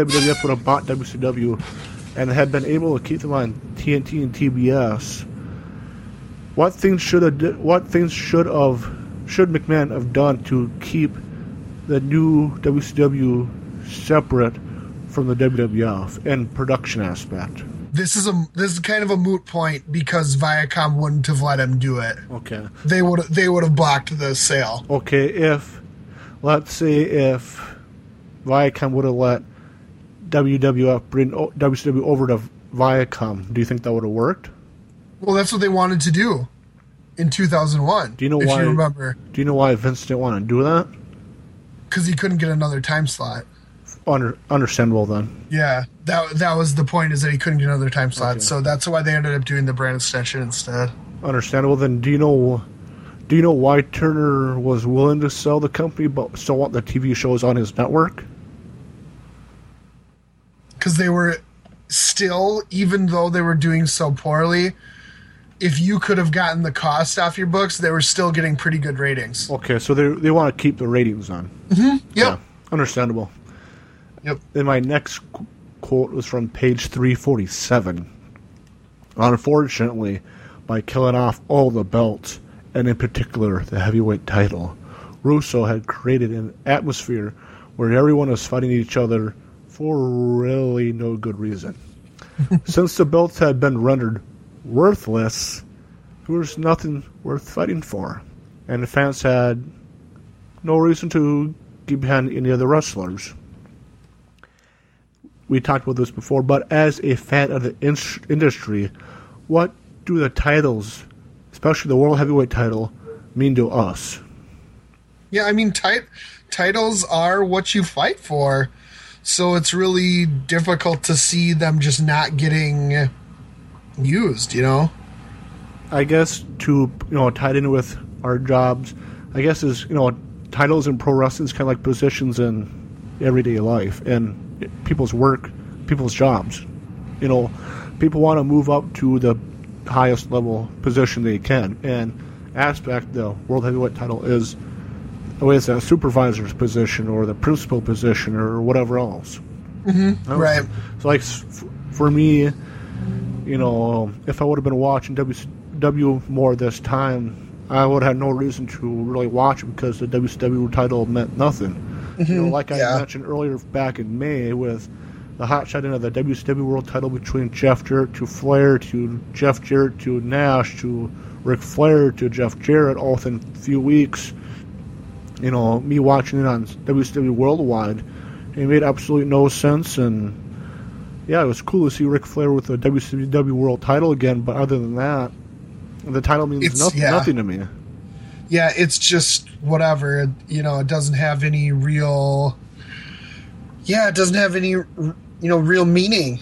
WWF would have bought WCW and had been able to keep them on TNT and TBS, what things should McMahon have done to keep the new WCW separate from the WWF in production aspect? This is kind of a moot point because Viacom wouldn't have let him do it. Okay. They would have blocked the sale. Okay, let's say if Viacom would have let WWF bring WCW over to Viacom, do you think that would have worked? Well, that's what they wanted to do in 2001. Do you know why Vince didn't want to do that? Because he couldn't get another time slot. Understandable then. Yeah, that was the point, is that he couldn't get another time slot, okay. So that's why they ended up doing the brand extension instead. Understandable then. Do you know why Turner was willing to sell the company but still want the TV shows on his network? Because they were still, even though they were doing so poorly, if you could have gotten the cost off your books, they were still getting pretty good ratings. Okay, so they want to keep the ratings on. Mm-hmm. Yep. Yeah, understandable. Yep. Then my next quote was from page 347. Unfortunately, by killing off all the belts, and in particular the heavyweight title, Russo had created an atmosphere where everyone was fighting each other for really no good reason. Since the belts had been rendered worthless, there was nothing worth fighting for, and the fans had no reason to get behind any of the wrestlers. We talked about this before, but as a fan of the industry, what do the titles, especially the World Heavyweight title, mean to us? Yeah, I mean, titles are what you fight for, so it's really difficult to see them just not getting used, you know? I guess, to, you know, tied in with our jobs, I guess, is, you know, titles in pro wrestling is kind of like positions in everyday life and people's work, people's jobs. You know, people want to move up to the highest level position they can. And Aspect, the World Heavyweight title, is whether it's a supervisor's position or the principal position or whatever else. Mm-hmm. Right. So, like, for me, you know, if I would have been watching WCW more this time, I would have no reason to really watch it because the WCW title meant nothing. Mm-hmm. You know, like I mentioned earlier back in May with the hot shot into the WCW World title between Jeff Jarrett to Flair to Jeff Jarrett to Nash to Ric Flair to Jeff Jarrett all within a few weeks. You know, me watching it on WCW Worldwide, it made absolutely no sense. And yeah, it was cool to see Ric Flair with the WCW World title again, but other than that, the title means nothing to me. Yeah, it's just whatever. You know, it doesn't have any real... Yeah, it doesn't have any, you know, real meaning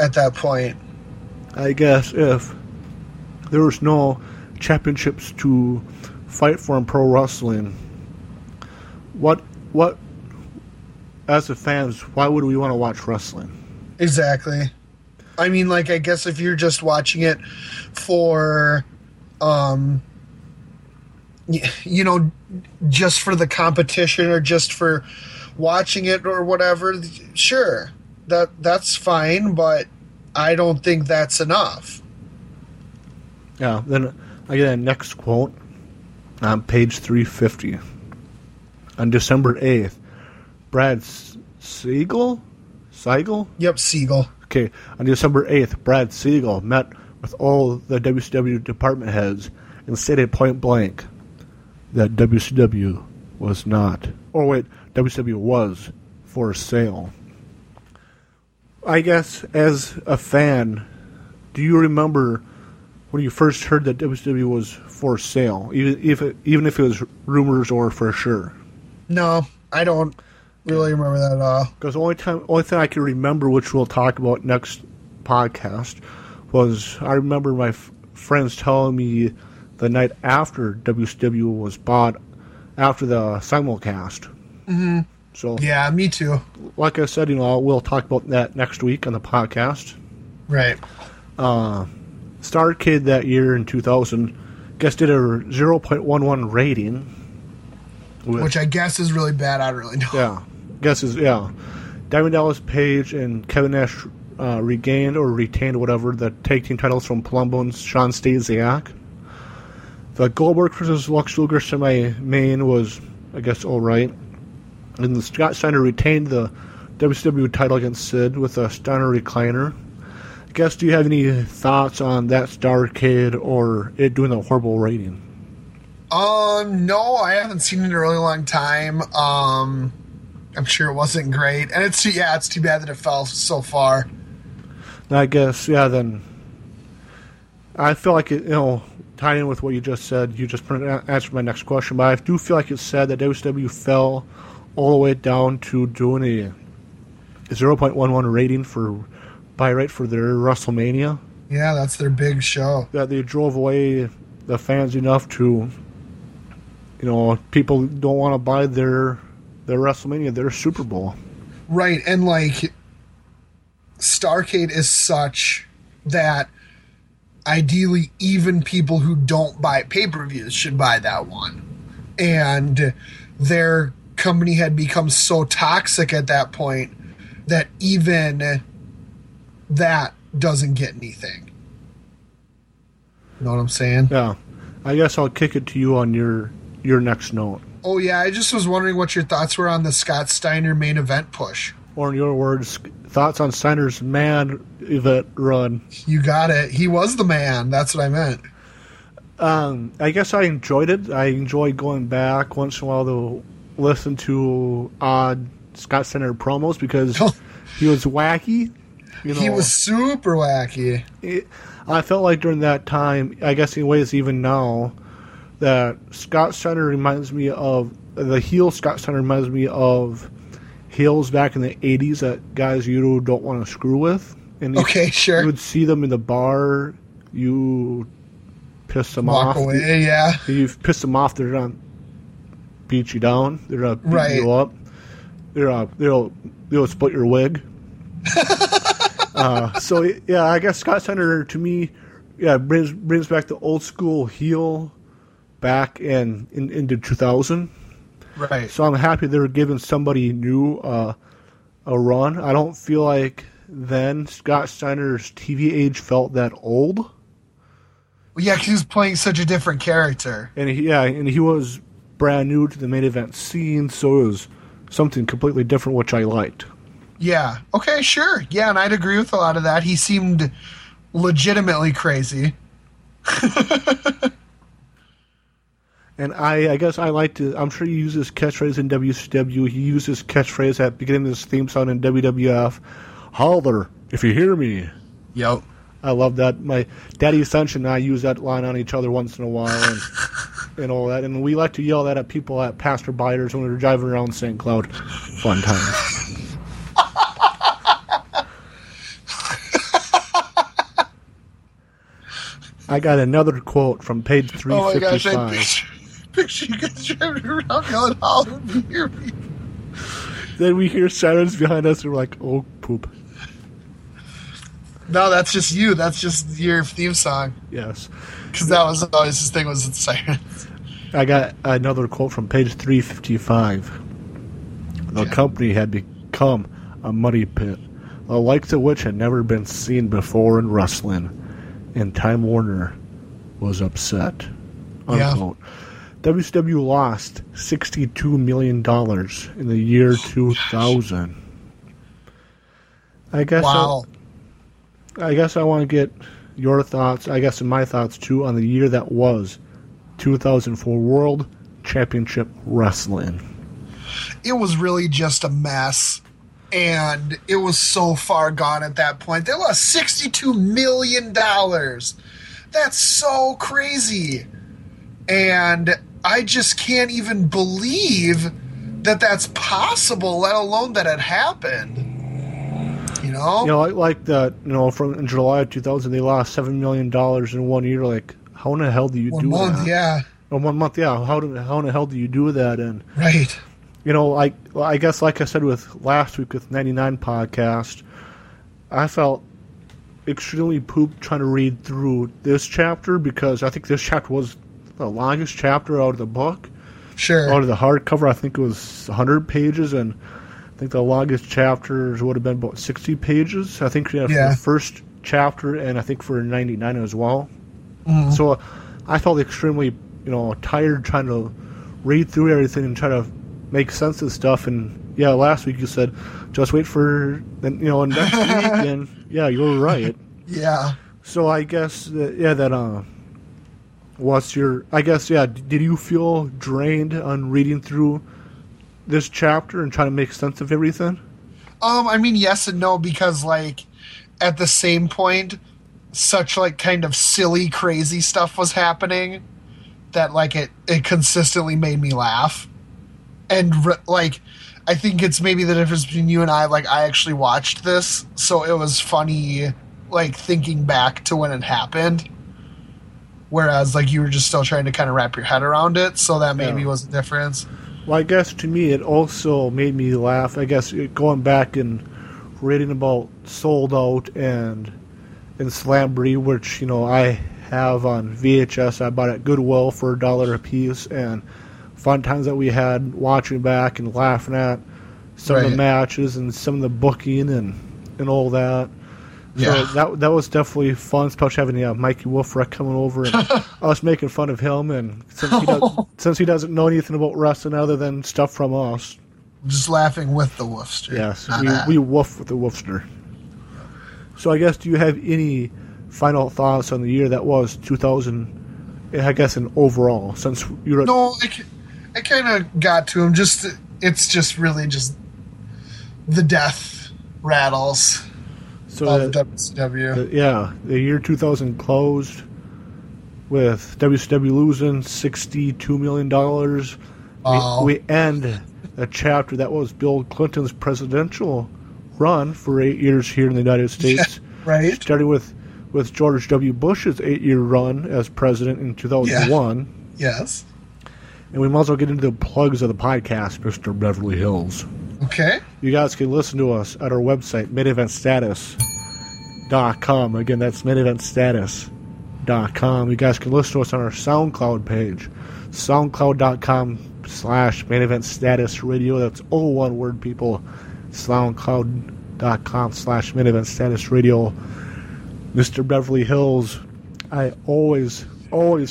at that point. I guess if there was no championships to fight for in pro wrestling, what as the fans, why would we want to watch wrestling? Exactly. I mean, like, I guess if you're just watching it for, you know, just for the competition or just for watching it or whatever, sure, that's fine, but I don't think that's enough. Yeah, then I get a next quote on page 350. On December 8th, Brad Siegel? Siegel? Yep, Siegel. Okay, on December 8th, Brad Siegel met with all the WCW department heads and stated point blank that WCW was not... Oh, wait, WCW was for sale. I guess, as a fan, do you remember when you first heard that WCW was for sale, even if it was rumors or for sure? No, I don't really remember that at all. Because the only thing I can remember, which we'll talk about next podcast, was I remember my friends telling me the night after WCW was bought, after the simulcast. Mm-hmm. So yeah, me too. Like I said, you know, we'll talk about that next week on the podcast. Right. Starcade that year in 2000, I guess, did a 0.11 rating. Which I guess is really bad. I really don't. Yeah. Diamond Dallas Page and Kevin Nash regained or retained whatever the tag team titles from Palumbo and Sean Stasiak. The Goldberg versus Lex Luger semi-main was, I guess, all right. And Scott Steiner retained the WCW title against Sid with a Steiner recliner. I guess, do you have any thoughts on that Starcade or it doing a horrible rating? No, I haven't seen it in a really long time. I'm sure it wasn't great, and it's too bad that it fell so far. I guess, yeah. Then I feel like it, you know, tying in with what you just said, you just answered my next question. But I do feel like it's sad that WCW fell all the way down to doing a 0.11 rating for buy rate for their WrestleMania. Yeah, that's their big show. That they drove away the fans enough to, you know, people don't want to buy their WrestleMania, their Super Bowl. Right, and like Starcade is such that ideally even people who don't buy pay-per-views should buy that one. And their company had become so toxic at that point that even that doesn't get anything. You know what I'm saying? Yeah. I guess I'll kick it to you on your next note. Oh, yeah. I just was wondering what your thoughts were on the Scott Steiner main event push. Or in your words, thoughts on Steiner's man event run. You got it. He was the man. That's what I meant. I guess I enjoyed it. I enjoy going back once in a while to listen to odd Scott Steiner promos because he was wacky. You know, he was super wacky. I felt like during that time, I guess in ways even now, that Scott Steiner reminds me of, the heel Scott Steiner reminds me of heels back in the 80s that guys you don't want to screw with. And okay, sure. You would see them in the bar you piss them off. Walk away, yeah. You've pissed them off, they're going to beat you down. They're going to beat you up. They're they'll split your wig. So, yeah, I guess Scott Steiner, to me, yeah, brings back the old school heel back into 2000. Right. So I'm happy they were giving somebody new a run. I don't feel like then Scott Steiner's TV age felt that old. Well, yeah, because he was playing such a different character. And he was brand new to the main event scene, so it was something completely different, which I liked. Yeah. Okay, sure. Yeah, and I'd agree with a lot of that. He seemed legitimately crazy. And I guess I like to... I'm sure he used his catchphrase in WCW. He used his catchphrase at the beginning of his theme song in WWF. Holler, if you hear me. Yep. I love that. My daddy, Sunshine, and I use that line on each other once in a while and all that. And we like to yell that at people at Pastor Byers when we were driving around St. Cloud. Fun times. I got another quote from page 355. Oh my gosh, I picture you guys driving around going, holler, if you hear me. Then we hear sirens behind us, and we're like, oh, poop. No, that's just you. That's just your theme song. Yes. Because that was always his thing, was the sirens. I got another quote from page 355. The company had become a muddy pit, the likes of which had never been seen before in wrestling. And Time Warner was upset. Unquote. Yeah. WCW lost $62 million in the year 2000. Gosh. I guess. Wow. I guess I want to get your thoughts, I guess, and my thoughts too, on the year that was 2004 World Championship Wrestling. It was really just a mess. And it was so far gone at that point. They lost $62 million. That's so crazy. And I just can't even believe that that's possible, let alone that it happened. You know, like that, you know, from in July of 2000, they lost $7 million in 1 year. Like, how in the hell do you do that? 1 month, yeah. Or 1 month, yeah. How in the hell do you do that? And right. You know, I guess, like I said with last week with 99 podcast, I felt extremely pooped trying to read through this chapter because I think this chapter was the longest chapter out of the book. Sure. Out of the hardcover, I think it was 100 pages, and I think the longest chapters would have been about 60 pages. I think for the first chapter, and I think for 99 as well. Mm-hmm. So I felt extremely, you know, tired trying to read through everything and try to make sense of stuff. And yeah, last week you said just wait for next week, and yeah, you were right. Yeah. So I guess did you feel drained on reading through this chapter and trying to make sense of everything? I mean, yes and no, because like at the same point such like kind of silly crazy stuff was happening that like it consistently made me laugh. And, like, I think it's maybe the difference between you and I. Like, I actually watched this, so it was funny, like, thinking back to when it happened. Whereas, like, you were just still trying to kind of wrap your head around it, so that maybe was the difference. Well, I guess, to me, it also made me laugh. I guess going back and reading about Sold Out and Slamboree, which, you know, I have on VHS. I bought it at Goodwill for $1 a piece, and fun times that we had watching back and laughing at some of the matches and some of the booking and all that. Yeah. So that was definitely fun, especially having Mikey Wolfrek coming over and us making fun of him. And since he doesn't know anything about wrestling other than stuff from us, just laughing with the Wolfster. Yes, we woof with the Wolfster. So I guess, do you have any final thoughts on the year that was 2000? I guess in overall, since you're I kind of got to him. It's just really just the death rattles of WCW. The year 2000 closed with WCW losing $62 million. We end a chapter that was Bill Clinton's presidential run for 8 years here in the United States. Yeah, right. Starting with with George W. Bush's 8-year run as president in 2001. Yeah. Yes. And we might as well get into the plugs of the podcast, Mr. Beverly Hills. Okay. You guys can listen to us at our website, MidEventStatus.com. Again, that's MidEventStatus.com. You guys can listen to us on our SoundCloud page, SoundCloud.com/MidEventStatusRadio. That's all one word, people. SoundCloud.com/MidEventStatusRadio. Mr. Beverly Hills, I always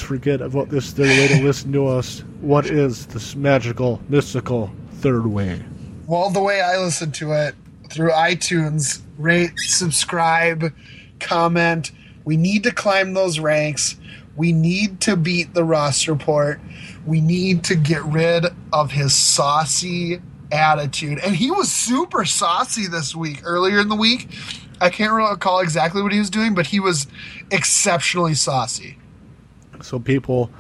forget about this third way to listen to us. What is this magical, mystical third way? Well, the way I listen to it, through iTunes, rate, subscribe, comment. We need to climb those ranks. We need to beat the Ross Report. We need to get rid of his saucy attitude. And he was super saucy this week. Earlier in the week, I can't recall exactly what he was doing, but he was exceptionally saucy. So people,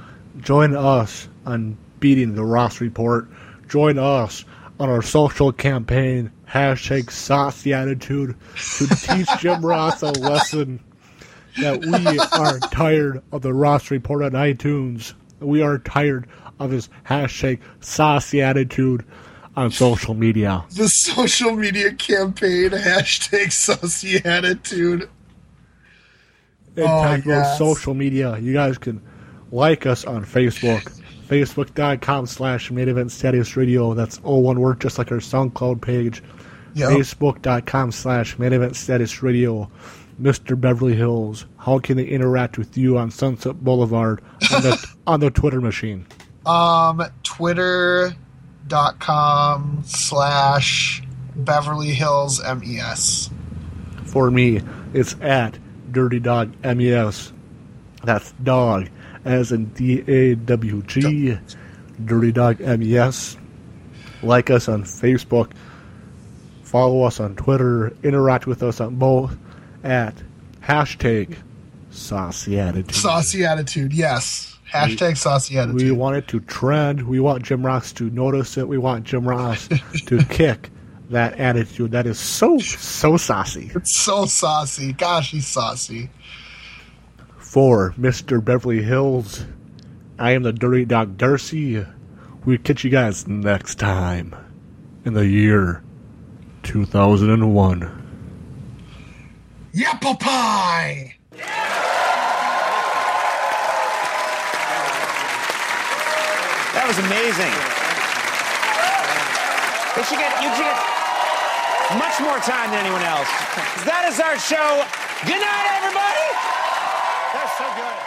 join us on beating the Ross Report. Join us on our social campaign, #SaucyAttitude, to teach Jim Ross a lesson that we are tired of the Ross Report on iTunes. We are tired of his #SaucyAttitude on social media. The social media campaign, #SaucyAttitude. And talk about social media. You guys can like us on Facebook, Facebook.com/MainEventStatusRadio. That's all one word, just like our SoundCloud page. Yep. Facebook.com/MainEventStatusRadio. Mr. Beverly Hills, how can they interact with you on Sunset Boulevard on the, on the Twitter machine? Twitter.com/BeverlyHillsMES. For me, it's at DirtyDogMES. That's dog as in DAWG. DirtyDogMES. Like us on Facebook. Follow us on Twitter. Interact with us on both at #SaucyAttitude. Saucy attitude, yes. #SaucyAttitude. We want it to trend. We want Jim Ross to notice it. We want Jim Ross to kick that attitude. That is so saucy. It's so saucy. Gosh, he's saucy. For Mr. Beverly Hills, I am the Dirty Dog Darcy. We'll catch you guys next time in the year 2001. Yapple pie! That was amazing. You should get much more time than anyone else. That is our show. Good night, everybody. That's so good.